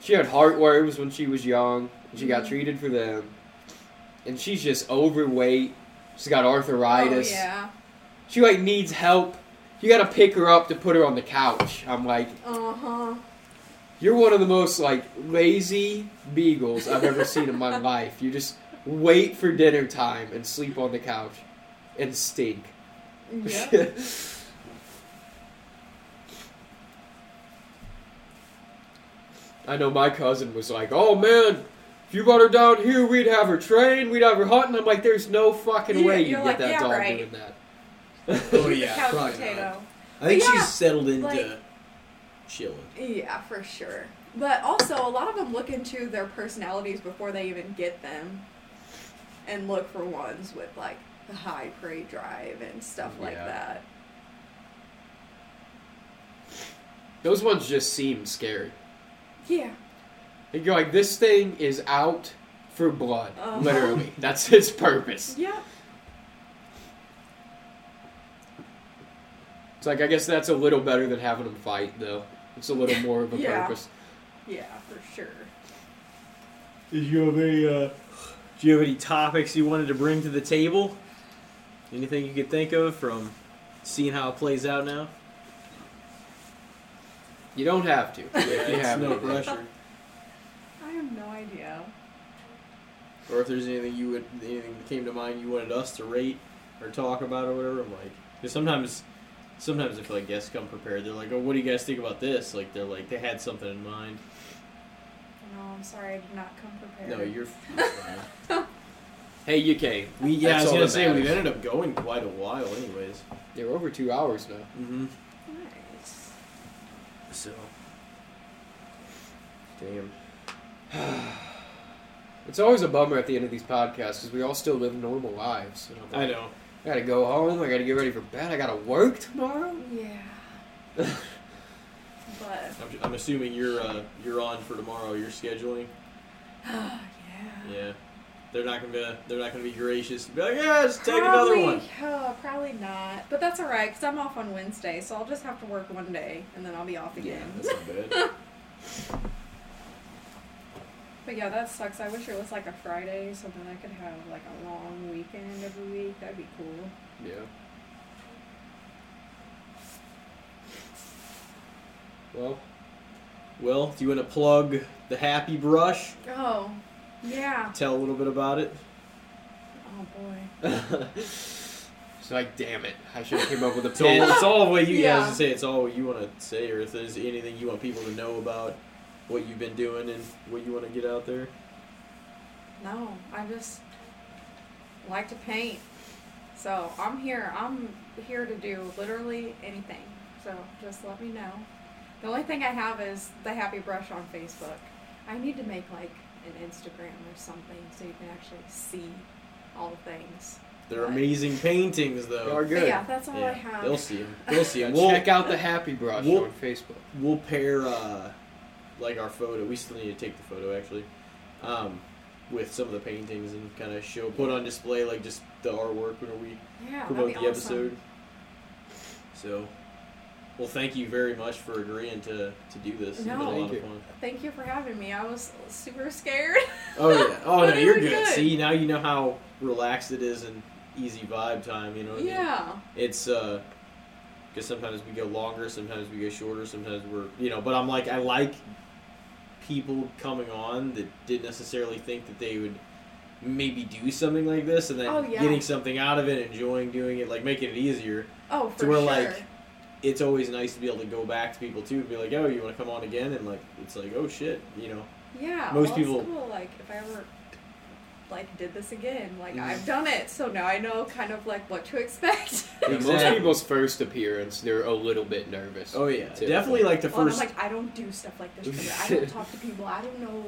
she had heartworms when she was young. And she got treated for them. And she's just overweight. She's got arthritis. Oh, yeah. She, like, needs help. You gotta pick her up to put her on the couch. I'm like, you're one of the most, like, lazy beagles I've ever seen in my life. You just wait for dinner time and sleep on the couch and stink. Yeah. I know my cousin was like, oh, man, if you brought her down here, we'd have her trained, we'd have her hunting. I'm like, there's no fucking way you'd get like, that dog doing that. Oh, yeah, probably not. I think she's settled into chilling. Yeah, for sure. But also, a lot of them look into their personalities before they even get them and look for ones with, like, the high prey drive and stuff like that. Those ones just seem scary. Yeah. And you're like, this thing is out for blood, literally. That's its purpose. Yeah. It's like, I guess that's a little better than having them fight, though. It's a little more of a purpose. Yeah, for sure. Do you have any topics you wanted to bring to the table? Anything you could think of from seeing how it plays out now? You don't have to. If you have no pressure. I have no idea. Or if there's anything you would, anything that came to mind you wanted us to rate or talk about or whatever, I'm like, because sometimes I feel like guests come prepared. They're like, oh, what do you guys think about this? Like, they're like, they had something in mind. No, I'm sorry, I did not come prepared. No, you're fine. Hey, you came. I was gonna say, we've ended up going quite a while anyways. They were over 2 hours now. Mm-hmm. Nice. So. Damn. It's always a bummer at the end of these podcasts, because we all still live normal lives. You know? I know. I gotta go home, I gotta get ready for bed, I gotta work tomorrow? Yeah. But I'm assuming you're on for tomorrow, you're scheduling? Oh, yeah. Yeah. They're not gonna be gracious and be like, yes, take another one. Probably not. But that's alright, because I'm off on Wednesday, so I'll just have to work one day, and then I'll be off again. Yeah, that's not bad. But yeah, that sucks. I wish it was like a Friday, so then I could have like a long weekend every week. That'd be cool. Yeah. Well, do you want to plug The Happy Brush? Oh, yeah. Tell a little bit about it. Oh, boy. It's like, damn it. I should have came up with a plan. It's all what you guys say. It's all what you want to say, or if there's anything you want people to know about what you've been doing and what you want to get out there? No, I just like to paint. So I'm here. I'm here to do literally anything. So just let me know. The only thing I have is The Happy Brush on Facebook. I need to make like an Instagram or something so you can actually see all the things. They're amazing paintings, though. They are good. But yeah, that's all I have. They'll see them. We'll check out The Happy Brush on Facebook. We'll pair... like our photo, we still need to take the photo actually, with some of the paintings and kind of put on display like just the artwork when we promote the episode. So, well, thank you very much for agreeing to do this. No, thank you for having me. I was super scared. Oh yeah. Oh no, you're good. See, now you know how relaxed it is and easy vibe time. You know what I mean? It's because sometimes we go longer, sometimes we go shorter, sometimes we're But I'm like people coming on that didn't necessarily think that they would maybe do something like this, and then getting something out of it, enjoying doing it, like making it easier. Oh, for sure. So we're like, it's always nice to be able to go back to people too and be like, oh, you want to come on again? And like, it's like, oh shit, Yeah. Most people cool. Like, if I ever did this again, I've done it, so now I know kind of like what to expect. Exactly. Most people's first appearance, they're a little bit nervous. Oh yeah, too. Definitely like the first. I'm like, I don't do stuff like this. I don't talk to people. I don't know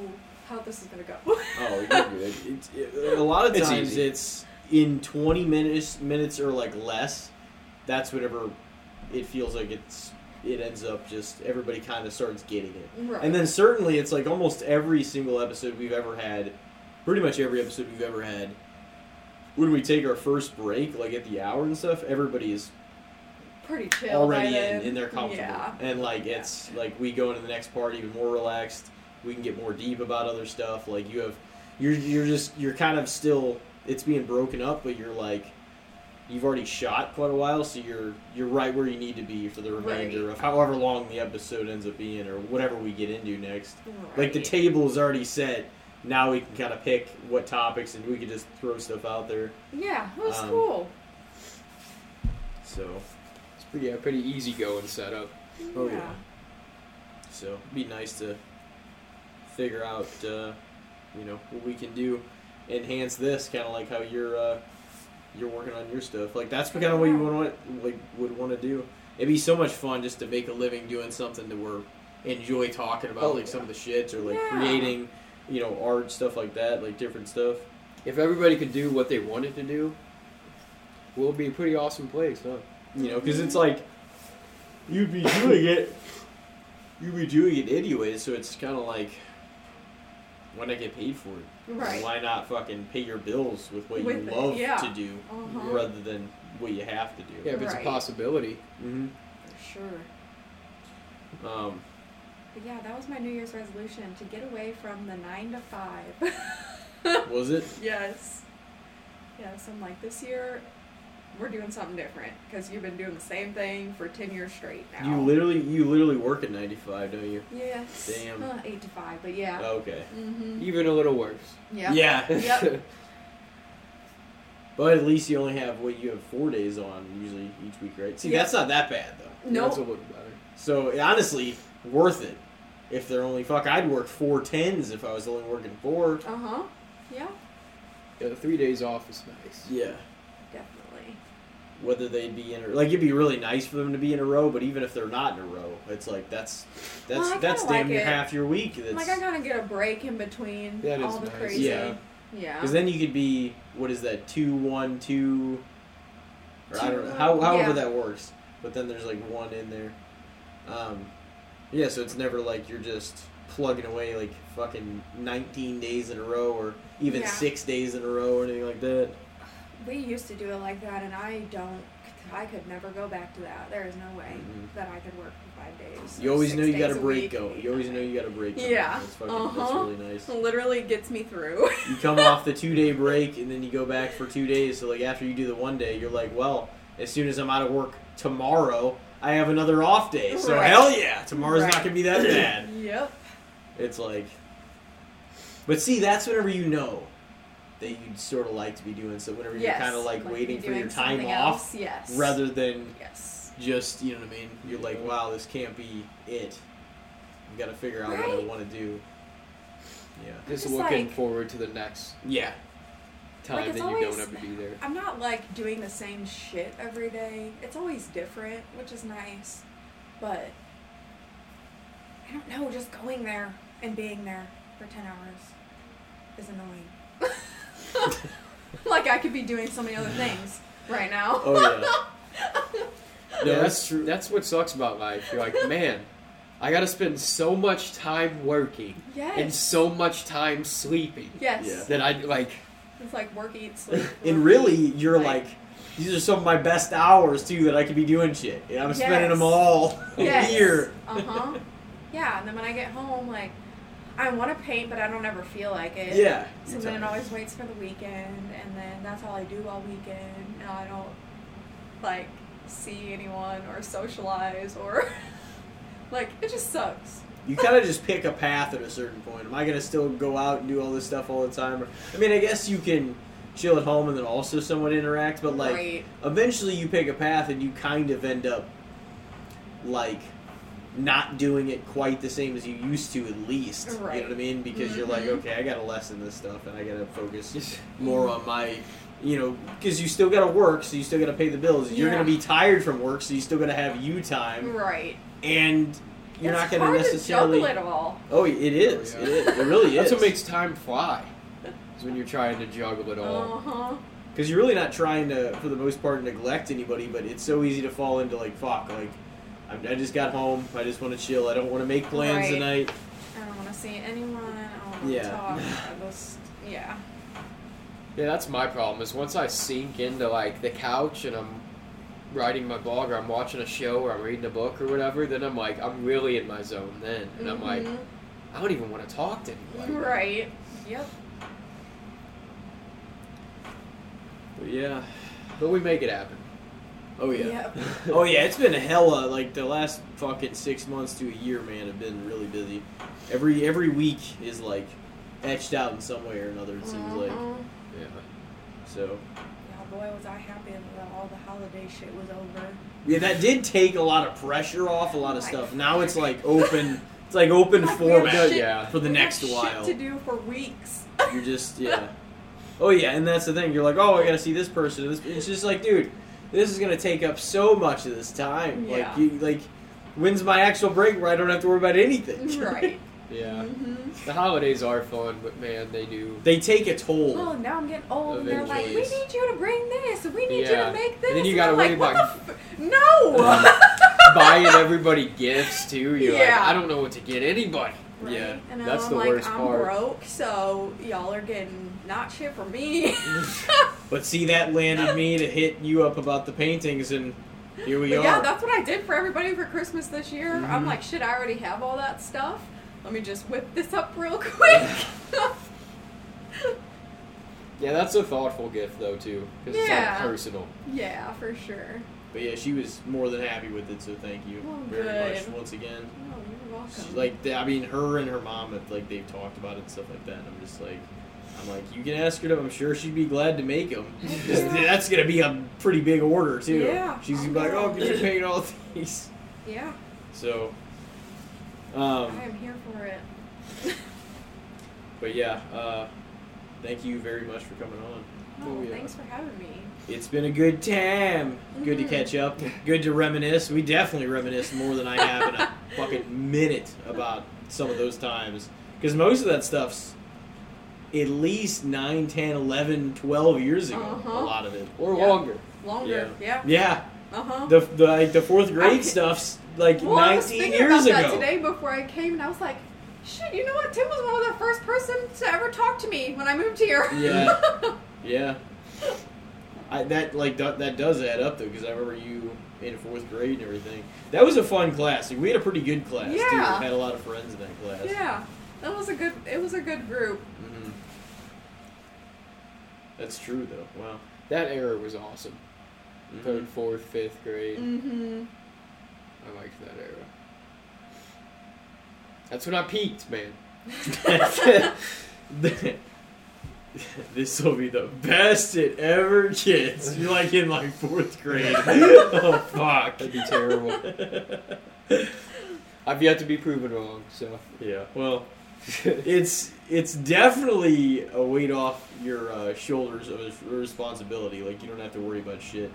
how this is gonna go. Oh, you're good. A lot of times it's in 20 minutes or like less. That's whatever it feels like. It ends up just everybody kind of starts getting it, right. And then certainly it's like almost every single episode we've ever had. Pretty much every episode we've ever had, when we take our first break, like at the hour and stuff, everybody is pretty chill already and they're comfortable. Yeah. And it's like we go into the next part even more relaxed. We can get more deep about other stuff. Like you're kind of still, it's being broken up, but you're like you've already shot quite a while, so you're right where you need to be for the remainder of however long the episode ends up being or whatever we get into next. Right. Like, the table is already set. Now we can kind of pick what topics, and we can just throw stuff out there. Yeah, that was cool. So... it's pretty easy going setup. Oh, yeah. So, it'd be nice to figure out, you know, what we can do, enhance this, kind of like how you're working on your stuff. Like, that's kind of what you would want to do. It'd be so much fun just to make a living doing something that we enjoy talking about, some of the shits, or, creating, you know, art, stuff like that, like, different stuff. If everybody could do what they wanted to do, it would be a pretty awesome place, huh? You know, because it's like, you'd be doing it anyway, so it's kind of like, why not get paid for it? Right. Why not fucking pay your bills with what you love to do rather than what you have to do? Yeah, if it's a possibility. Mm-hmm. For sure. But yeah, that was my New Year's resolution, to get away from the 9 to 5. Was it? Yes. Yes, I'm like, this year, we're doing something different, because you've been doing the same thing for 10 years straight now. You literally work at 9 to 5, don't you? Yes. Damn. 8 to 5, but yeah. Okay. Mm-hmm. Even a little worse. Yep. Yeah. Yep. But at least you only have, you have 4 days on, usually, each week, right? See, that's not that bad, though. No. Nope. That's a little better. So, honestly, worth it. If they're only, I'd work 4 10s if I was only working 4. Uh-huh. Yeah. Yeah, the 3 days off is nice. Yeah. Definitely. Whether they'd be in a... Like, it'd be really nice for them to be in a row, but even if they're not in a row, it's like, that's damn near half your week. That's, like, I gotta get a break in between all the crazy. Yeah. Because then you could be, 2-1-2... Or I don't know, however that works. But then there's, one in there. Yeah, so it's never like you're just plugging away, 19 days in a row or even 6 days in a row or anything like that. We used to do it like that, and I could never go back to that. There is no way that I could work for 5 days. You always know you got a break going. You always know you got a break going. Yeah. That's really nice. Literally gets me through. You come off the 2-day break, and then you go back for 2 days. So, after you do the 1 day, you're like, well, as soon as I'm out of work tomorrow, I have another off day. So, hell yeah, tomorrow's not going to be that bad. Yep. It's like... But see, that's whenever you know that you'd sort of like to be doing so. Whenever you're kind of waiting for your time off, rather than just, you know what I mean? You're like, wow, this can't be it. You've got to figure out what I want to do. Yeah. Just looking forward to the next time that you don't have to be there. I'm not doing the same shit every day. It's always different, which is nice. But I don't know, just going there and being there for 10 hours is annoying. I could be doing so many other things right now. Oh, yeah. No, that's true. That's what sucks about life. You're like, man, I got to spend so much time working and so much time sleeping. Yes. Yeah. That I, it's like work, eat, sleep. And really, you're like, these are some of my best hours, too, that I could be doing shit. And I'm spending them all here. Uh-huh. Yeah, and then when I get home, I want to paint, but I don't ever feel like it. Yeah. So then it always waits for the weekend, and then that's all I do all weekend. And I don't, see anyone or socialize or, it just sucks. You kind of just pick a path at a certain point. Am I going to still go out and do all this stuff all the time? Or, I mean, I guess you can chill at home and then also somewhat interact, but, eventually you pick a path and you kind of end up, not doing it quite the same as you used to, at least. Right. You know what I mean? Because you're like, okay, I got to lessen this stuff, and I got to focus more on my, because you still got to work, so you still got to pay the bills. You're going to be tired from work, so you still got to have you time. Right. And you're not going to necessarily... It's hard to juggle it all. Oh, it is. Oh, yeah. It really is. That's what makes time fly, is when you're trying to juggle it all. Uh-huh. Because you're really not trying to, for the most part, neglect anybody, but it's so easy to fall into, I just got home. I just want to chill. I don't want to make plans tonight. I don't want to see anyone. I don't want to talk. I just, Yeah, that's my problem, is once I sink into, the couch and I'm writing my blog or I'm watching a show or I'm reading a book or whatever, then I'm I'm really in my zone then. And I'm I don't even want to talk to anyone. Right. Yep. But yeah. But we make it happen. Oh, yeah. Yep. Oh, yeah, it's been a hella, like, the last fucking 6 months to a year, man, have been really busy. Every week is, like, etched out in some way or another, it seems like. Yeah. So. Yeah, boy, was I happy that all the holiday shit was over. Yeah, that did take a lot of pressure off a lot of stuff. Now it's, like, open. It's, like, open format for the next while. Shit to do for weeks. You're just, yeah. Oh, yeah, and that's the thing. You're like, oh, I gotta see this person. It's just like, dude. This is going to take up so much of this time. Yeah. Like, when's my actual break where I don't have to worry about anything? Right. Yeah. Mm-hmm. The holidays are fun, but man, they do. They take a toll. Oh, now I'm getting old, and they're like, we need you to bring this. We need you to make this. And then you got to worry about... No! Buying everybody gifts, too. You're like, I don't know what to get anybody. Right. Yeah. And that's the worst part. I'm broke, so y'all are getting... Not shit for me. But see, that landed me to hit you up about the paintings, and here we are. Yeah, that's what I did for everybody for Christmas this year. Mm-hmm. I'm like, shit, I already have all that stuff. Let me just whip this up real quick. Yeah, that's a thoughtful gift, though, too. Because it's all personal. Yeah, for sure. But yeah, she was more than happy with it, so thank you very much once again. Oh, you're welcome. She, like, I mean, her and her mom, like, they've talked about it and stuff like that, and I'm just like... I'm like, you can ask her to, I'm sure she'd be glad to make them. That's going to be a pretty big order, too. Yeah. She's going to be like, oh, because you're making all these. Yeah. So. I am here for it. But, yeah, thank you very much for coming on. Oh, thanks for having me. It's been a good time. Good to catch up. Good to reminisce. We definitely reminisce more than I have in a fucking minute about some of those times. Because most of that stuff's at least 9, 10, 11, 12 years ago, a lot of it. Or longer. Longer, yeah. Uh-huh. The like, the fourth grade stuff's, like, 19 years ago. I was thinking about that today before I came, and I was like, shit, you know what? Tim was one of the first person to ever talk to me when I moved here. Yeah. Yeah. That does add up, though, because I remember you in fourth grade and everything. That was a fun class. Like, we had a pretty good class, too. We had a lot of friends in that class. Yeah. That was a good group. Mm-hmm. That's true, though. Wow. That era was awesome. Mm-hmm. Third, fourth, fifth grade. Mm-hmm. I liked that era. That's when I peaked, man. This will be the best it ever gets. You're like in like fourth grade. Oh, fuck. That'd be terrible. I've yet to be proven wrong, so. Yeah, well... it's definitely a weight off your shoulders of responsibility. Like, you don't have to worry about shit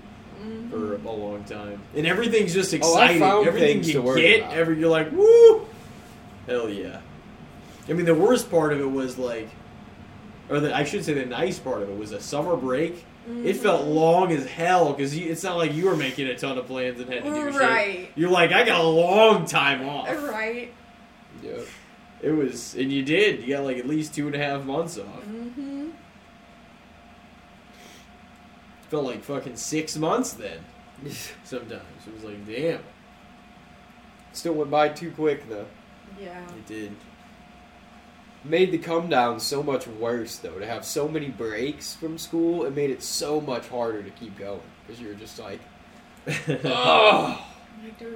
for a long time. And everything's just exciting. Everything you get, you're like, woo! Hell yeah. I mean, the worst part of it was like, I should say the nice part of it was a summer break. Mm-hmm. It felt long as hell, because it's not like you were making a ton of plans and had to do shit. You're like, I got a long time off. Right. Yep. Yeah. It was, and you did. You got like at least 2.5 months off. Mm-hmm. It felt like fucking 6 months then. Sometimes. It was like, damn. Still went by too quick, though. Yeah. It did. Made the come down so much worse, though. To have so many breaks from school, it made it so much harder to keep going. Because you were just like, oh.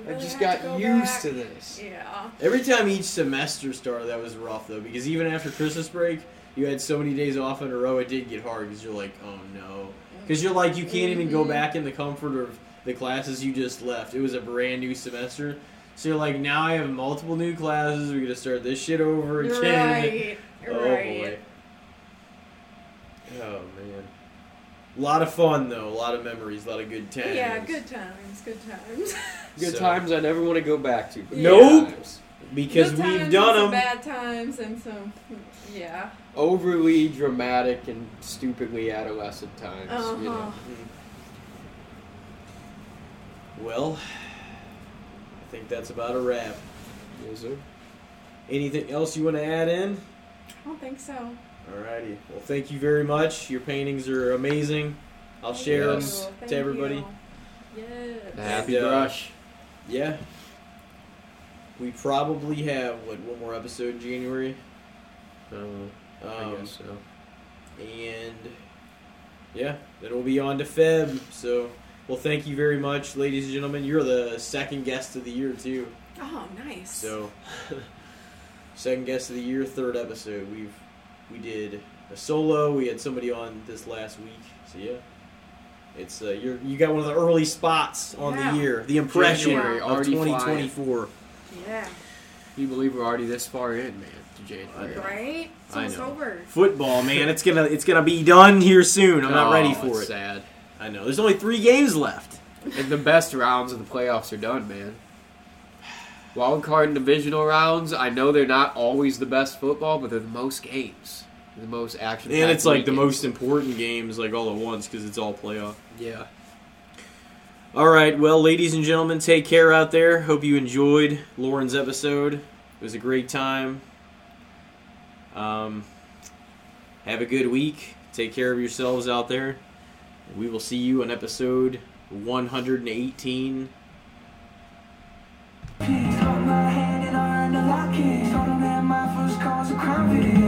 I just got used to this. Yeah. Every time each semester started, that was rough, though, because even after Christmas break, you had so many days off in a row, it did get hard, because you're like, oh, no. Because you're like, you can't even go back in the comfort of the classes you just left. It was a brand new semester. So you're like, now I have multiple new classes. We're going to start this shit over again. Right. Oh, boy. Oh, man. A lot of fun, though. A lot of memories. A lot of good times. Yeah, good times. Good times I never want to go back to. Nope. Because we've done them. Bad times and some, yeah. Overly dramatic and stupidly adolescent times. Uh-huh. You know. Well, I think that's about a wrap. Yes, sir. Anything else you want to add in? I don't think so. Alrighty. Well, thank you very much. Your paintings are amazing. I'll share them to everybody. Yes. The Happy Brush. Yeah. We probably have, one more episode in January? I guess so. And Yeah, then we'll be on to Feb. So, well, thank you very much, ladies and gentlemen. You're the second guest of the year, too. Oh, nice. So, second guest of the year, third episode. We did a solo. We had somebody on this last week. So, yeah. It's you got one of the early spots on the year. The impression of 2024. Yeah. You believe we're already this far in, man, to January. Right? It's almost over. Football, man, it's gonna be done here soon. I'm not ready for it. Sad. I know. There's only 3 games left. And the best rounds of the playoffs are done, man. Wild card and divisional rounds, I know they're not always the best football, but they're the most games. The most action. And it's like the most important games, like all at once, because it's all playoff. Yeah. All right. Well, ladies and gentlemen, take care out there. Hope you enjoyed Lauren's episode. It was a great time. Have a good week. Take care of yourselves out there. We will see you on episode 118.